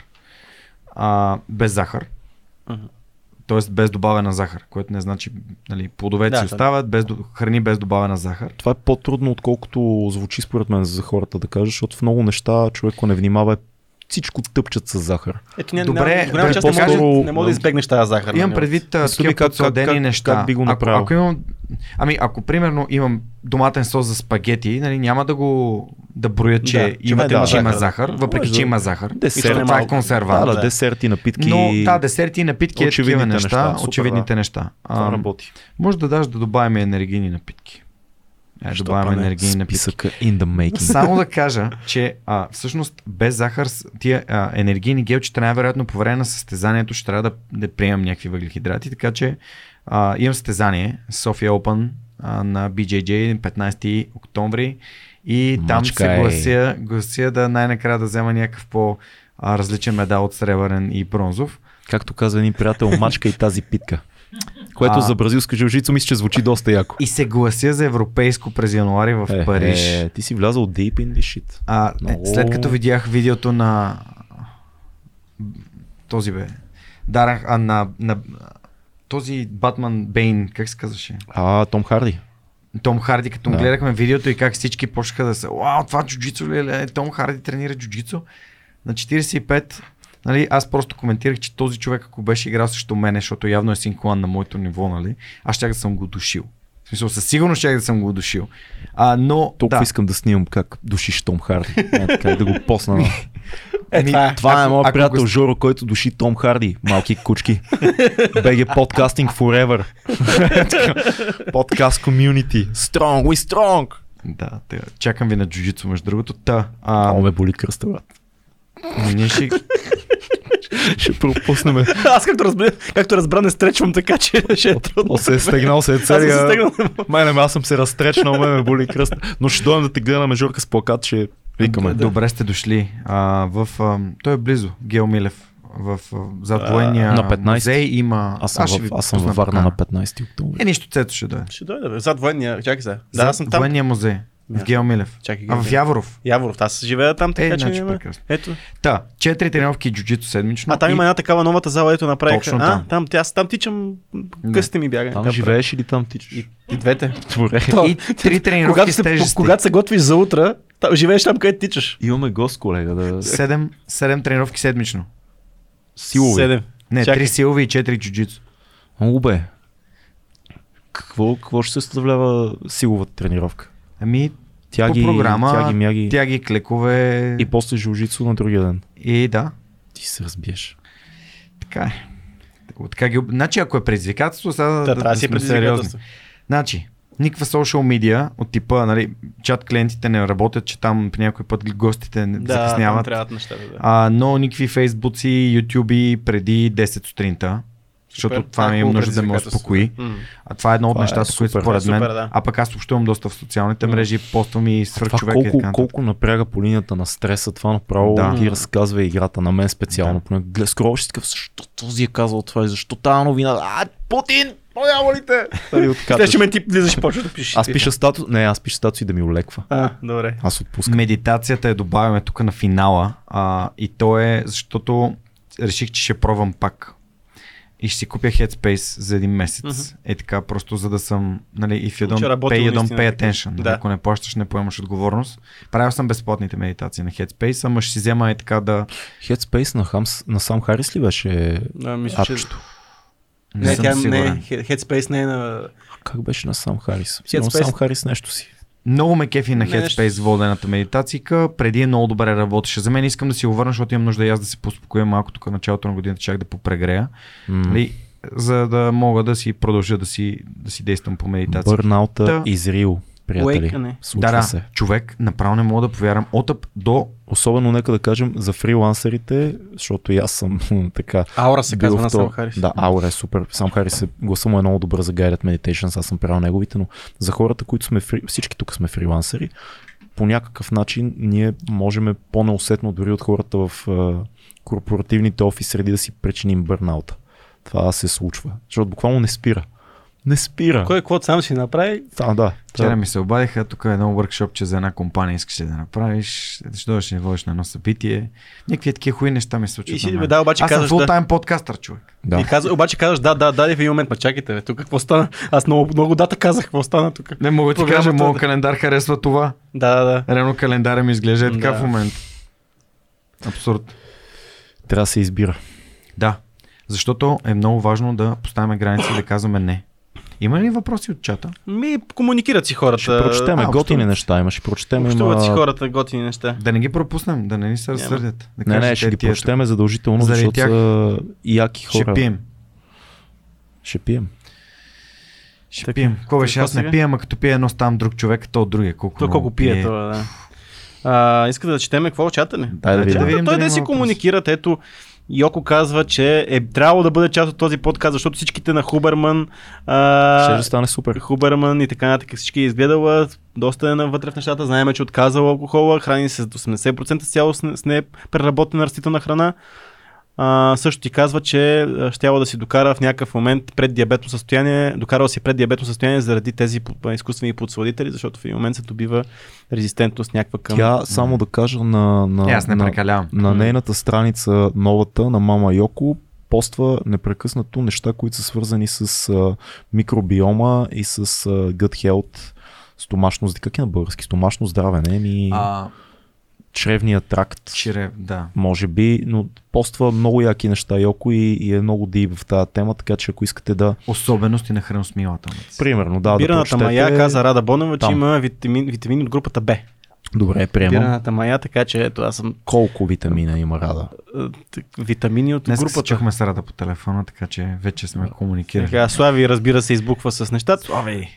Без захар. Тоест без добавена захар, което не значи, нали, плодовете си остават, без, храни без добавена захар. Това е по-трудно, отколкото звучи според мен за хората да кажа, защото в много неща човек, ако не внимава, всичко тъпчат с захар. Ето, добре, част не мога да избегнеш тази захар. Имам предвид такива подсладени неща. Как би го направил? Ако имам, ако примерно имам доматен сос за спагети, нали, няма да броя, че има захар, въпреки че има захар. Десерт, това е консервант. Да, десерти, напитки. Но десерти и напитки е такива неща, очевидните неща. Това работи. Може да даш да добавим енергийни напитки. Добавяме енергийни напитки. Само да кажа, че всъщност без захар тия енергийни гелчета най-вероятно по време на състезанието ще трябва да приемам някакви въглехидрати, така че имам състезание Sofia Open на BJJ 15 октомври и там се глася да най-накрая да взема някакъв по-различен медал от сребърен и бронзов. Както казва един приятел, мачка и тази питка. Което за бразилска джиу-джицу мисля, че звучи доста яко. И се глася за европейско през януари в Париж. Ти си влязал deep in the shit. След като видях видеото на този този Батман Бейн, как се казваше? Том Харди. Том Харди, като гледахме видеото и как всички почнаха да са вау, това джиу-джицу ли е? Том Харди тренира джиу-джицу. На 45... Нали, аз просто коментирах, че този човек, ако беше играл срещу мене, защото явно е синклан на моето ниво, нали, аз щях да съм го душил. В смисъл, със сигурност щях да съм го душил. Но толкова искам да снимам как душиш Том Харди. Така да го посна. Това е моят приятел Жоро, който души Том Харди. Малки кучки. BG Podcasting Forever. Podcast Community. Strong, we strong! Да, чакам ви на джиу-джицу, между другото. Ме боли кръста, брат. Ще пропуснем. Аз както разбра, не стречвам, така че ще е трудно. Се е стегнал, се е цели. Майна ме, аз съм се разтречнал, ме боли кръст. Но ще дойдем да те гледаме, Жорка, с плакат, ще викаме. Добре сте дошли. Той е близо, Гео Милев. В задвоения музей има... Аз съм във Варна на 15 октомври. Нищо, Цето ще дойде. Ще дойде, задвоения, чакай сега. Да, съм там. Задвоения музей. В Гео Милев. Чакай, в Яворов. Аз живея там, така че има. Ето. 4 тренировки джиу-джицу седмично. Там има една такава новата зала, ето направих. Точно там. Аз там тичам, късите ми бяга. Там живееш или там тичаш? И двете. И 3 тренировки с тежести. Когато се готвиш за утре, живееш там, където тичаш. Имаме гост, колега. 7 тренировки седмично. Силови. 3 силови и 4 джиу-джицу. Много бе. Какво ще се съставлява силовата тренировка? Тяги, програма, тяги, клекове. И после жужицу на другия ден. Ти се разбиеш. Така е. Значи ако е предизвикателство, сега да сме сериозни. Значи, никаква социал медия от типа, нали, чат клиентите не работят, че там по някой път гостите не закъсняват. Но никакви фейсбуци, ютюби преди 10 сутринта. Защото това ми има нужда да ме успокои. Това е едно от нещата, които според мен. А пък аз общувам доста в социалните мрежи, поствам и свърх човека. Колко напряга по линията на стреса, това направо ти разказва играта на мен специално. Понякога скроваш такъв, защо този е казал това и защо тази новина? Путин! Появолите! Те ще ме ти влизаш и почва да пишеш. Аз пиша статус. Не, аз пиша статус и да ми олеква. Добре. Аз отпускам. Медитацията я добавяме тук на финала. И то е, защото реших, че ще пробвам пак. и ще си купя Headspace за един месец. Е така, просто за да съм, нали, if you don't pay, you don't pay attention. Да. Ако не плащаш, не поемаш отговорност. Правил съм безплатните медитации на Headspace, ама ще си взема е така да... Headspace на, на Сам Харис ли беше апчето? Не, тя не, Headspace не е на... Как беше на Сам Харис? Headspace... Но Сам Харис нещо си. Много ме кефи на Headspace водената медитацийка. Преди е много добре работеше. За мен искам да си го върна, защото имам нужда и аз да се поспокоя малко тук в началото на годината, чак да попрегрея. За да мога да си продължа да си действам по медитация. Бърнаута изрил, приятели. Да, човек, направо не мога да повярвам. Отъп до... Особено нека да кажем за фрилансерите, защото и аз съм така... Аура се казва на Сам Харис. Да, Аура е супер. Сам Харис, гласа му е много добър за Guided Meditations, аз съм правил неговите, но за хората, които сме всички тук сме фрилансери, по някакъв начин ние можем по-неусетно дори от хората в корпоративните офис среди да си причиним бърнаута. Това се случва, защото буквално не спира. Не спира. Кой каквото сам си направи? Вчера ми се обадиха, тук е едно workshop за една компания, искаше да направиш, ще дойдеш и водиш на едно събитие. Някакви такива хуи неща ми се случват. Аз съм фултайм подкастър, човек. Да. И обаче казваш да, в един момент, ма чакайте, бе, тук какво стана? Аз много дата казах, какво стана тук. Не мога да ти кажа, моят календар харесва това. Да. Реално календарът ми изглежда така в момента. Абсурд. Трябва да се избира. Да. Защото е много важно да поставяме граници и да казваме не. Има ли въпроси от чата? Комуникират си хората. Ще прочетеме готини неща. Общуват си хората готини неща. Да не ги пропуснем, да не ни се разсърдят. Да не, ще ги прочетеме задължително, защото тях... са яки хора. Ще пием. Какво беше? Аз не пием, а като пие едно ставам друг човек, то от другия. Колко пие това, да. Искате да четеме какво от чата ли? Да видим. Той да си комуникират, ето. Йоко казва, че е трябвало да бъде част от този подкаст, защото всичките на Huberman, ще да стане супер. Huberman и така нататък, всички е изгледала, доста е навътре в нещата, знаем, че отказала алкохола, храни се с 80% цяло с непреработена растителна храна. Също ти казва, че щяло да си докара в някакъв момент преддиабетно състояние, докарал си преддиабетно състояние заради тези изкуствени подсладители, защото в един момент се добива резистентност някаква към... Тя, само да кажа, на нейната страница новата, на Мама Йоко, поства непрекъснато неща, които са свързани с микробиома и с gut health, стомашно, как е на български, стомашно здраве, не ми... чревният тракт, може би, но поства много яки неща, Йоко, и е много дип в тази тема, така че ако искате да... Особености на храносмилателници. Примерно, да, бираната да прочетете... Бираната мая, каза Рада Бонова, че има витамини от групата Б. Добре, приемам. Бираната мая, така че ето аз съм... Колко витамина има, Рада? Витамини от групата. Днес чухме с Рада по телефона, така че вече сме комуникирали. Така, Слави, разбира се, избухва с нещата. Слави!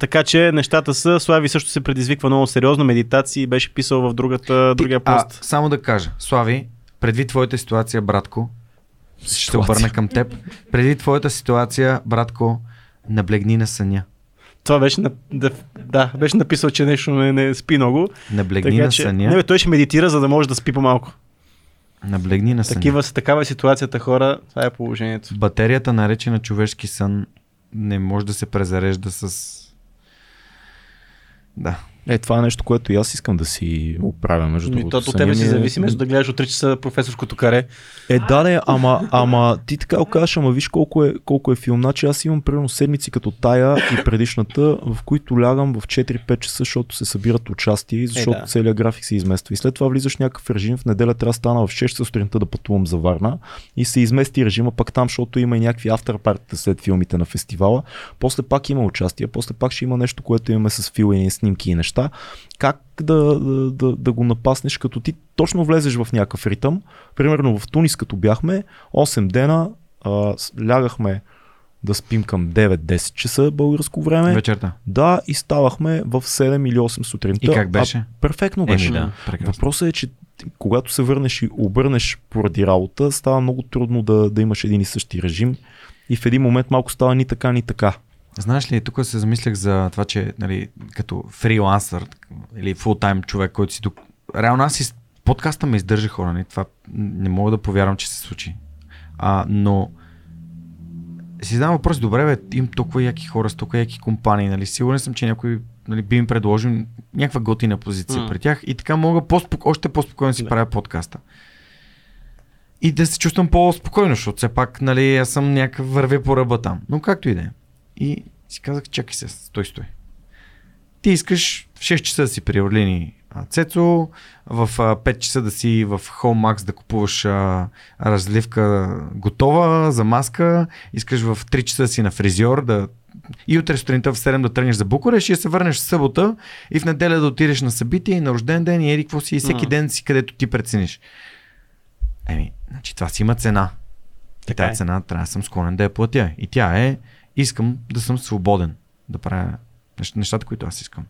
Така че нещата са... Слави също се предизвиква много сериозно. Медитации беше писал в другия пост. Само да кажа, Слави, преди твоята ситуация, братко, ще се обърна към теб. Преди твоята ситуация, братко, наблегни на съня. Това беше, беше написал, че нещо не спи много. Наблегни така, на съня. Той ще медитира, за да може да спи по-малко. Наблегни на съня. Такава е ситуацията, хора. Това е положението. Батерията, наречена човешки сън, не може да се презарежда с... Да. Това е нещо, което и аз искам да си оправя, между другото. От тебе си зависи, между да гледаш от 3 часа професорското каре. Ама ти така окажеш, ама виж колко е филмна, че аз имам примерно седмици като тая и предишната, в които лягам в 4-5 часа, защото се събират участие, защото целият график се измества. И след това влизаш някакъв режим, в неделя трябва да стана в 6 часа сутринта да пътувам за Варна и се измести режима пак там, защото има и някакви автърпартита след филмите на фестивала. После пак има участие, после пак ще има нещо, което имаме с филми, снимки и неща. Как да го напаснеш, като ти точно влезеш в някакъв ритъм. Примерно в Тунис, като бяхме 8 дена, лягахме да спим към 9-10 часа българско време. Вечерта. Да, и ставахме в 7 или 8 сутринта. И как беше? Перфектно беше. Въпросът е, че когато се върнеш и обърнеш поради работа, става много трудно да имаш един и същи режим. И в един момент малко става ни така, ни така. Знаеш ли, тук се замислях за това, че нали, като фрилансър или фултайм човек, който си тук... Реално аз подкаста ме издържа, хора, не? Това не мога да повярвам, че се случи. Но си задам въпрос, добре бе, им толкова яки хора, с толкова яки компании, нали, сигурен съм, че някой би им предложил някаква готина позиция при тях и така мога още по-спокойно си правя подкаста. и да се чувствам по-спокойно, защото все пак, нали, аз съм някакъв вървя по ръба там. Но както и да е. И си казах, чакай се, стой. Ти искаш в 6 часа да си при Орлини Цецо, в 5 часа да си в Холмакс да купуваш разливка готова за маска, искаш в 3 часа да си на фризьор, да... и утре сутринта в 7 да тръгнеш за Букурещ и да се върнеш в събота и в неделя да отидеш на събитие и на рожден ден и еди какво си и всеки ден си където ти прецениш. Еми, значи това си има цена. И тази цена трябва да съм склонен да я платя. И тя е, искам да съм свободен, да правя нещата, които аз искам.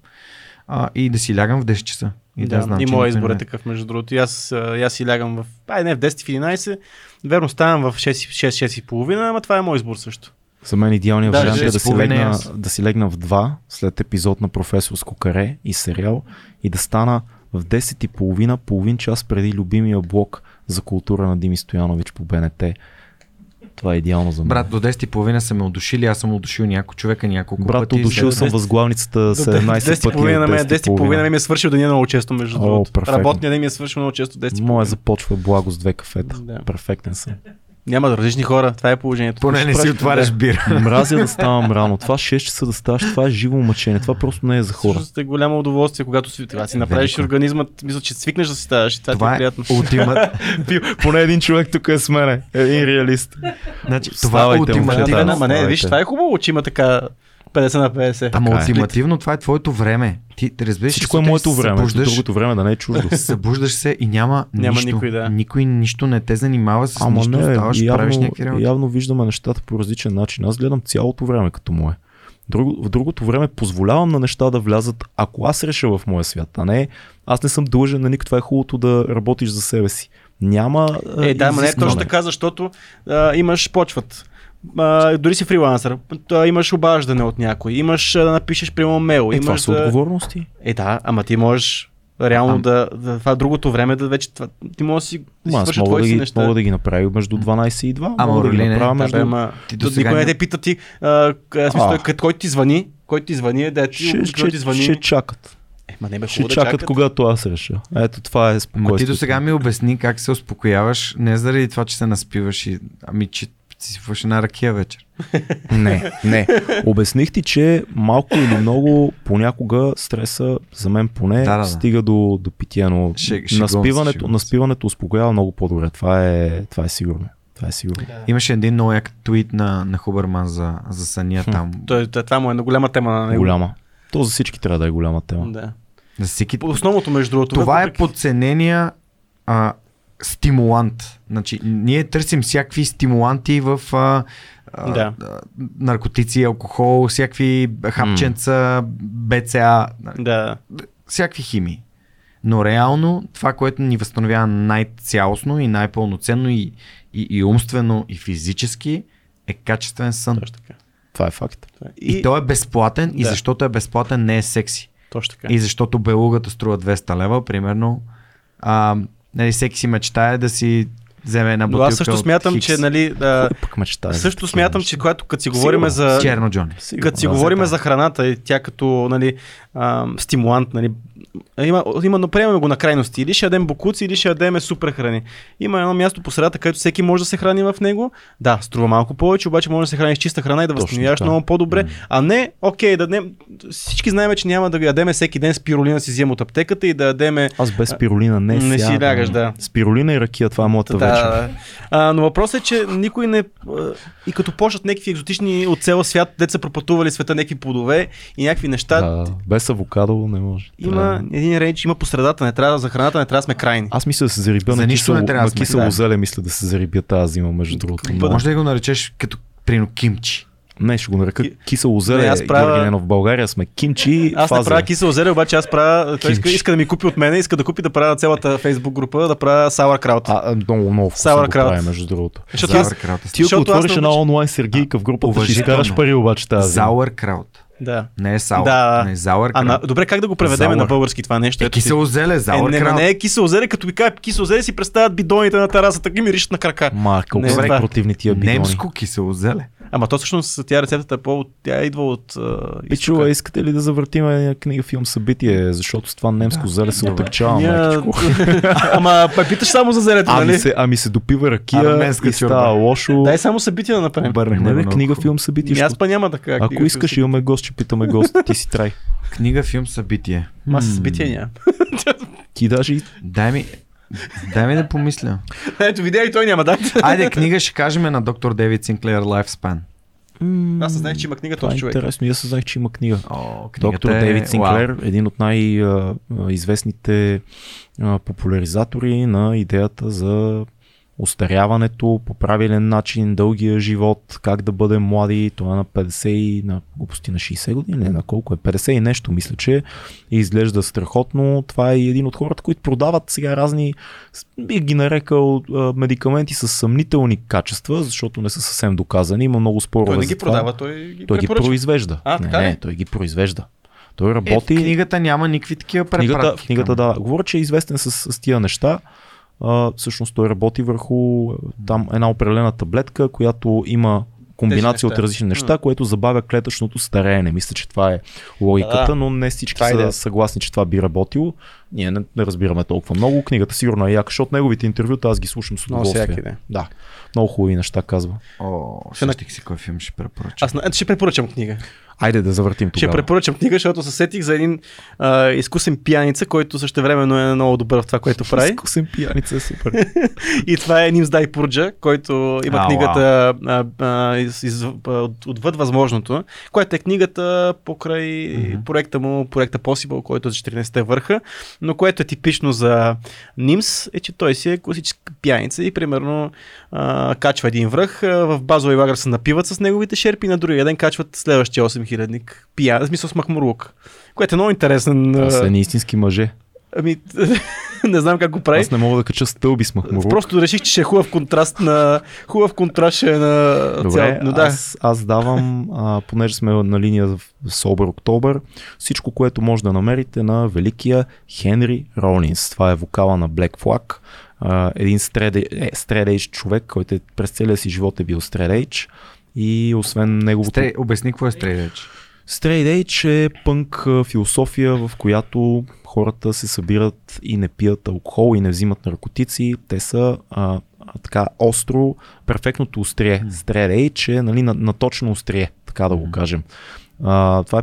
И да си лягам в 10 часа. И да, да знам, и моят избор е такъв, между другото. Аз си лягам в... не в 10-11. Верно, ставам в 6-6,5, ама това е мой избор също. За мен идеалният вариант е да си легна в 2 след епизод на професорско каре и сериал и да стана в 10:30, половин час преди любимия блок за култура на Дими Стоянович по БНТ. Това е идеално за мен. Брат, до 10:30 са ме удушили, аз съм удушил няколко човека, няколко пъти. Брат, удушил съм възглавницата 17 пъти. 10:30 ми е свършил деня много често, между другото. Работният ден ми е свършил много често 10:30. Моя започва благо с 2 кафета. Да. Перфектен съм. Няма различни хора, това е положението. Поне не си отваряш бира. Мразя да ставам рано. Това 6 часа да ставаш, това е живо мъчение. Това просто не е за хора. Също е голямо удоволствие, когато си направиш организмът, мисля, че свикнеш да си ставаш и това ти е приятно. Поне един човек тук е с мене. Един реалист. Значи, това е ултимативно. Ама не, виж, това е хубаво, че има така 50 на 50. Ама ултимативно, това е твоето време. Ти разбираш, всичко е моето време, другото време да не е чуждо. Събуждаш се и няма нищо, никой, да. Никой нищо не те занимава с нищо, ставаш, правиш някакви работи. Явно виждаме нещата по различен начин. Аз гледам цялото време като мое. В другото време позволявам на неща да влязат, ако аз реша в моя свят, а не аз не съм дължен на никой. Това е хубавото да работиш за себе си. Няма да, ма не е точно така, защото имаш почват. Дори си фрилансър, имаш обаждане от някой, имаш да напишеш прямо мейл. Имаш това са отговорности. Да, ама ти можеш реално това другото време да вече това, ти можеш да си свърши твоите неща. Мога да ги направя между 12 и 2. Мога да ги направя между... Никой не те пита ти, кой ти звъни, ще чакат. Ще чакат, когато аз реша. Ето това е спокойствие. Ти до сега ми обясни как се успокояваш, не заради това, че се наспиваш и си фуш една ракия вечер. Не. Обясних ти, че малко или много понякога стреса, за мен поне, стига до пития, но наспиването успокоява много по-добре. Това е сигурно. Имаше един много як твит на Huberman за съня там. Това му е голяма тема на него. Голяма. То за всички трябва да е голяма тема. Да. За всеки... Основното, между другото. Това е подценения стимулант. Значи, ние търсим всякакви стимуланти в наркотици, алкохол, всякакви хапченца, БЦА, всякакви химии. Но реално това, което ни възстановява най-цялостно и най-пълноценно и умствено и физически е качествен сън. Това е факт. И той е безплатен и защото е безплатен не е секси. Точно така. И защото белугата струва 200 лева, примерно нали, всеки си мечтае да си вземе една бутилка. Аз също смятам, че също смятам, че като си говорим за за храната и тя като стимулант, има, но приемаме го на крайности. Или ще ядем бокуци, или ще ядем супер храни. Има едно място по средата, където всеки може да се храни в него. Да, струва малко повече, обаче може да се храниш чиста храна и да възстановяваш много по-добре. А не, всички знаем, че няма да ядем всеки ден спирулина си взема от аптеката и да ядем. Аз без спирулина не си лягаш, да. Спирулина и ракия, това е моята вечер. Но въпросът е, че никой не. И като почнат някакви екзотични от цял свят, дето са пропътували света някакви плодове и някакви неща. Без авокадо не може. Един рейдж има по средата, не трябва за храната, не трябва да сме крайни. Аз мисля да се зарибя на кисело зеле, мисля да се зарибя тази зима, между другото. Може да го наречеш като прино кимчи. Не, ще го нарека кисело зеле. Георги Ненов, в България сме кимчи. Аз не правя кисело зеле, обаче аз правя. Той иска да ми купи от мен, иска да купи да правя цялата фейсбук група, да правя сауъркраут. Много много вкусно прави, между другото. Ти ако отвориш една онлайн сергийка в група, ще изкараш пари обаче тази. Сауъркраут. Да. Не е саур. Не е зауъркраут. Добре, как да го преведем на български това нещо? Кисело зеле, зауъркраут. Не е кисело зеле, като ви кажа кисело зеле си представят бидоните на терасата, ги миришат на крака. Марко, добре противни тия бидони. Немско кисело зеле. Ама то всъщност тя рецептата е по... Тя идва от... Пичува, искате ли да завъртим книга, филм, събитие? Защото с това немско зеле се отъкчава. Ама питаш само за зелето, нали? Ами се допива ракия и става лошо. Дай само събитие да направим. Не, книга, филм, събитие. Аз па няма така. Ако искаш, имаме гост, ще питаме гост. Ти си трай. Книга, филм, събитие. Аз събитие няма. Ти даже... Дай ми да помисля. Ето видя и той няма да. Айде, книга ще кажем на доктор Девид Синклер Lifespan. Аз съзнах, че има книга този човек. Интересно, аз съзнах, че има книга. Доктор Девид Синклер, един от най-известните популяризатори на идеята за остаряването по правилен начин, дългия живот, как да бъдем млади, това на 50 и на глупости на 60 години, не на колко е, 50 и нещо, мисля, че изглежда страхотно. Това е един от хората, които продават сега разни, бих ги нарекал, медикаменти с съмнителни качества, защото не са съвсем доказани, има много спорове. Той не ги продава, той ги произвежда. Той ги произвежда. Той работи. В книгата няма никакви такива препратки. Книгата, да. Говоря, че е известен с тия неща. Всъщност той работи върху там една определена таблетка, която има комбинация от различни неща, което забавя клетъчното стареене. Мисля, че това е логиката, но не всички са съгласни, че това би работило. Ние не разбираме толкова много. Книгата сигурно е яка, защото неговите интервюта аз ги слушам с удоволствие. Да, много хубави неща казва. Сещих си кой филм ще препоръчам. Аз ще препоръчам книга. Айде да завъртим тогава. Ще препоръчам книга, защото се сетих за един изкусен пияница, който същевременно е много добър в това, което прави. Изкусен пияница е супер. И това е Нимс Дай Пурджа, който има книгата Отвъд възможното, която е книгата покрай проекта му, проекта Possible, който е за 14-те върха, но което е типично за Нимс е, че той си е класическа пияница и примерно качва един връх, в базова и лагер се напиват с неговите шерпи, на другия ден качват следващия 8000-ник пиян, в смисъл с махмурлук, което е много интересен. Това са едни истински мъже. Ами, не знам как го прави. Аз не мога да кача стълби с махмурлук. Просто реших, че ще е хубав контраст на... Хубав контраст е на... Добре, но, да. аз давам, понеже сме на линия в Sober October, всичко, което може да намерите на великия Хенри Ролинс. Това е вокала на Black Flag. Един Straight Edge човек, който през целия си живот е бил Straight Edge. И освен неговото... Обясни какво е Straight Edge. Straight Edge е пънк философия, в която хората се събират и не пият алкохол и не взимат наркотици. Те са така остро, перфектното острие. Straight Edge е на точно острие, така да го кажем. Това е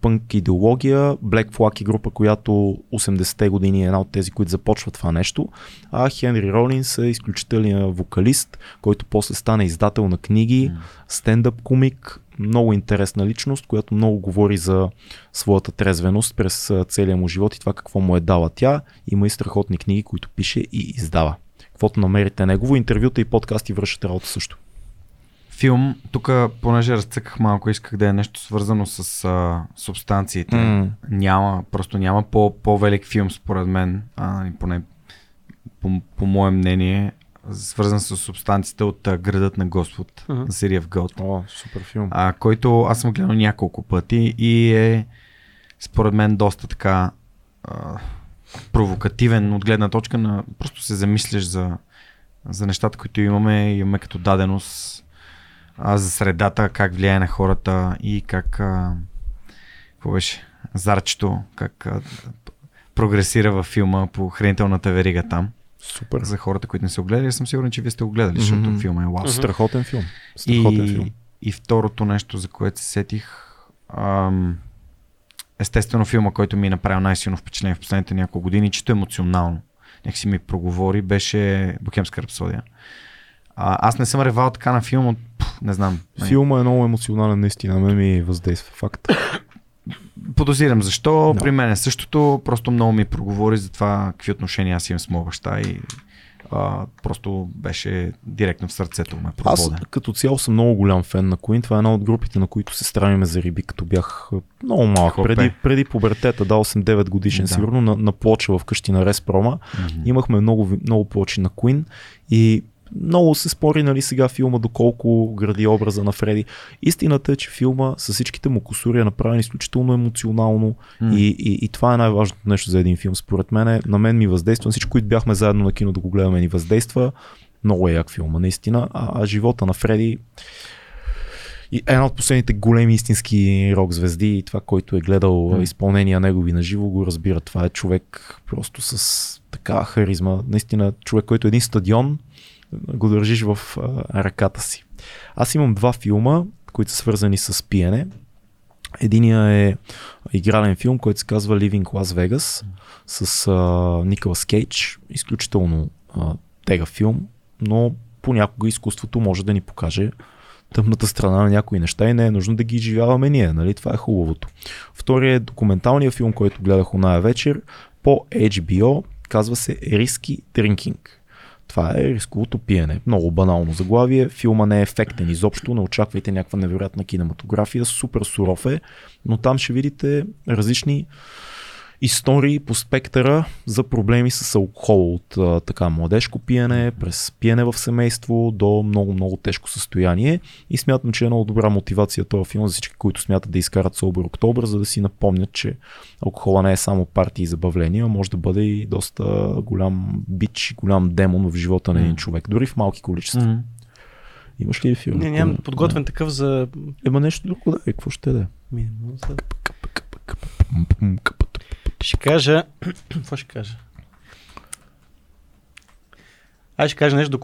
пънк идеология, Black Flag е група, която 80-те години е една от тези, които започват това нещо, а Хенри Ролинс е изключителен вокалист, който после стана издател на книги, стендъп комик, много интересна личност, която много говори за своята трезвеност през целия му живот и това какво му е дала тя. Има и страхотни книги, които пише и издава. Каквото намерите негово, интервюта и подкасти вършат работа също. Филм, тук понеже разцъках малко, исках да е нещо свързано с субстанциите. Няма по-велик филм според мен, поне по мое мнение, свързан с субстанциите от Градът на Господ, на серия в Гълта. Супер филм. Който аз съм гледал няколко пъти и е според мен доста така провокативен от гледна точка на просто се замисляш за нещата, които имаме като даденост. За средата, как влияе на хората и как какво беше зарчето, как прогресира във филма по хранителната верига там. Супер. За хората, които не са огледали, съм сигурен, че вие сте го гледали, защото филма е ласт. Страхотен филм. И второто нещо, за което се сетих, естествено филма, който ми е направил най-силно впечатление в последните няколко години, чето емоционално. Някак си ми проговори, беше Бохемска рапсодия. Аз не съм ревал така на филм от... не знам. Филма е много емоционален, наистина. Ме ми въздейства, факт. Подозирам защо. No. При мен е същото. Просто много ми проговори за това какви отношения аз имам с моя баща и просто беше директно в сърцето ме прободе. Аз като цяло съм много голям фен на Queen. Това е една от групите, на които се страниме за риби, като бях много малък. Преди пубертета, 8-9 годишен, сигурно, на плоча вкъщи на Респрома. Имахме много плочи на Queen и много се спори, сега филма доколко гради образа на Фреди. Истината е, че филма с всичките му кусури е направен изключително емоционално и това е най-важното нещо за един филм. Според мен, на мен ми въздейства. Всички, които бяхме заедно на кино да го гледаме, ни въздейства. Много е як филма, наистина. А живота на Фреди И една от последните големи истински рок звезди, и това, който е гледал изпълнения негови на живо, го разбира. Това е човек просто с такава харизма. Наистина човек, който един стадион го държиш в ръката си. Аз имам два филма, които са свързани с пиене. Единия е игрален филм, който се казва Living Las Vegas с Николас Кейдж. Изключително тега филм, но понякога изкуството може да ни покаже тъмната страна на някои неща и не е нужно да ги изживяваме ние, нали? Това е хубавото. Вторият е документалният филм, който гледах оная вечер по HBO, казва се Risky Drinking. Това е рисковото пиене. Много банално заглавие. Филма не е ефектен изобщо. Не очаквайте някаква невероятна кинематография. Супер суров е, но там ще видите различни истории по спектъра за проблеми с алкохол. От така младежко пиене, през пиене в семейство до много тежко състояние. И смятам, че е много добра мотивация този филм за всички, които смятат да изкарат Sober October, за да си напомнят, че алкохола не е само партии и забавления, а може да бъде и доста голям бич, голям демон в живота на един човек, дори в малки количества. Имаш ли филм? Не, нямам подготвен такъв за... Ема нещо друго, да. Какво ще да е? Ще кажа... Какво ще кажа? Аз ще кажа нещо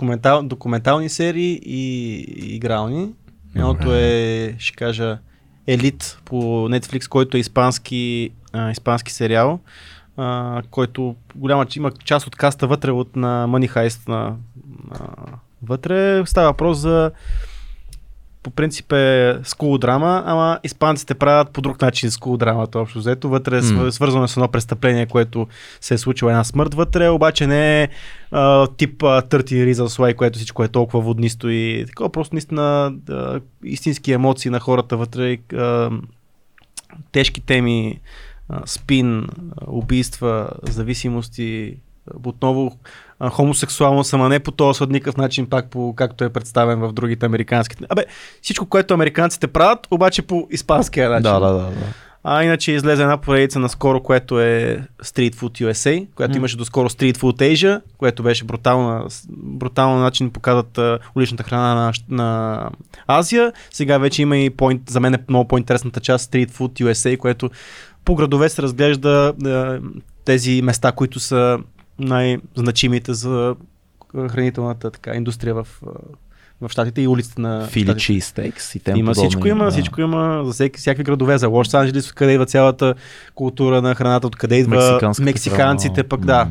документални серии и игрални. Едното е, ще кажа, Елит по Netflix, който е испански сериал, който има част от каста вътре от на Money Heist. Вътре става въпрос за... По принцип е скул драма, ама испанците правят по друг начин скул драмата общо взето. Вътре е свързано с едно престъпление, което се е случило, една смърт вътре, обаче не е тип 30 Reasons Why, което всичко е толкова воднисто и такова. Просто наистина истински емоции на хората вътре, тежки теми, спин, убийства, зависимости, отново хомосексуално, само не по този съдникъв начин, пак по както е представен в другите американските. Абе, всичко, което американците правят, обаче по испанския начин. Да. А иначе излезе една поредица наскоро, което е Street Food USA, която имаше доскоро Street Food Asia, което беше брутален начин показват уличната храна на Азия. Сега вече има и за мен е много по-интересната част Street Food USA, което по градове се разглежда тези места, които са най-значимите за хранителната индустрия в щатите и улиците на Фили чизстейкс и тем подобни. Всичко има за всякакви градове, за Лос Анджелес, откъде идва цялата култура на храната, откъде идва мексиканците, пък да.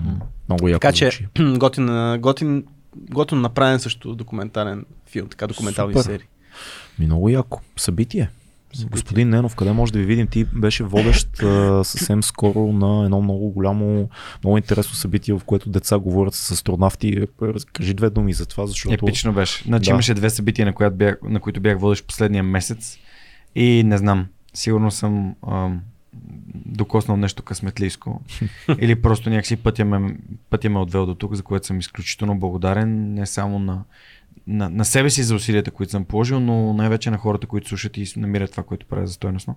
Много яко така звучи. Че готин направен също документален филм, така документални супер серии. Много яко. Събитие. Господин Ненов, къде може да ви видим? Ти беше водещ съвсем скоро на едно много голямо, много интересно събитие, в което деца говорят с астронавти. Кажи две думи за това, защото... Епично беше. Значи имаше две събития, на които бях водещ последния месец и не знам, сигурно съм докоснал нещо късметлийско или просто някакси пътя ме отвел до тук, за което съм изключително благодарен, не само на себе си за усилията, които съм положил, но най-вече на хората, които слушат и намират това, което правят за стойностно.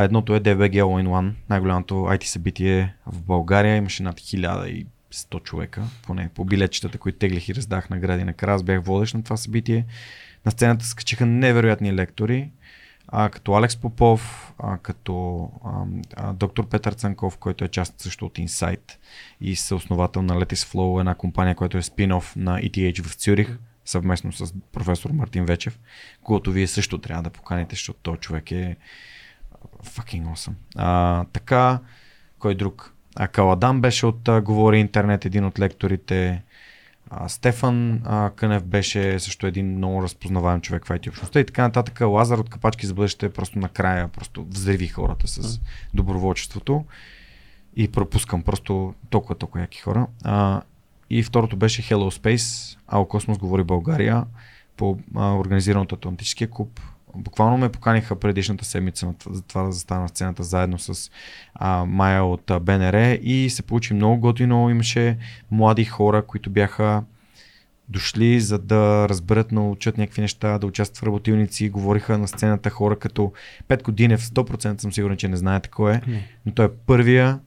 Едното е DBG All in One, най-голямото IT събитие в България. Имаше над 1100 човека, поне по билетчетата, които теглих и раздах награди на Крас. Бях водещ на това събитие. На сцената скачиха невероятни лектори, като Алекс Попов, като доктор Петър Цанков, който е част също от Insight и съосновател на Let's Flow, една компания, която е спин-оф на ETH в Цюрих, съвместно с професор Мартин Вечев, когато вие също трябва да поканите, защото той човек е fucking awesome. Така, кой друг? Каладан беше от Говори Интернет, един от лекторите. Стефан Кънев беше също един много разпознаваем човек в IT общността и така нататък. Лазар от Капачки за бъдеще просто накрая просто взриви хората с доброволчеството и пропускам просто толкова яки хора. И второто беше Hello Space, Космос говори България по организираното Атлантическия клуб. Буквално ме поканиха предишната седмица за това да застана сцената заедно с Майя от БНР и се получи много готино. Имаше млади хора, които бяха дошли за да разберат, научат някакви неща, да участват в работилници. Говориха на сцената хора като 5 години, в 100% съм сигурен, че не знаете кой е, но той е първия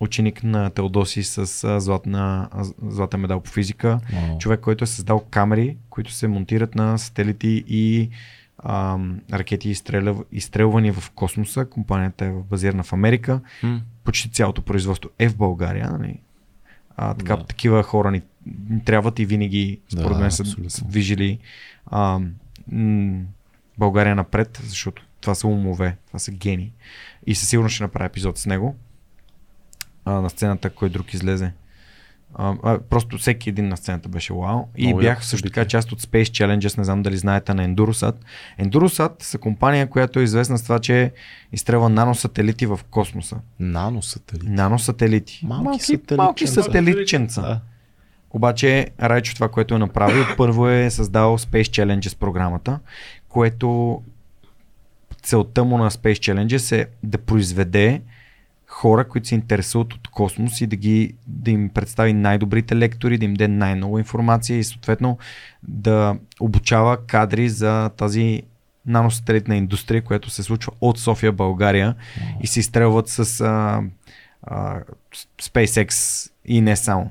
ученик на Теодоси с златен медал по физика. Човек, който е създал камери, които се монтират на сателити и ракети изстрелвани в космоса. Компанията е базирана в Америка. Почти цялото производство е в България. Нали? Такива хора ни трябват и винаги според мен са движили България напред, защото това са умове, това са гени. И със сигурност ще направя епизод с него. На сцената кой друг излезе. Просто всеки един на сцената беше вау. И много бях също така част от Space Challenges, не знам дали знаете, на Endurosat. Endurosat са компания, която е известна с това, че изстрелва наносателити в космоса. Наносателити. Малки сателитченца. Да. Обаче Райчо това, което е направил, първо е създал Space Challenges програмата, което целта му на Space Challenges е да произведе хора, които се интересуват от космос и да им представи най-добрите лектори, да им даде най-много информация и съответно да обучава кадри за тази наносателитна индустрия, която се случва от София, България и се изстрелват с SpaceX и не само.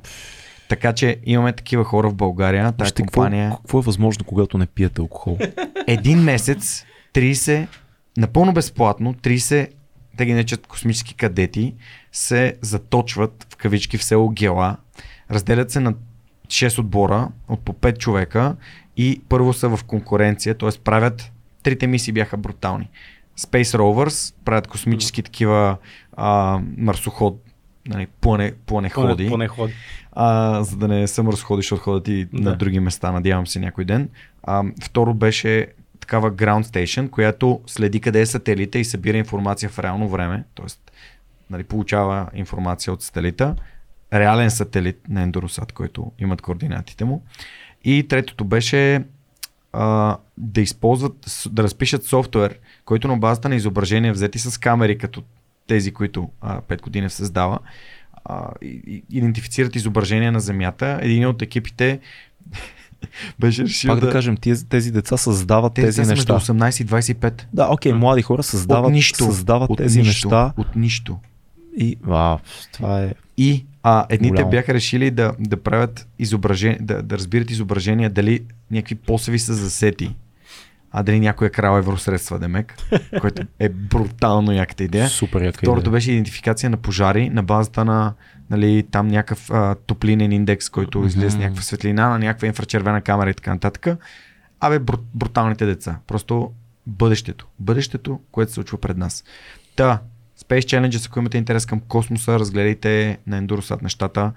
Така че имаме такива хора в България. Тази компания... Какво е възможно, когато не пиете алкохол? Един месец, 30, напълно безплатно, 30, те ги наричат космически кадети, се заточват в кавички в село Гела, разделят се на 6 отбора от по 5 човека и първо са в конкуренция, т.е. правят, трите мисии бяха брутални. Space Rovers правят космически такива марсоход, нали, планеходи. За да не съм разходиш от ходът и на други места, надявам се някой ден. Второ беше такава ground station, която следи къде е сателита и събира информация в реално време, т.е. нали, получава информация от сателита, реален сателит на Endurosat, който имат координатите му. И третото беше да използват, да разпишат софтуер, който на базата на изображения взети с камери, като тези, които 5 години създава, идентифицират изображения на Земята. Един от екипите беше решил. Пак да кажем, тези деца създават тези неща. Между 18 и 25. Да, окей, млади хора създават, създават тези неща. От нищо. И, това е. И едните голямо бяха решили да правят изображения, да разбират изображения, дали някакви посеви са засети. Дали някой е крал евросредства, демек, което е брутално яката идея. Супер яка идея. Второто беше идентификация на пожари на базата на, нали, там някакъв топлинен индекс, който излез някаква светлина на някаква инфрачервена камера и така нататък. Бруталните деца. Просто бъдещето. Бъдещето, което се случва пред нас. Space Challenges, ако имате интерес към космоса, разгледайте на Endurosat нещата.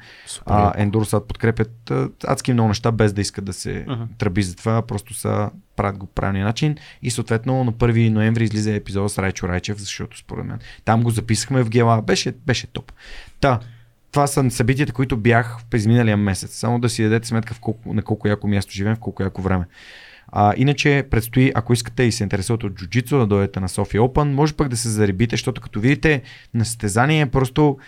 Endurosat подкрепят адски много неща, без да искат да се тръби за това, просто са правят го по правилния начин. И съответно на 1 ноември излиза епизода с Райчо Райчев, защото според мен там го записахме в Гела, беше топ. Това са събитията, които бях през миналия месец. Само да си дадете сметка на колко яко място живеем, в колко яко време. Иначе предстои, ако искате и се интересувате от джуджицу, да дойдете на София Open, може пък да се заребите, защото като видите на състезание, просто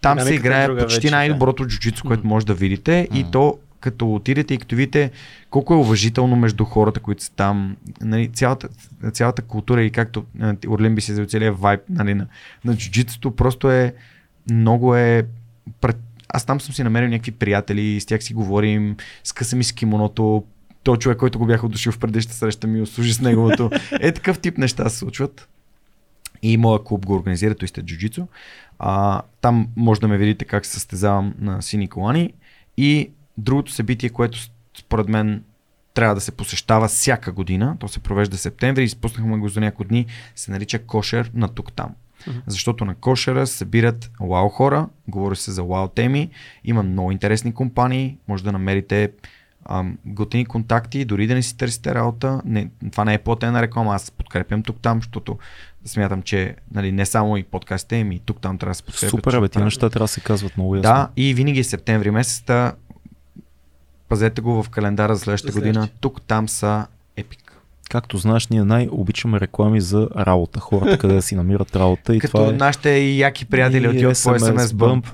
там се играе почти най-доброто джуджицу, което може да видите, и то като отидете и като видите колко е уважително между хората, които са там, нали, цялата култура и както Орлин би се взел целия вайб, нали, на джуджицуто, просто е много Аз там съм си намерил някакви приятели, с тях си говорим, скъсам и с кимоното. Той човек, който го бях отдушил в предишната среща, ми услужи с неговото. Такъв тип неща се случват. И моя клуб го организира, той сте джуджицу. Там може да ме видите как се състезавам на сини колани. И другото събитие, което според мен трябва да се посещава всяка година, то се провежда в септември, изпуснахме го за няколко дни, се нарича кошер на тук-там. Защото на кошера събират уау хора, говори се за уау теми, има много интересни компании, може да намерите готини контакти, дори да не си търсите работа. Това не е платена реклама, аз подкрепям тук там, защото смятам, че, нали, не само и подкастите, и тук там трябва да се подкрепят. Супер, бе, тези неща трябва да се казват много ясно. И винаги септември месеца, пазете го в календара за следващата година, тук там са епик. Както знаеш, ние най-обичаме реклами за работа. Хората къде да си намират работа. И като това нашите яки приятели от Yotpo SMSBump,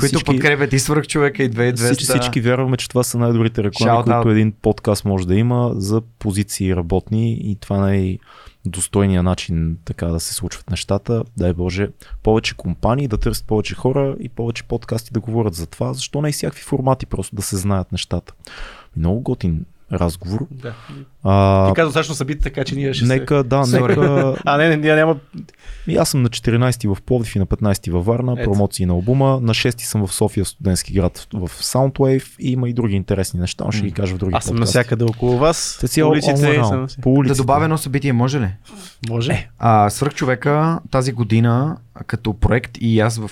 които подкрепят и Свърх човека, и 2200. Всички вярваме, че това са най-добрите реклами, които един подкаст може да има за позиции работни, и това най-достойният начин така да се случват нещата. Дай Боже, повече компании да търсят повече хора и повече подкасти да говорят за това. Защо не и всякакви формати, просто да се знаят нещата. Много готин разговор. Ти казвам, всъщност събитие, така че ние ще нека, се... Нека... няма... Аз съм на 14 в Пловдив и на 15 във Варна, промоции на албума, на 6 съм в София, студентски град в Soundwave и има и други интересни неща, ще ги кажа в други подкасти. Аз съм навсякъде около вас, те си улиците, по улиците. Да добавя едно събитие, може ли? Може. Свърх човека тази година като проект и аз в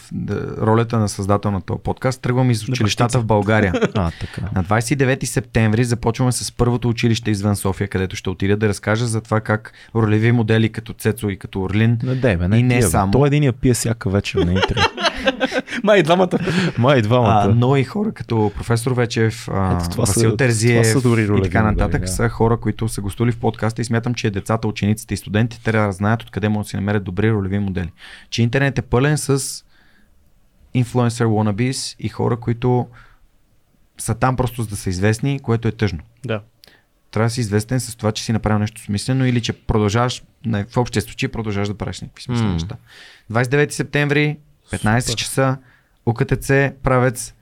ролята на създател на този подкаст тръгвам из училищата в България. Така. На 29 септември започваме с първото училище извън София, където ще отида да разкажа за това как ролеви модели като Цецо и като Орлин и не само. Той един я пие всяка вечер на интернет. Май двамата. Но и хора като професор Вечев, Васил Терзиев и така нататък са хора, които са гостували в подкаста и смятам, че децата, учениците и студентите трябва да знаят откъде могат да си намерят добри ролеви модели. Че интернет е пълен с инфлуенсър уанабис и хора, които са там просто за да са известни, което е тъжно. Да. Трябва да си известен с това, че си направил нещо смислено или че продължаваш, в общия случай продължаваш да правиш някакви смислени неща. 29 септември, 15 часа, УКТЦ, Правец,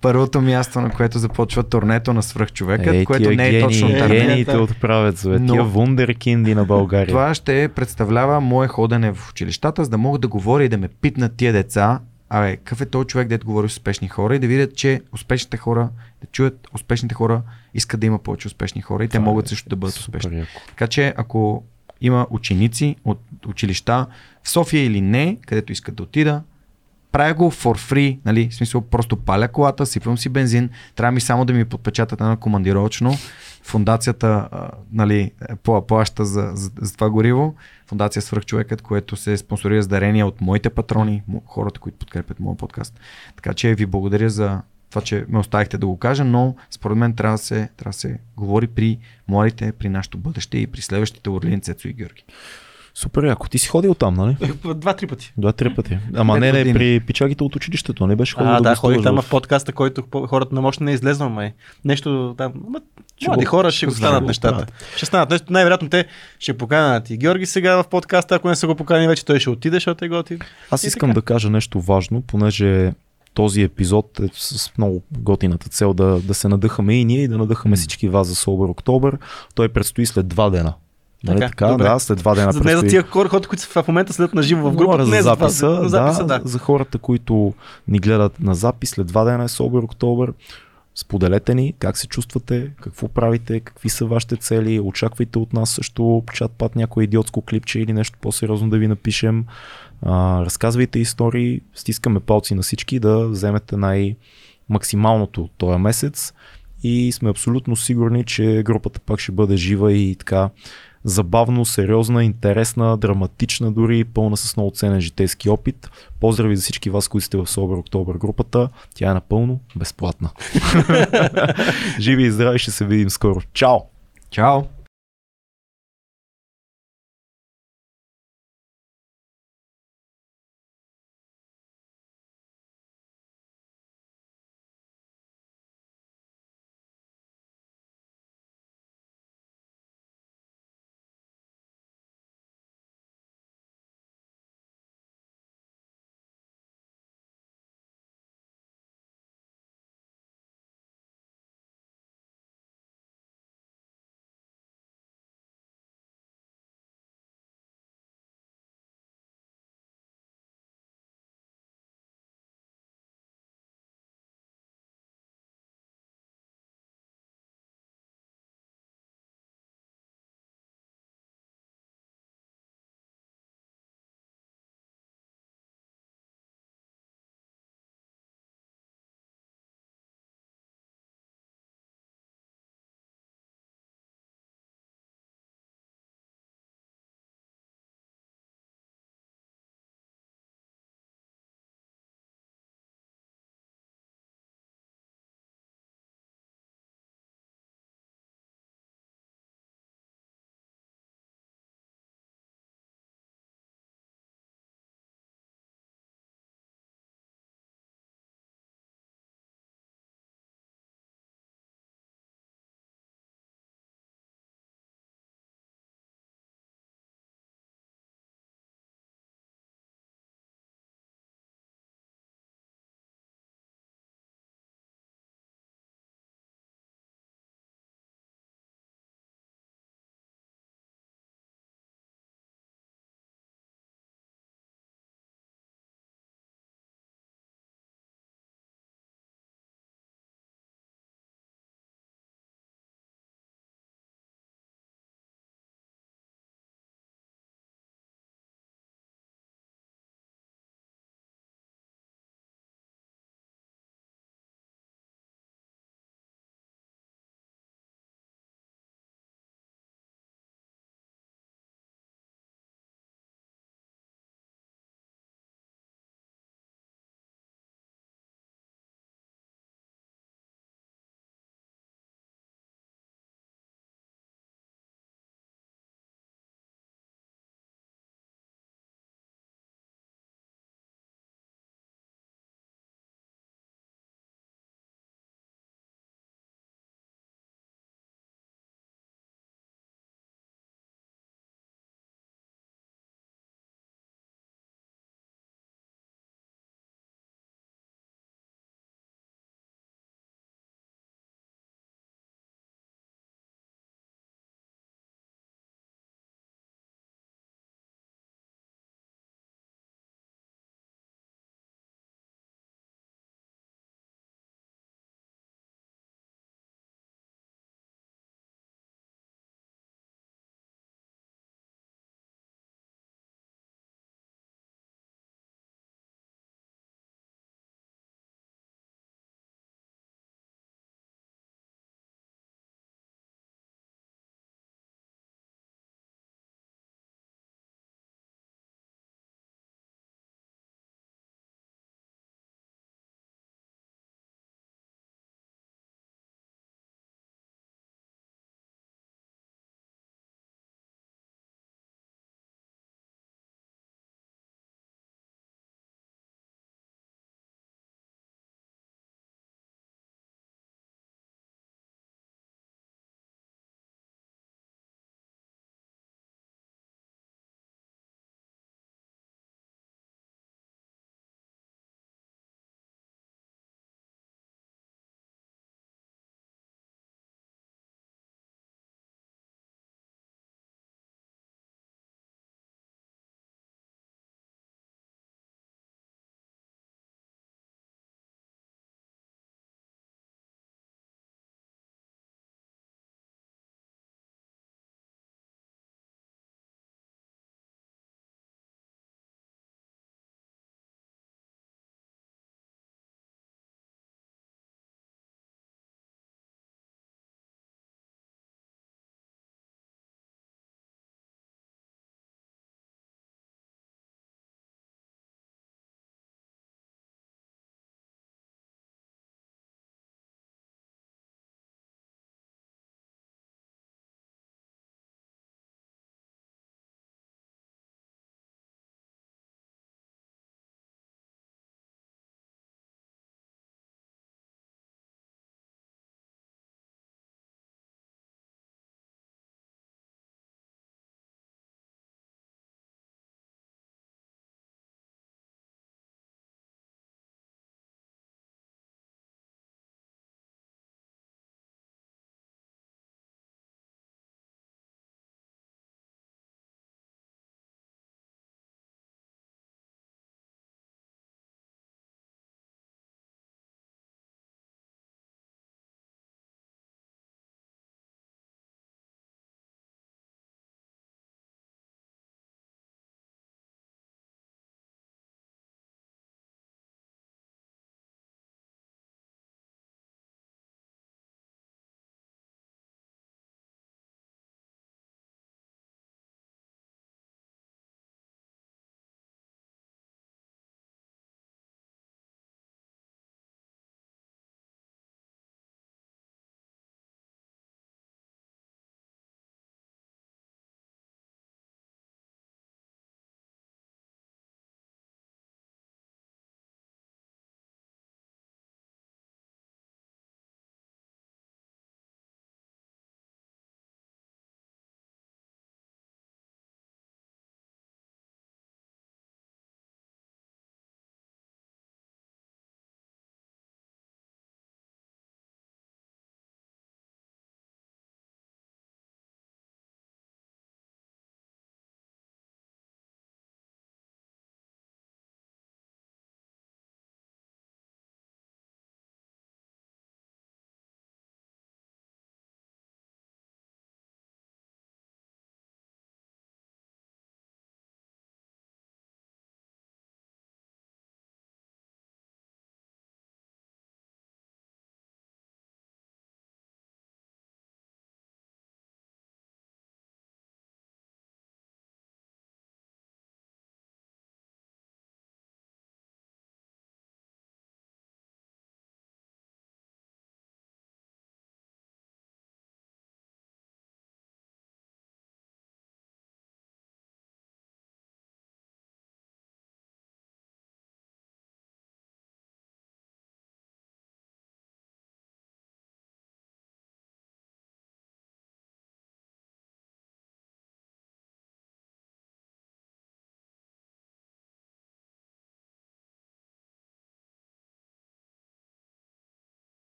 първото място, на което започва турнето на свръхчовекът, което не е точно турнето от Правец, тия вундеркинди на България. Това ще представлява мое ходене в училищата, за да мога да говоря и да ме питнат тия деца, абе, какъв е този човек, дето говори с успешни хора и да видят, че успешните хора, да чуят успешните хора, искат да има повече успешни хора и те могат също да бъдат успешни. Така че ако има ученици от училища в София или не, където искат да отида, правя го for free, нали, в смисъл просто паля колата, сипвам си бензин, трябва ми само да ми подпечатат една командировъчно, фундацията, нали, плаща за това гориво, фундация Свърхчовекът, което се спонсорира с дарения от моите патрони, хората, които подкрепят моя подкаст. Така че ви благодаря за това, че ме оставихте да го кажа, но според мен трябва да се говори при младите, при нашето бъдеще и при следващите Орлин, Цецо и Георги. Супер, ако ти си ходил там, нали? 2-3 пъти. 2-3 пъти. Ама не при пичагите от училището, не беше ходил да ходих там в подкаста, който хората на мощ не излезна, май. Нещо там, млади хора ще го станат нещата. Ще станат. Най-вероятно те ще поканят и Георги сега в подкаста, ако не са го поканили вече, той ще отиде, защото е готин. Аз искам да кажа нещо важно, понеже този епизод е с много готината цел да се надъхаме и ние и да надъхаме всички вас за Sober October. Той предстои след 2 дена. Нали, така, след 2 дена. За предстои... тия хората, които в момента следят на живо в групата, за записа, за хората, които ни гледат на запис, след 2 дена е Sober October. Споделете ни как се чувствате, какво правите, какви са вашите цели, очаквайте от нас също чат-пат някое идиотско клипче или нещо по-сериозно да ви напишем. Разказвайте истории, стискаме палци на всички да вземете най-максималното от този месец и сме абсолютно сигурни, че групата пак ще бъде жива и така забавно, сериозна, интересна, драматична дори, пълна с много ценен житейски опит. Поздрави за всички вас, които сте в Sober October групата. Тя е напълно безплатна. Живи и здрави, ще се видим скоро. Чао! Чао!